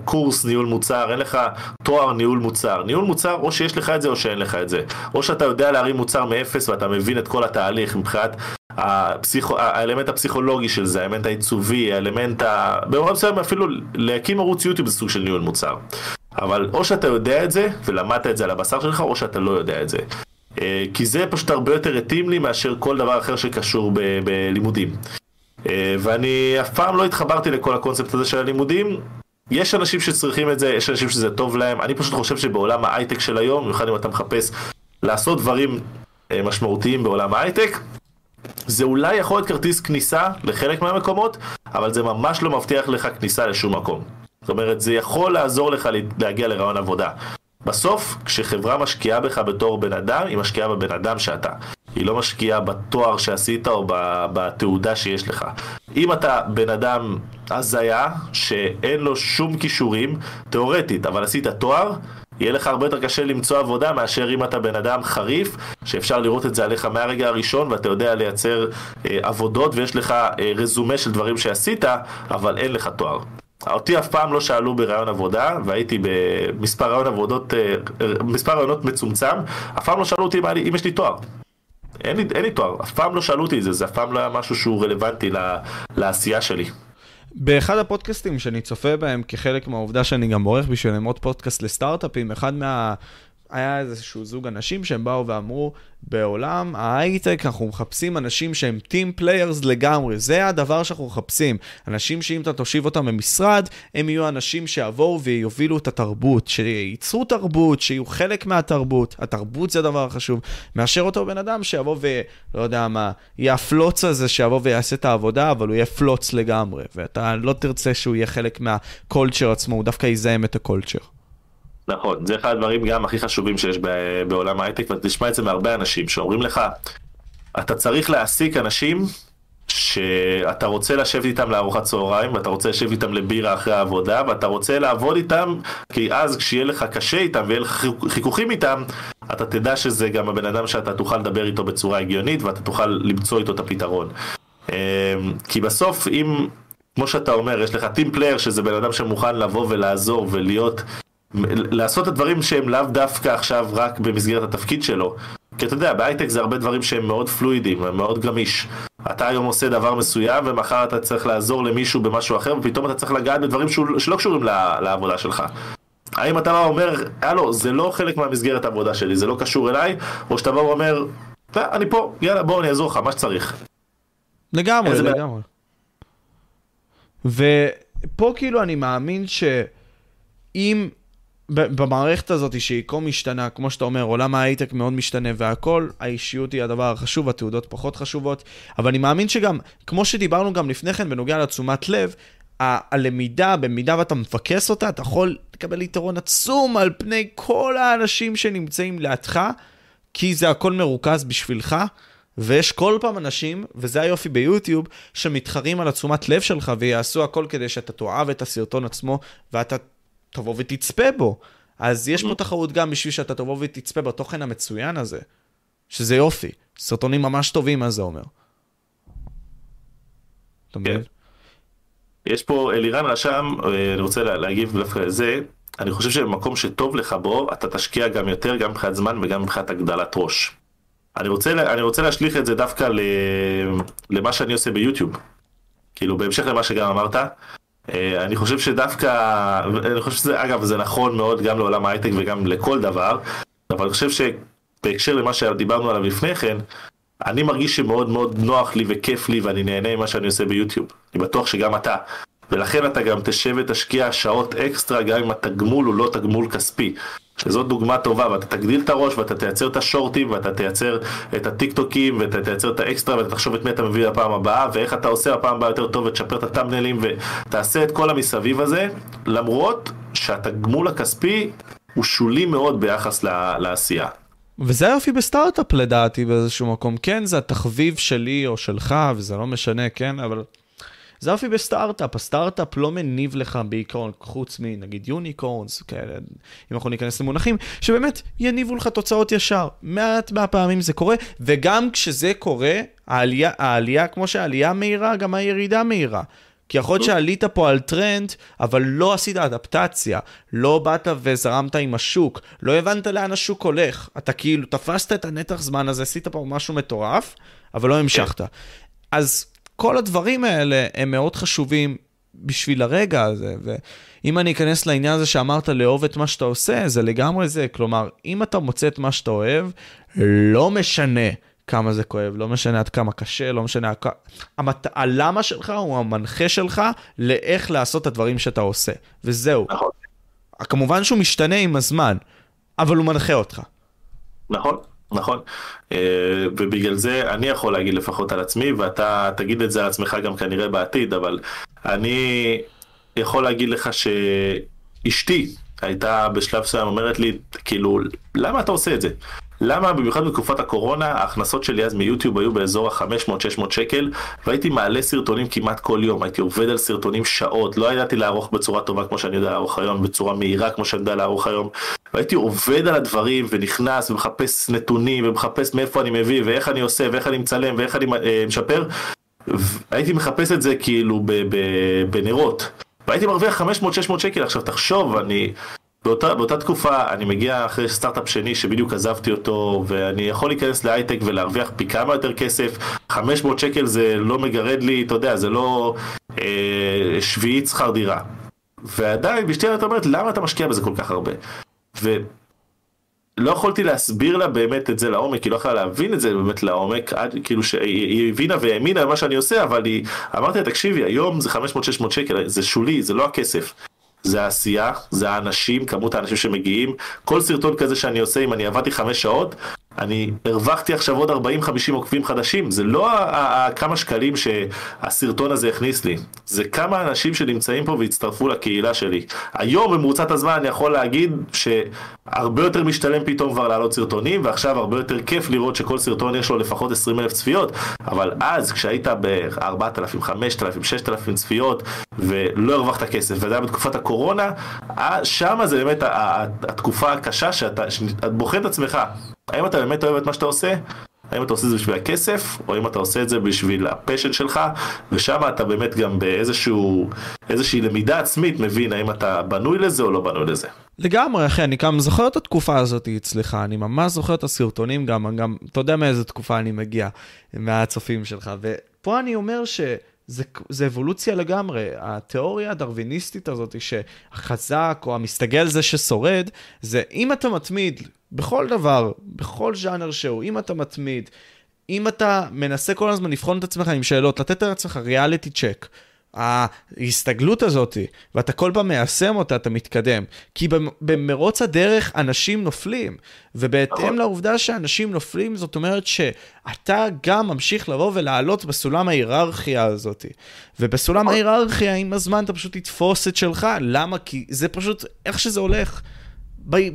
קורס ניהול מוצר, אין לך תואר ניהול מוצר. ניהול מוצר, או שיש לך את זה או שאין לך את זה. או שאתה יודע להרים מוצר מאפס ואתה מבין את כל התהליך מבחינת הפסיכו, האלמנט הפסיכולוגי של זה, האלמנט העיצובי, האלמנט ה... במובן מסוים אפילו להקים ערוץ יוטיוב זה סוג של ניהול מוצר. אבל או שאתה יודע את זה ולמדת את זה על הבשר שלך, או שאתה לא יודע את זה. כי זה פשוט הרבה יותר התאים לי מאשר כל דבר אחר שקשור ב- בלימודים. ואני אף פעם לא התחברתי לכל הקונספט הזה של הלימודים. יש אנשים שצריכים את זה, יש אנשים שזה טוב להם. אני פשוט חושב שבעולם ההייטק של היום, במיוחד אם אתה מחפש לעשות דברים משמעותיים בעולם ההייטק, זה אולי יכול להיות כרטיס כניסה לחלק מהמקומות, אבל זה ממש לא מבטיח לך כניסה לשום מקום. זאת אומרת, זה יכול לעזור לך להגיע לרעיון עבודה. בסוף, כשחברה משקיעה בך בתור בן אדם, היא משקיעה בבן אדם שאתה. היא לא משקיעה בתואר שעשית או בתעודה שיש לך. אם אתה בן אדם הזיה, שאין לו שום כישורים, תיאורטית, אבל עשית תואר, יהיה לך הרבה יותר קשה למצוא עבודה מאשר אם אתה בן אדם חריף, שאפשר לראות את זה עליך מהרגע הראשון, ואתה יודע לייצר אה, עבודות, ויש לך אה, רזומה של דברים שעשית, אבל אין לך תואר. אותי אף פעם לא שאלו ברעיון עבודה, והייתי במספר רעיון עבודות, מספר רעיונות מצומצם, אף פעם לא שאלו אותי אם יש לי תואר. אין לי, אין לי תואר, אף פעם לא שאלו אותי את זה, זה אף פעם לא היה משהו שהוא רלוונטי לה, לעשייה שלי. באחד הפודקאסטים שאני צופה בהם, כחלק מהעובדה שאני גם עורך בשביל ללמוד פודקאסט לסטארט-אפים, אחד מה... היה איזשהו זוג אנשים שהם באו ואמרו, בעולם ההייטק אנחנו מחפשים אנשים שהם טים פליירס לגמרי, זה הדבר שאנחנו מחפשים. אנשים שאם אתה תושיב אותם במשרד, הם יהיו אנשים שיבואו ויובילו את התרבות, שייצרו תרבות, שיהיו חלק מהתרבות. התרבות זה הדבר החשוב. מאשר אותו בן אדם שיבוא ולא יודע מה, יהיה הפלוץ הזה שיבוא ויעשה את העבודה, אבל הוא יהיה פלוץ לגמרי, ואתה לא תרצה שהוא יהיה חלק מהקולצ'ר עצמו, הוא דווקא יזהם את הקולצ'ר. נכון, זה אחד הדברים גם הכי חשובים שיש בעולם ההייטק, ואתה תשמע את זה מהרבה אנשים שאומרים לך, אתה צריך להעסיק אנשים שאתה רוצה לשבת איתם לארוחת צהריים, ואתה רוצה לשבת איתם לבירה אחרי העבודה, ואתה רוצה לעבוד איתם, כי אז כשיהיה לך קשה איתם ויהיה לך חיכוכים איתם, אתה תדע שזה גם הבן אדם שאתה תוכל לדבר איתו בצורה הגיונית, ואתה תוכל למצוא איתו את הפתרון. כי בסוף, אם, כמו שאתה אומר, יש לך טים פלייר שזה בן אדם שמוכן לבוא ולעזור ולהיות לעשות את הדברים שהם לאו דווקא עכשיו רק במסגרת התפקיד שלו. כי אתה יודע, בהייטק זה הרבה דברים שהם מאוד פלואידים, הם מאוד גמיש. אתה היום עושה דבר מסוים ומחר אתה צריך לעזור למישהו במשהו אחר, ופתאום אתה צריך לגעת בדברים שלא קשורים לעבודה שלך. האם אתה אומר, "הלו, זה לא חלק מהמסגרת העבודה שלי, זה לא קשור אליי", או שאתה אומר, "לא, אני פה, יאללה, בוא, אני אעזור לך, מה שצריך." לגמרי, לגמרי. ופה כאילו אני מאמין שאם במערכת הזאת שהיא כה משתנה, כמו שאתה אומר, עולם ההייטק מאוד משתנה והכל, האישיות היא הדבר החשוב, התעודות פחות חשובות, אבל אני מאמין שגם, כמו שדיברנו גם לפני כן בנוגע לתשומת לב, הלמידה, במידה ואתה מפקס אותה, אתה יכול לקבל יתרון עצום על פני כל האנשים שנמצאים לידך, כי זה הכל מרוכז בשבילך, ויש כל פעם אנשים, וזה היופי ביוטיוב, שמתחרים על התשומת לב שלך, ויעשו הכל כדי שאתה תאהב את הסרטון עצמו, ואתה תבוא ותצפה בו. אז יש פה תחרות גם בשביל שאתה תבוא ותצפה בתוכן המצוין הזה, שזה יופי. סרטונים ממש טובים, מה זה אומר. אתה מבין? יש פה, אלירן רשם, אני רוצה להגיב לפני זה, אני חושב שבמקום שטוב לך בו, אתה תשקיע גם יותר, גם מבחינת זמן וגם מבחינת הגדלת ראש. אני רוצה, אני רוצה להשליך את זה דווקא למה שאני עושה ביוטיוב. כאילו, בהמשך למה שגם אמרת, אני חושב שדווקא, אני חושב שזה, אגב, זה נכון מאוד גם לעולם ההייטק וגם לכל דבר, אבל אני חושב שבהקשר למה שדיברנו עליו לפני כן, אני מרגיש שמאוד מאוד נוח לי וכיף לי ואני נהנה ממה שאני עושה ביוטיוב. אני בטוח שגם אתה. ולכן אתה גם תשב ותשקיע שעות אקסטרה גם אם התגמול הוא לא תגמול כספי. זאת דוגמה טובה, ואתה תגדיל את הראש, ואתה תייצר את השורטים, ואתה תייצר את הטיקטוקים, ואתה תייצר את האקסטרה, ואתה תחשוב את מי אתה מביא לפעם הבאה, ואיך אתה עושה הפעם הבאה יותר טוב, ותשפר את הטאמנלים, ותעשה את כל המסביב הזה, למרות שהתגמול הכספי הוא שולי מאוד ביחס לעשייה. וזה יופי בסטארט-אפ לדעתי באיזשהו מקום, כן, זה התחביב שלי או שלך, וזה לא משנה, כן, אבל זה יופי בסטארט-אפ, הסטארט-אפ לא מניב לך בעיקרון, חוץ מנגיד יוניקורנס, כאלה, אם אנחנו ניכנס למונחים, שבאמת יניבו לך תוצאות ישר, מעט מהפעמים זה קורה, וגם כשזה קורה, העלייה, העלייה כמו שהעלייה מהירה, גם הירידה מהירה, כי יכול להיות שעלית פה על טרנד, אבל לא עשית אדפטציה, לא באת וזרמת עם השוק, לא הבנת לאן השוק הולך, אתה כאילו תפסת את הנתח זמן הזה, עשית פה משהו מטורף, אבל לא המשכת. אז כל הדברים האלה הם מאוד חשובים בשביל הרגע הזה, ואם אני אכנס לעניין הזה שאמרת לאהוב את מה שאתה עושה, זה לגמרי זה, כלומר, אם אתה מוצא את מה שאתה אוהב, לא משנה כמה זה כואב, לא משנה עד כמה קשה, לא משנה, הלמה שלך הוא המנחה שלך לאיך לעשות את הדברים שאתה עושה, וזהו. נכון. כמובן שהוא משתנה עם הזמן, אבל הוא מנחה אותך. נכון, נכון. ובגלל זה אני יכול להגיד לפחות על עצמי, ואתה תגיד את זה על עצמך גם כנראה בעתיד, אבל אני יכול להגיד לך שאשתי הייתה בשלב שם, אומרת לי, כאילו, למה אתה עושה את זה? למה? במיוחד בתקופת הקורונה, ההכנסות שלי אז מיוטיוב היו באזור ה-חמש מאות עד שש מאות שקל, והייתי מעלה סרטונים כמעט כל יום, הייתי עובד על סרטונים שעות, לא ידעתי לערוך בצורה טובה כמו שאני יודע לערוך היום, בצורה מהירה כמו שאני יודע לערוך היום, והייתי עובד על הדברים ונכנס ומחפש נתונים ומחפש מאיפה אני מביא ואיך אני עושה ואיך אני מצלם ואיך אני משפר, הייתי מחפש את זה כאילו בנרות, והייתי מרוויח חמש מאות עד שש מאות שקל. עכשיו תחשוב, אני... באותה, באותה תקופה אני מגיע אחרי סטארט-אפ שני שבדיוק עזבתי אותו, ואני יכול להיכנס להייטק ולהרוויח פי כמה יותר כסף. חמש מאות שקל זה לא מגרד לי, אתה יודע, זה לא אה, שביעית שכר דירה. ועדיין בשתי אתה אומרת, למה אתה משקיע בזה כל כך הרבה? ולא יכולתי להסביר לה באמת את זה לעומק, היא לא יכולה להבין את זה באמת לעומק, עד, כאילו שהיא הבינה והאמינה מה שאני עושה, אבל היא אמרתי לה, תקשיבי, היום זה חמש מאות עד שש מאות שקל, זה שולי, זה לא הכסף. זה העשייה, זה האנשים, כמות האנשים שמגיעים. כל סרטון כזה שאני עושה, אם אני עבדתי חמש שעות, אני הרווחתי עכשיו עוד ארבעים חמישים עוקבים חדשים. זה לא כמה שקלים שהסרטון הזה הכניס לי. זה כמה אנשים שנמצאים פה והצטרפו לקהילה שלי. היום, במרוצת הזמן, אני יכול להגיד שהרבה יותר משתלם פתאום כבר לעלות סרטונים, ועכשיו הרבה יותר כיף לראות שכל סרטון יש לו לפחות עשרים אלף צפיות. אבל אז, כשהיית ב-ארבעת אלפים, חמשת אלפים, ששת אלפים צפיות, ולא הרווחת כסף, וזה היה בתקופת הקורונה, שם זה באמת התקופה הקשה שאתה בוחן את עצמך. האם אתה באמת אוהב את מה שאתה עושה? האם אתה עושה את זה בשביל הכסף? או האם אתה עושה את זה בשביל הפשן שלך? ושם אתה באמת גם באיזשהו, איזושהי למידה עצמית מבין האם אתה בנוי לזה או לא בנוי לזה. לגמרי, אחי, אני גם זוכר את התקופה הזאת אצלך, אני ממש זוכר את הסרטונים, גם, גם, אתה יודע מאיזו תקופה אני מגיע מהצופים שלך, ופה אני אומר ש... זה, זה אבולוציה לגמרי. התיאוריה הדרוויניסטית הזאת שהחזק או המסתגל זה ששורד, זה אם אתה מתמיד בכל דבר, בכל ז'אנר שהוא, אם אתה מתמיד, אם אתה מנסה כל הזמן לבחון את עצמך עם שאלות, לתת לעצמך ריאליטי צ'ק, ההסתגלות הזאת, ואתה כל פעם מיישם אותה, אתה מתקדם, כי במרוץ הדרך אנשים נופלים, ובהתאם לעובדה שאנשים נופלים, זאת אומרת שאתה גם ממשיך לבוא ולעלות בסולם ההיררכיה הזאת, ובסולם ההיררכיה עם הזמן אתה פשוט תתפוס את שלך, למה? כי זה פשוט איך שזה הולך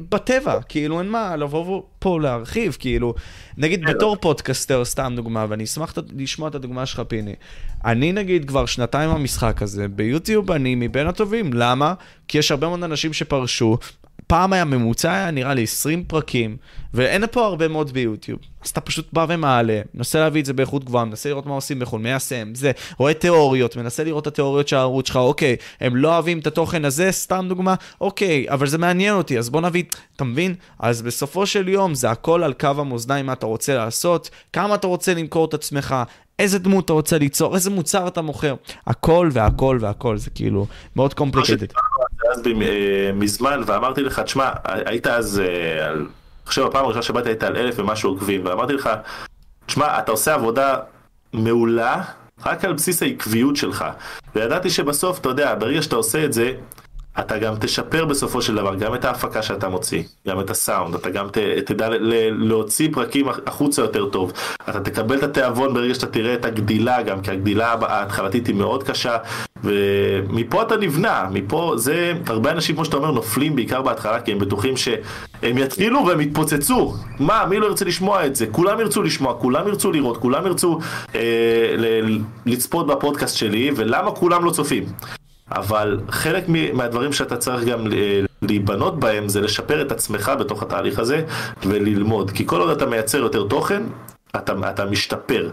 בטבע, כאילו אין מה לבוא פה להרחיב, כאילו נגיד בתור פודקסטר, סתם דוגמה, ואני אשמח לשמוע את הדוגמה שלך פיני, אני נגיד כבר שנתיים המשחק הזה ביוטיוב, אני מבין הטובים. למה? כי יש הרבה מאוד אנשים שפרשו, פעם היה ממוצע, היה נראה לי עשרים פרקים, ואין פה הרבה מאוד ביוטיוב, אז אתה פשוט בא ומעלה, מנסה להביא את זה באיכות גבוהה, מנסה לראות מה עושים בחול, מיישם, זה, רואה תיאוריות, מנסה לראות את התיאוריות של הערוץ שלך, אוקיי, הם לא אוהבים את התוכן הזה, סתם דוגמה, אוקיי, אבל זה מעניין אותי, אז בוא נביא, אתה מבין? אז בסופו של יום זה הכל על קו המאזניים, מה אתה רוצה לעשות, כמה אתה רוצה למכור את עצמך, איזה דמות אתה רוצה ליצור, איזה מוצר אתה מוכר, הכל והכל והכל, זה כאילו מאוד complicated. אז מזמן, ואמרתי לך, תשמע, היית אז, עכשיו הפעם הראשונה שבאת היית על אלף ומשהו עוקבים, ואמרתי לך, תשמע, אתה עושה עבודה מעולה, רק על בסיס העקביות שלך, וידעתי שבסוף, אתה יודע, ברגע שאתה עושה את זה, אתה גם תשפר בסופו של דבר, גם את ההפקה שאתה מוציא, גם את הסאונד, אתה גם ת, תדע ל, להוציא פרקים החוצה יותר טוב, אתה תקבל את התיאבון ברגע שאתה תראה את הגדילה גם, כי הגדילה ההתחלתית היא מאוד קשה, ומפה אתה נבנה, מפה זה, הרבה אנשים כמו שאתה אומר נופלים בעיקר בהתחלה, כי הם בטוחים שהם יתחילו והם יתפוצצו, מה, מי לא ירצה לשמוע את זה? כולם ירצו לשמוע, כולם ירצו לראות, כולם ירצו אה, ל, לצפות בפודקאסט שלי, ולמה כולם לא צופים? אבל חלק מהדברים שאתה צריך גם להיבנות בהם זה לשפר את עצמך בתוך התהליך הזה וללמוד, כי כל עוד אתה מייצר יותר תוכן אתה, אתה משתפר,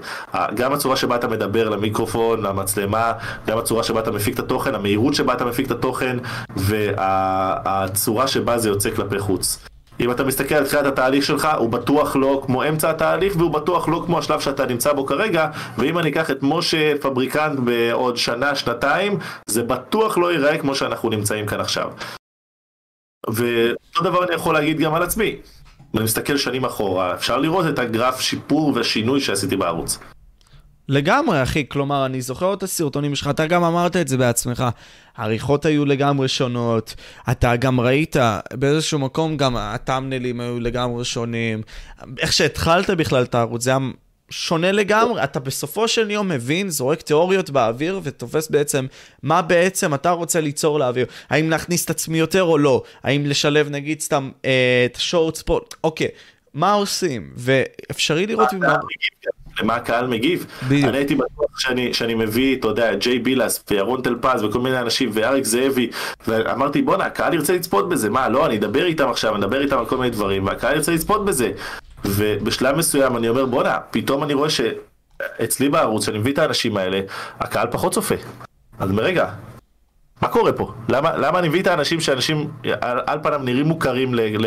גם הצורה שבה אתה מדבר למיקרופון, למצלמה, גם הצורה שבה אתה מפיק את התוכן, המהירות שבה אתה מפיק את התוכן והצורה שבה זה יוצא כלפי חוץ. אם אתה מסתכל על תחילת התהליך שלך, הוא בטוח לא כמו אמצע התהליך, והוא בטוח לא כמו השלב שאתה נמצא בו כרגע, ואם אני אקח את משה פבריקנט בעוד שנה, שנתיים, זה בטוח לא ייראה כמו שאנחנו נמצאים כאן עכשיו. ואותו דבר אני יכול להגיד גם על עצמי. אני מסתכל שנים אחורה, אפשר לראות את הגרף שיפור ושינוי שעשיתי בערוץ. לגמרי, אחי, כלומר, אני זוכר את הסרטונים שלך, אתה גם אמרת את זה בעצמך, העריכות היו לגמרי שונות, אתה גם ראית, באיזשהו מקום גם הטאמנלים היו לגמרי שונים, איך שהתחלת בכלל את הערוץ, זה היה שונה לגמרי, אתה בסופו של יום מבין, זורק תיאוריות באוויר ותופס בעצם מה בעצם אתה רוצה ליצור לאוויר, האם להכניס את עצמי יותר או לא, האם לשלב נגיד סתם אה, את השורט ספורט, אוקיי, מה עושים, ואפשרי לראות ממה... למה הקהל מגיב. אני הייתי בטוח שאני, שאני מביא, אתה יודע, ג'יי בילס וירון טלפז וכל מיני אנשים ואריק זאבי, ואמרתי, בונה, הקהל ירצה לצפות בזה, מה, לא, אני אדבר איתם עכשיו, אני אדבר איתם על כל מיני דברים, והקהל ירצה לצפות בזה. ובשלב מסוים אני אומר, בונה, פתאום אני רואה שאצלי בערוץ, שאני מביא את האנשים האלה, הקהל פחות צופה. אז מרגע, מה קורה פה? למה, למה אני מביא את האנשים שאנשים על, על פניו נראים מוכרים ל, ל,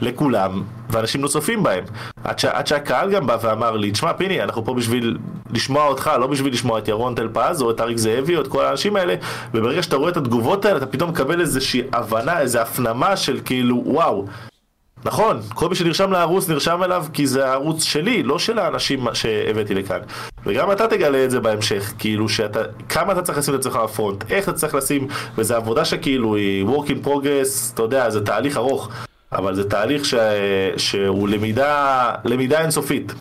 לכולם, ואנשים נוספים בהם? עד, עד שהקהל גם בא ואמר לי, תשמע פיני, אנחנו פה בשביל לשמוע אותך, לא בשביל לשמוע את ירון טלפז או את אריק זאבי או את כל האנשים האלה, וברגע שאתה רואה את התגובות האלה, אתה פתאום מקבל איזושהי הבנה, איזו הפנמה של כאילו, וואו, נכון, כל מי שנרשם לערוץ נרשם אליו כי זה הערוץ שלי, לא של האנשים שהבאתי לכאן. וגם אתה תגלה את זה בהמשך, כאילו שאתה, כמה אתה צריך לשים את עצמך בפרונט, איך אתה צריך לשים, וזו עבודה שכאילו היא work in progress, אתה יודע, זה תהליך ארוך, אבל זה תהליך ש... שהוא למידה, למידה אינסופית.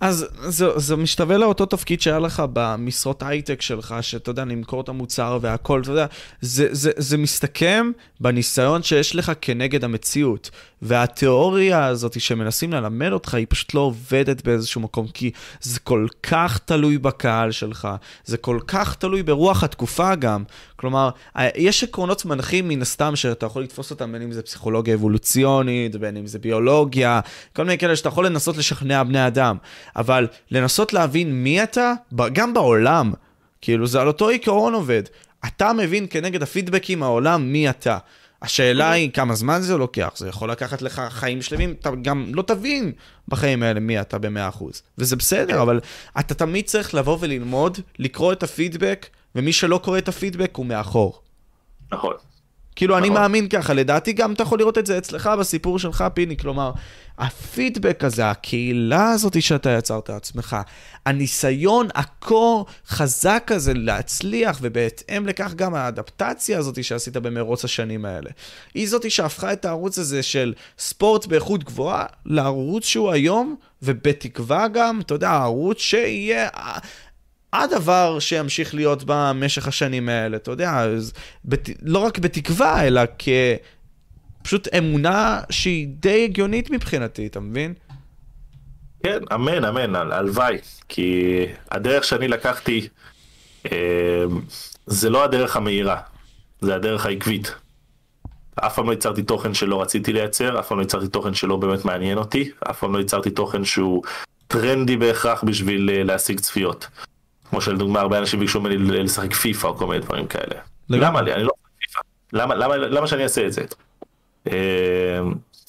אז זה, זה משתווה לאותו תפקיד שהיה לך במשרות הייטק שלך, שאתה יודע, למכור את המוצר והכל, אתה יודע, זה, זה, זה מסתכם בניסיון שיש לך כנגד המציאות, והתיאוריה הזאת שמנסים ללמד אותך, היא פשוט לא עובדת באיזשהו מקום, כי זה כל כך תלוי בקהל שלך, זה כל כך תלוי ברוח התקופה גם, כלומר, יש עקרונות מנחים מן הסתם שאתה יכול לתפוס אותם, בין אם זה פסיכולוגיה אבולוציונית, בין אם זה ביולוגיה, כל מיני כאלה שאתה יכול לנסות לשכנע בני אדם, אבל לנסות להבין מי אתה, גם בעולם, כאילו זה על אותו עיקרון עובד, אתה מבין כנגד הפידבקים העולם מי אתה, השאלה היא כמה זמן זה לוקח, זה יכול לקחת לך חיים שלמים, אתה גם לא תבין בחיים האלה מי אתה ב-מאה אחוז, וזה בסדר, אבל אתה תמיד צריך לבוא וללמוד, לקרוא את הפידבק, ומי שלא קורא את הפידבק הוא מאחור. נכון. כאילו אני מאמין ככה, לדעתי גם אתה יכול לראות את זה אצלך בסיפור שלך פיני, כלומר הפידבק הזה, הקהילה הזאת שאתה יצרת עצמך, הניסיון, הקור חזק הזה להצליח, ובהתאם לכך גם האדפטציה הזאת שעשית במרוץ השנים האלה, היא זאת שהפכה את הערוץ הזה של ספורט באיכות גבוהה לערוץ שהוא היום, ובתקווה גם, אתה יודע, הערוץ שיהיה... הדבר שימשיך להיות במשך השנים האלה, אתה יודע, בת... לא רק בתקווה, אלא כפשוט אמונה שהיא די הגיונית מבחינתי, אתה מבין? כן, אמן, אמן, הלוואי, כי הדרך שאני לקחתי, אה, זה לא הדרך המהירה, זה הדרך העקבית. אף פעם לא יצרתי תוכן שלא רציתי לייצר, אף פעם לא יצרתי תוכן שלא באמת מעניין אותי, אף פעם לא יצרתי תוכן שהוא טרנדי בהכרח בשביל להשיג צפיות. כמו שלדוגמה, הרבה אנשים ביקשו ממני לשחק פיפה או כל מיני דברים כאלה. למה לי? אני לא חושב פיפה. למה, למה, למה שאני אעשה את זה?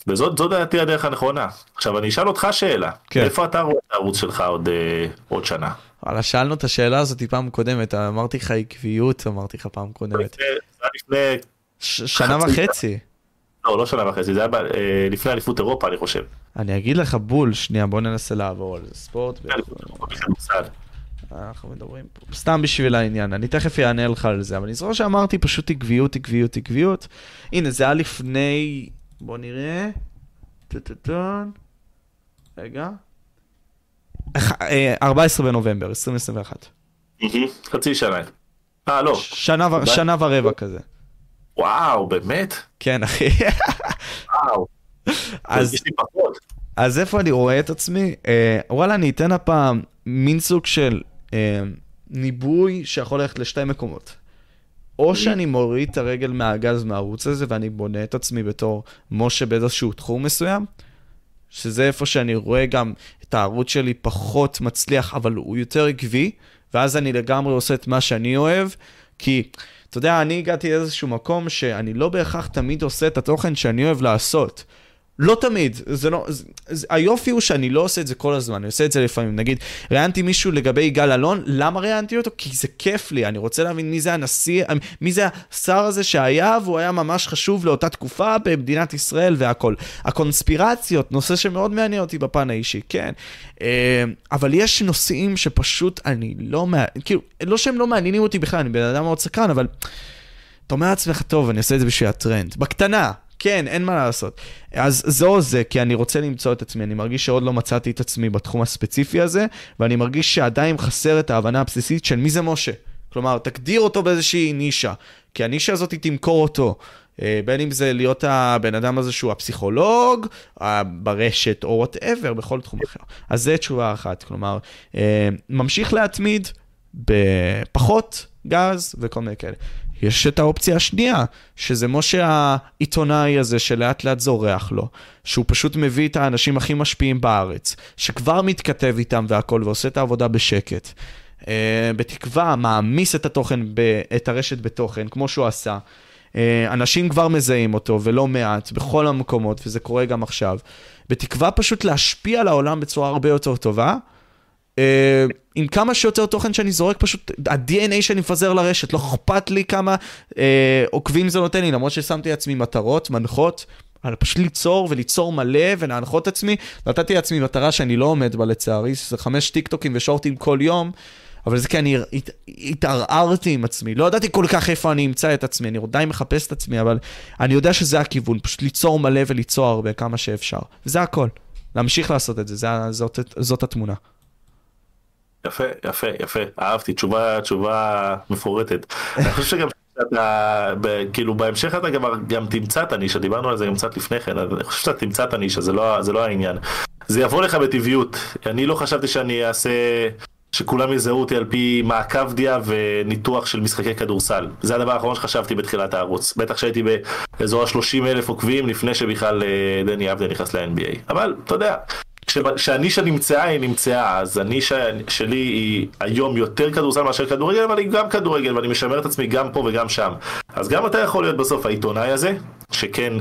וזאת, זאת דעתי הדרך הנכונה. עכשיו, אני אשאל אותך שאלה. איפה אתה רואה את הערוץ שלך עוד, עוד שנה? אבל שאלנו את השאלה הזאת פעם קודמת. אמרתי לך עקביות, אמרתי לך פעם קודמת. לפני... שנה וחצי. לא, לא שנה וחצי. זה היה לפני אליפות אירופה, אני חושב. אני אגיד לך בול, שנייה, בוא ננסה לעבור על זה. ספורט. אנחנו מדברים פה, סתם בשביל העניין, אני תכף יענה לך על זה, אבל נזכור שאמרתי פשוט עקביות, עקביות, עקביות. הנה, זה היה לפני, בוא נראה, טטטון, רגע, ארבעה עשר בנובמבר עשרים עשרים ואחת. חצי שנה. אה, לא. שנה ורבע כזה. וואו, באמת? כן, אחי. וואו. אז אז איפה אני רואה את עצמי? וואלה, אני אתן הפעם מין סוג של ניבוי שיכול ללכת לשתי מקומות. או שאני מוריד את הרגל מהגז מהערוץ הזה, ואני בונה את עצמי בתור משה באיזשהו תחום מסוים, שזה איפה שאני רואה גם את הערוץ שלי פחות מצליח, אבל הוא יותר עקבי, ואז אני לגמרי עושה את מה שאני אוהב, כי אתה יודע, אני הגעתי לאיזשהו מקום שאני לא בהכרח תמיד עושה את התוכן שאני אוהב לעשות. לא תמיד, זה לא, זה, היופי הוא שאני לא עושה את זה כל הזמן, אני עושה את זה לפעמים, נגיד, ראיינתי מישהו לגבי יגאל אלון, למה ראיינתי אותו? כי זה כיף לי, אני רוצה להבין מי זה הנשיא, מי זה השר הזה שהיה, והוא היה ממש חשוב לאותה תקופה במדינת ישראל והכל. הקונספירציות, נושא שמאוד מעניין אותי בפן האישי, כן, אבל יש נושאים שפשוט אני לא, כאילו, לא שהם לא מעניינים אותי בכלל, אני בן אדם מאוד סקרן, אבל אתה אומר לעצמך, טוב, אני עושה את זה בשביל הטרנד, בקטנה, כן, אין מה לעשות. אז זהו זה, כי אני רוצה למצוא את עצמי, אני מרגיש שעוד לא מצאתי את עצמי בתחום הספציפי הזה, ואני מרגיש שעדיין חסר את ההבנה הבסיסית של מי זה משה. כלומר, תגדיר אותו באיזושהי נישה, כי הנישה הזאת היא תמכור אותו, בין אם זה להיות הבן אדם הזה שהוא הפסיכולוג, ברשת, או whatever, בכל תחום אחר. אז זה תשובה אחת, כלומר, ממשיך להתמיד בפחות גז וכל מיני כאלה. יש את האופציה השנייה, שזה משה העיתונאי הזה שלאט לאט זורח לו, שהוא פשוט מביא את האנשים הכי משפיעים בארץ, שכבר מתכתב איתם והכל, ועושה את העבודה בשקט. בתקווה, מעמיס את התוכן, את הרשת בתוכן, כמו שהוא עשה. אנשים כבר מזהים אותו, ולא מעט, בכל המקומות, וזה קורה גם עכשיו. בתקווה פשוט להשפיע על העולם בצורה הרבה יותר טובה, Uh, עם כמה שיותר תוכן שאני זורק, פשוט ה-די אן איי שאני מפזר לרשת, לא אכפת לי כמה uh, עוקבים זה נותן לי, למרות ששמתי עצמי מטרות, מנחות, אבל פשוט ליצור וליצור מלא ולהנחות עצמי, נתתי לעצמי מטרה שאני לא עומד בה לצערי, זה חמש טיקטוקים ושורטים כל יום, אבל זה כי אני הת... התערערתי עם עצמי, לא ידעתי כל כך איפה אני אמצא את עצמי, אני עדיין מחפש את עצמי, אבל אני יודע שזה הכיוון, פשוט ליצור מלא וליצור הרבה כמה שאפשר, וזה הכל, להמשיך לעשות את זה, זה זאת, זאת התמונה. יפה, יפה, יפה, אהבתי, תשובה, תשובה מפורטת. אני חושב שגם שאתה, כאילו בהמשך אתה גם תמצא את הנישה, דיברנו על זה גם קצת לפני כן, אני חושב שאתה תמצא את הנישה, זה לא, זה לא העניין. זה יבוא לך בטבעיות, אני לא חשבתי שאני אעשה, שכולם יזהו אותי על פי מעקב דיה וניתוח של משחקי כדורסל. זה הדבר האחרון שחשבתי בתחילת הערוץ. בטח שהייתי באזור ה-שלושים אלף עוקבים לפני שבכלל דני עבדיה נכנס ל-אן בי איי. אבל, אתה יודע, כשהנישה נמצאה היא נמצאה, אז הנישה שלי היא היום יותר כדורסל מאשר כדורגל, אבל היא גם כדורגל, ואני משמר את עצמי גם פה וגם שם. אז גם אתה יכול להיות בסוף העיתונאי הזה, שכן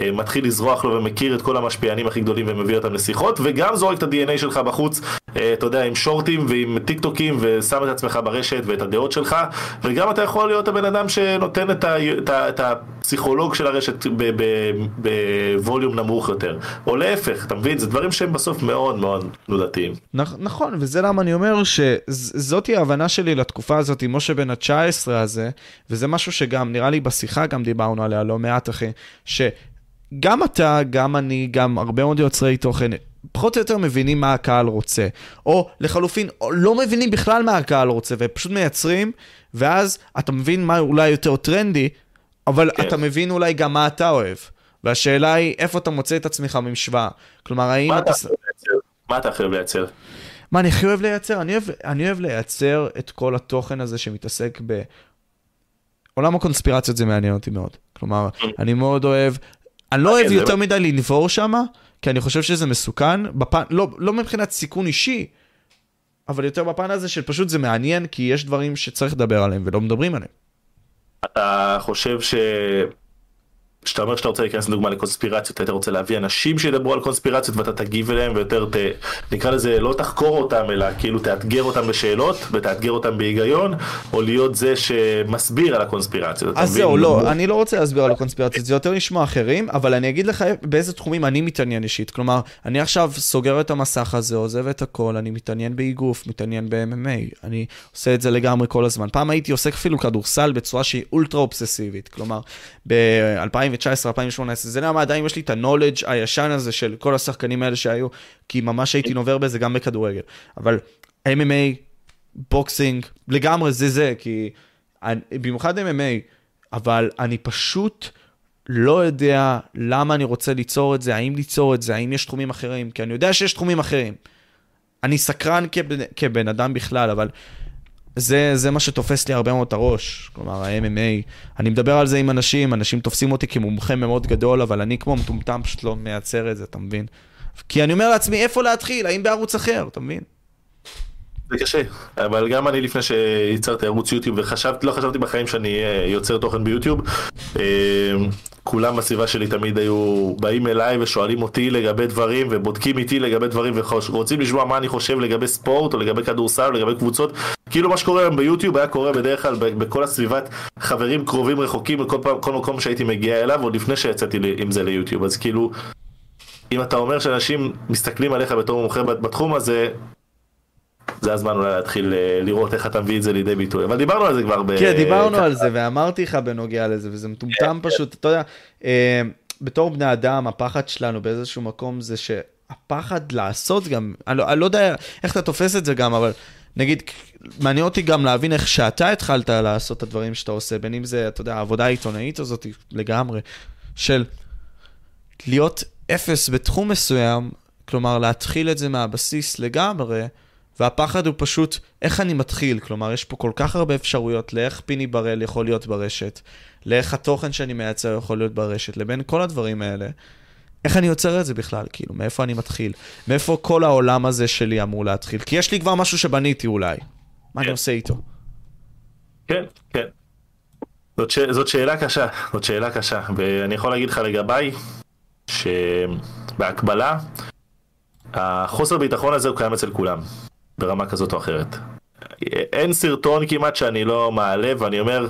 אה, מתחיל לזרוח לו ומכיר את כל המשפיענים הכי גדולים ומביא אותם לשיחות, וגם זורק את ה-די אן איי שלך בחוץ, אה, אתה יודע, עם שורטים ועם טיקטוקים, ושם את עצמך ברשת ואת הדעות שלך, וגם אתה יכול להיות הבן אדם שנותן את, ה- את, ה- את הפסיכולוג של הרשת בווליום ב- ב- ב- נמוך יותר. או להפך, אתה מבין, זה דברים שהם בסוף מאוד מאוד נודעתיים. נכ- נכון, וזה למה אני אומר שזאת היא ההבנה שלי לתקופה הזאת, עם משה בן ה-תשע עשרה הזה, וזה משהו שגם נראה לי בשיחה, גם דיברנו עליה לא מעט אחרי, שגם אתה, גם אני, גם הרבה מאוד יוצרי תוכן, פחות או יותר מבינים מה הקהל רוצה, או לחלופין, או לא מבינים בכלל מה הקהל רוצה, ופשוט מייצרים, ואז אתה מבין מה אולי יותר טרנדי, אבל כן. אתה מבין אולי גם מה אתה אוהב, והשאלה היא, איפה אתה מוצא את עצמך ממשוואה? כלומר, האם... מה אתה, אתה... מה אתה חייב לייצר? מה, אני חייב לייצר? אני אוהב, אני אוהב לייצר את כל התוכן הזה שמתעסק ב... עולם הקונספירציות זה מעניין אותי מאוד. כלומר, אני מאוד אוהב, אני לא אוהב יותר מדי לנבור שם, כי אני חושב שזה מסוכן, לא מבחינת סיכון אישי, אבל יותר בפן הזה שפשוט זה מעניין, כי יש דברים שצריך לדבר עליהם ולא מדברים עליהם. אתה חושב ש... שאתה אומר שאתה רוצה להיכנס לדוגמה לקונספירציות, אתה רוצה להביא אנשים שידברו על קונספירציות ואתה תגיב אליהם ויותר ת... נקרא לזה לא תחקור אותם אלא כאילו תאתגר אותם בשאלות ותאתגר אותם בהיגיון, או להיות זה שמסביר על הקונספירציות. אז זהו, לא, אני לא רוצה להסביר על הקונספירציות, זה יותר נשמע אחרים, אבל אני אגיד לך באיזה תחומים אני מתעניין אישית, כלומר אני עכשיו סוגר את המסך הזה, עוזב את הכל, אני מתעניין באיגוף, מתעניין ב-אם אם איי, אני עושה את זה לגמרי כל הזמן. פעם הייתי עוסק אפילו כדורסל בצורה שהיא אולטרה אובססיבית, כלומר ב-אלפיים ותשע עשרה אלפיים ושמונה עשרה, זה נעמה, עדיין יש לי את הנולדג' הישן הזה של כל השחקנים האלה שהיו, כי ממש הייתי נובר בזה גם בכדורגל, אבל אם אם איי, בוקסינג, לגמרי זה זה, כי אני, במיוחד אם אם איי, אבל אני פשוט לא יודע למה אני רוצה ליצור את זה, האם ליצור את זה, האם יש תחומים אחרים, כי אני יודע שיש תחומים אחרים, אני סקרן כבן, כבן אדם בכלל, אבל זה, זה מה שתופס לי הרבה מאוד הראש, כלומר, ה-אם אם איי, אני מדבר על זה עם אנשים, אנשים תופסים אותי כמומחה מאוד גדול, אבל אני כמו מטומטם פשוט לא מייצר את זה, אתה מבין? כי אני אומר לעצמי, איפה להתחיל? האם בערוץ אחר, אתה מבין? זה קשה, אבל גם אני לפני שיצרתי ערוץ יוטיוב, וחשבתי, לא חשבתי בחיים שאני יוצר תוכן ביוטיוב, כולם בסביבה שלי תמיד היו באים אליי ושואלים אותי לגבי דברים ובודקים איתי לגבי דברים ורוצים לשמוע מה אני חושב לגבי ספורט או לגבי כדורסל או לגבי קבוצות. כאילו מה שקורה היום ביוטיוב היה קורה בדרך כלל בכל הסביבת חברים קרובים רחוקים בכל פעם, כל מקום שהייתי מגיע אליו עוד לפני שיצאתי עם זה ליוטיוב. אז כאילו אם אתה אומר שאנשים מסתכלים עליך בתור מומחה בתחום הזה, זה הזמן אולי להתחיל לראות איך אתה מביא את זה לידי ביטוי, אבל דיברנו על זה כבר. כן, דיברנו על זה, ואמרתי לך בנוגע לזה, וזה מטומטם פשוט, אתה יודע, בתור בני אדם, הפחד שלנו באיזשהו מקום זה שהפחד לעשות גם, אני לא יודע איך אתה תופס את זה גם, אבל נגיד, מעניין אותי גם להבין איך שאתה התחלת לעשות את הדברים שאתה עושה, בין אם זה, אתה יודע, העבודה העיתונאית הזאת לגמרי, של להיות אפס בתחום מסוים, כלומר להתחיל את זה מהבסיס לגמרי, והפחד הוא פשוט, איך אני מתחיל? כלומר, יש פה כל כך הרבה אפשרויות, לאיך פיני ברל יכול להיות ברשת, לאיך התוכן שאני מייצר יכול להיות ברשת, לבין כל הדברים האלה, איך אני יוצר את זה בכלל? כאילו, מאיפה אני מתחיל? מאיפה כל העולם הזה שלי אמור להתחיל? כי יש לי כבר משהו שבניתי אולי. מה אני עושה איתו? כן, כן. זאת, ש... זאת שאלה קשה, זאת שאלה קשה, ואני יכול להגיד לך לגביי, שבהקבלה, החוסר ביטחון הזה הוא קיים אצל כולם. ברמה כזאת או אחרת. אין סרטון כמעט שאני לא מעלה, ואני אומר,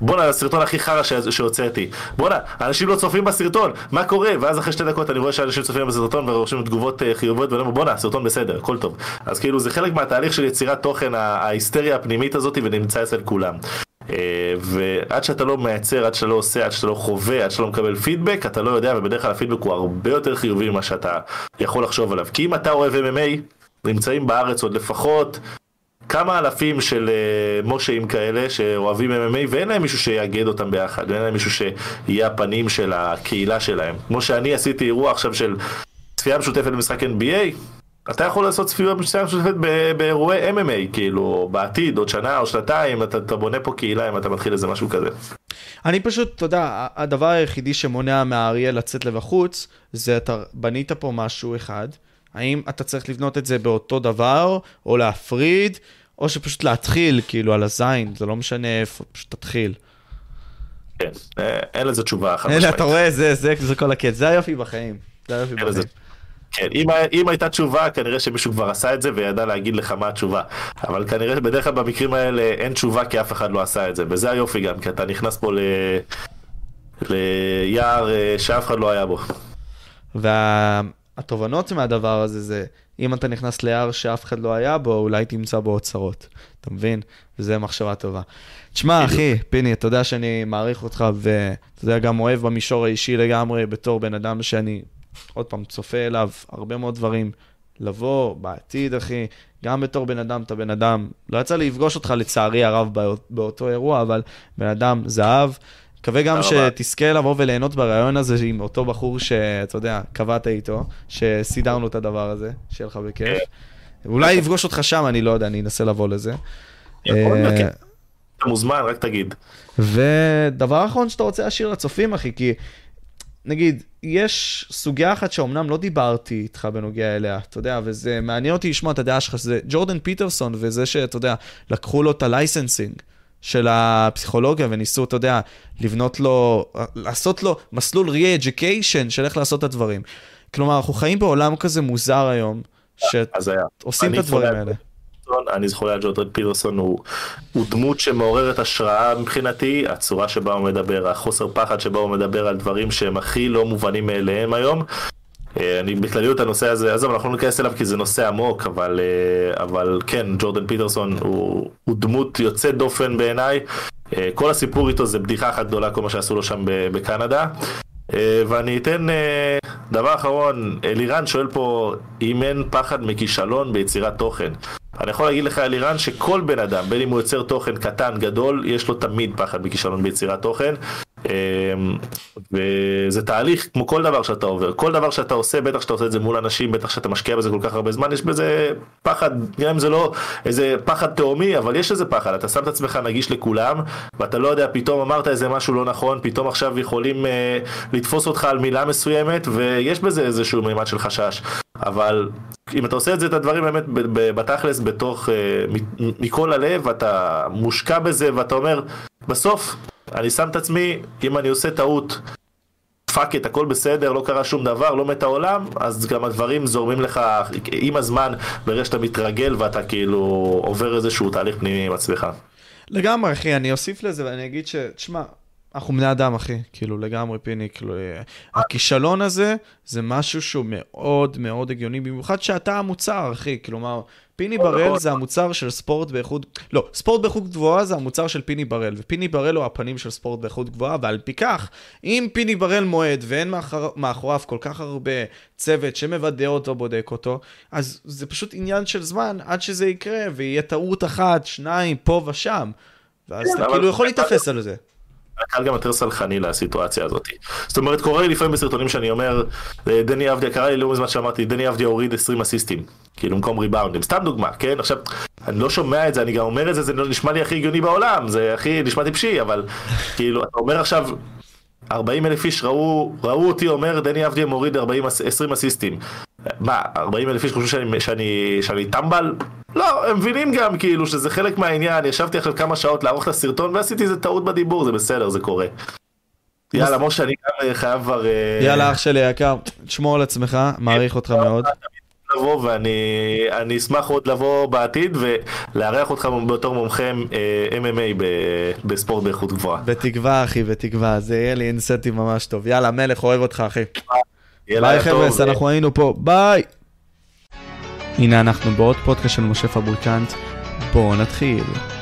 בונה, הסרטון הכי חרא שהוצאתי. בונה, אנשים לא צופים בסרטון, מה קורה? ואז אחרי שתי דקות אני רואה שאנשים צופים בסרטון ורושמים תגובות חיוביות, ואני אומר, בונה, סרטון בסדר, הכל טוב. אז כאילו זה חלק מהתהליך של יצירת תוכן, ההיסטריה הפנימית הזאת, ונמצא אצל כולם. ועד שאתה לא מייצר, עד שאתה לא עושה, עד שאתה לא חווה, עד שאתה לא מקבל פידבק, אתה לא יודע, ובדרך כלל הפידבק הוא הרבה יותר חיובי ממה שאתה יכול לחשוב עליו. כי אם אתה אוהב אם אם איי, נמצאים בארץ עוד לפחות כמה אלפים של מושאים כאלה שאוהבים אם אם איי, ואין להם מישהו שיאגד אותם ביחד, ואין להם מישהו שיהיה הפנים של הקהילה שלהם. כמו שאני עשיתי אירוע עכשיו של צפייה משותפת במשחק אן בי איי, אתה יכול לעשות צפייה משותפת באירועי אם אם איי, כאילו בעתיד, עוד שנה או שנתיים, אתה, אתה בונה פה קהילה אם אתה מתחיל איזה משהו כזה. אני פשוט, אתה יודע, הדבר היחידי שמונע מהאריה לצאת לבחוץ, זה אתה בנית פה משהו אחד, האם אתה צריך לבנות את זה באותו דבר, או להפריד, או שפשוט להתחיל, כאילו, על הזין, זה לא משנה איפה, פשוט תתחיל. כן, אין לזה תשובה אחת. אין, אתה רואה, זה, זה, זה כל הקט, זה היופי בחיים, זה היופי בחיים. כן, אם, אם הייתה תשובה, כנראה שמישהו כבר עשה את זה, וידע להגיד לך מה התשובה. אבל כנראה, בדרך כלל במקרים האלה, אין תשובה, כי אף אחד לא עשה את זה, וזה היופי גם, כי אתה נכנס פה ל... ליער שאף אחד לא היה בו. וה... התובנות מהדבר הזה זה, אם אתה נכנס ליער שאף אחד לא היה בו, אולי תמצא בו אוצרות. אתה מבין? וזה מחשבה טובה. תשמע, אחי, פיני, אתה יודע שאני מעריך אותך, ואתה יודע, גם אוהב במישור האישי לגמרי, בתור בן אדם שאני, עוד פעם, צופה אליו הרבה מאוד דברים, לבוא בעתיד, אחי, גם בתור בן אדם, אתה בן אדם, לא יצא להפגוש אותך לצערי הרב באותו אירוע, אבל בן אדם זהב, מקווה גם שתזכה לבוא וליהנות ברעיון הזה עם אותו בחור שאתה יודע, קבעת איתו, שסידרנו את הדבר הזה, שיהיה לך בכיף. אולי נפגוש אותך שם, אני לא יודע, אני אנסה לבוא לזה. אתה מוזמן, רק תגיד. ודבר אחרון שאתה רוצה להשאיר לצופים, אחי, כי נגיד, יש סוגיה אחת שאומנם לא דיברתי איתך בנוגע אליה, אתה יודע, וזה מעניין אותי לשמוע את הדעה שלך, זה ג'ורדן פיטרסון, וזה שאתה יודע, לקחו לו את הלייסנסינג. של הפסיכולוגיה, וניסו, אתה יודע, לבנות לו, לעשות לו מסלול re-education של איך לעשות את הדברים. כלומר, אנחנו חיים בעולם כזה מוזר היום, שעושים את הדברים האלה. אני זכור על ג'ודרד פיטרסון, הוא דמות שמעוררת השראה מבחינתי, הצורה שבה הוא מדבר, החוסר פחד שבה הוא מדבר על דברים שהם הכי לא מובנים מאליהם היום. אני בכלליות הנושא הזה, אז אנחנו לא נכנס אליו כי זה נושא עמוק, אבל, אבל כן, ג'ורדן פיטרסון הוא, הוא דמות יוצא דופן בעיניי. כל הסיפור איתו זה בדיחה אחת גדולה, כל מה שעשו לו שם בקנדה. ואני אתן דבר אחרון, אלירן שואל פה אם אין פחד מכישלון ביצירת תוכן. אני יכול להגיד לך אלירן שכל בן אדם, בין אם הוא יוצר תוכן קטן, גדול, יש לו תמיד פחד מכישלון ביצירת תוכן. וזה תהליך כמו כל דבר שאתה עובר, כל דבר שאתה עושה, בטח שאתה עושה את זה מול אנשים, בטח שאתה משקיע בזה כל כך הרבה זמן, יש בזה פחד, גם אם זה לא איזה פחד תאומי, אבל יש איזה פחד, אתה שם את עצמך נגיש לכולם ואתה לא יודע, פתאום אמרת איזה משהו לא נכון, פתאום עכשיו יכולים אה, לתפוס אותך על מילה מסוימת, ויש בזה איזשהו מימד של חשש. אבל אם אתה עושה את זה, את הדברים באמת בתכלס, בתוך אה, מכל הלב, אתה מושקע בזה ואתה אומר בסוף אני שם את עצמי, אם אני עושה טעות, פאק את, הכל בסדר, לא קרה שום דבר, לא מת העולם, אז גם הדברים זורמים לך עם הזמן, ברגע שאתה מתרגל ואתה כאילו עובר איזשהו תהליך פנימי עם עצמך. לגמרי, אחי, אני אוסיף לזה ואני אגיד ש... תשמע, אנחנו בני אדם, אחי, כאילו לגמרי פיני, כאילו... הכישלון הזה זה משהו שהוא מאוד מאוד הגיוני, במיוחד שאתה המוצר, אחי, כלומר... פיני ברל זה המוצר של ספורט באיכות, לא, ספורט באיכות גבוהה זה המוצר של פיני ברל, ופיני ברל הוא הפנים של ספורט באיכות גבוהה, ועל פי כך, אם פיני ברל מועד ואין מאחוריו כל כך הרבה צוות שמוודא אותו, בודק אותו, אז זה פשוט עניין של זמן עד שזה יקרה, ויהיה טעות אחת, שניים, פה ושם, ואז אתה כאילו יכול להתאפס על זה. קל גם יותר סלחני לסיטואציה הזאת. זאת אומרת, קורה לי לפעמים בסרטונים שאני אומר, דני אבדיה, קרה לי לא מזמן שאמרתי, דני אבדיה הוריד עשרים אסיסטים, כאילו במקום ריבאונדים. סתם דוגמה, כן? עכשיו, אני לא שומע את זה, אני גם אומר את זה, זה נשמע לי הכי הגיוני בעולם, זה הכי נשמע טיפשי, אבל כאילו, אתה אומר עכשיו, ארבעים אלף איש ראו, ראו אותי אומר, דני אבדיה מוריד עשרים אסיסטים. מה, ארבעים אלף איש חושבים שאני, שאני, שאני טמבל? לא, הם מבינים גם כאילו שזה חלק מהעניין, ישבתי אחרי כמה שעות לערוך את הסרטון ועשיתי איזה טעות בדיבור, זה בסדר, זה קורה. יאללה, משה, אני גם חייב כבר... יאללה, אח שלי, יקר, תשמור על עצמך, מעריך אותך מאוד. לבוא ואני אשמח עוד לבוא בעתיד ולהריח אותך בתור מומחה אם אם איי בספורט באיכות גבוהה. בתקווה, אחי, בתקווה, זה יהיה לי אינסנטיב ממש טוב. יאללה, מלך, אוהב אותך, אחי. ביי חבר'ס, אנחנו היינו פה, ביי. הנה אנחנו בעוד פודקאסט של משה פבריקנט, בואו נתחיל.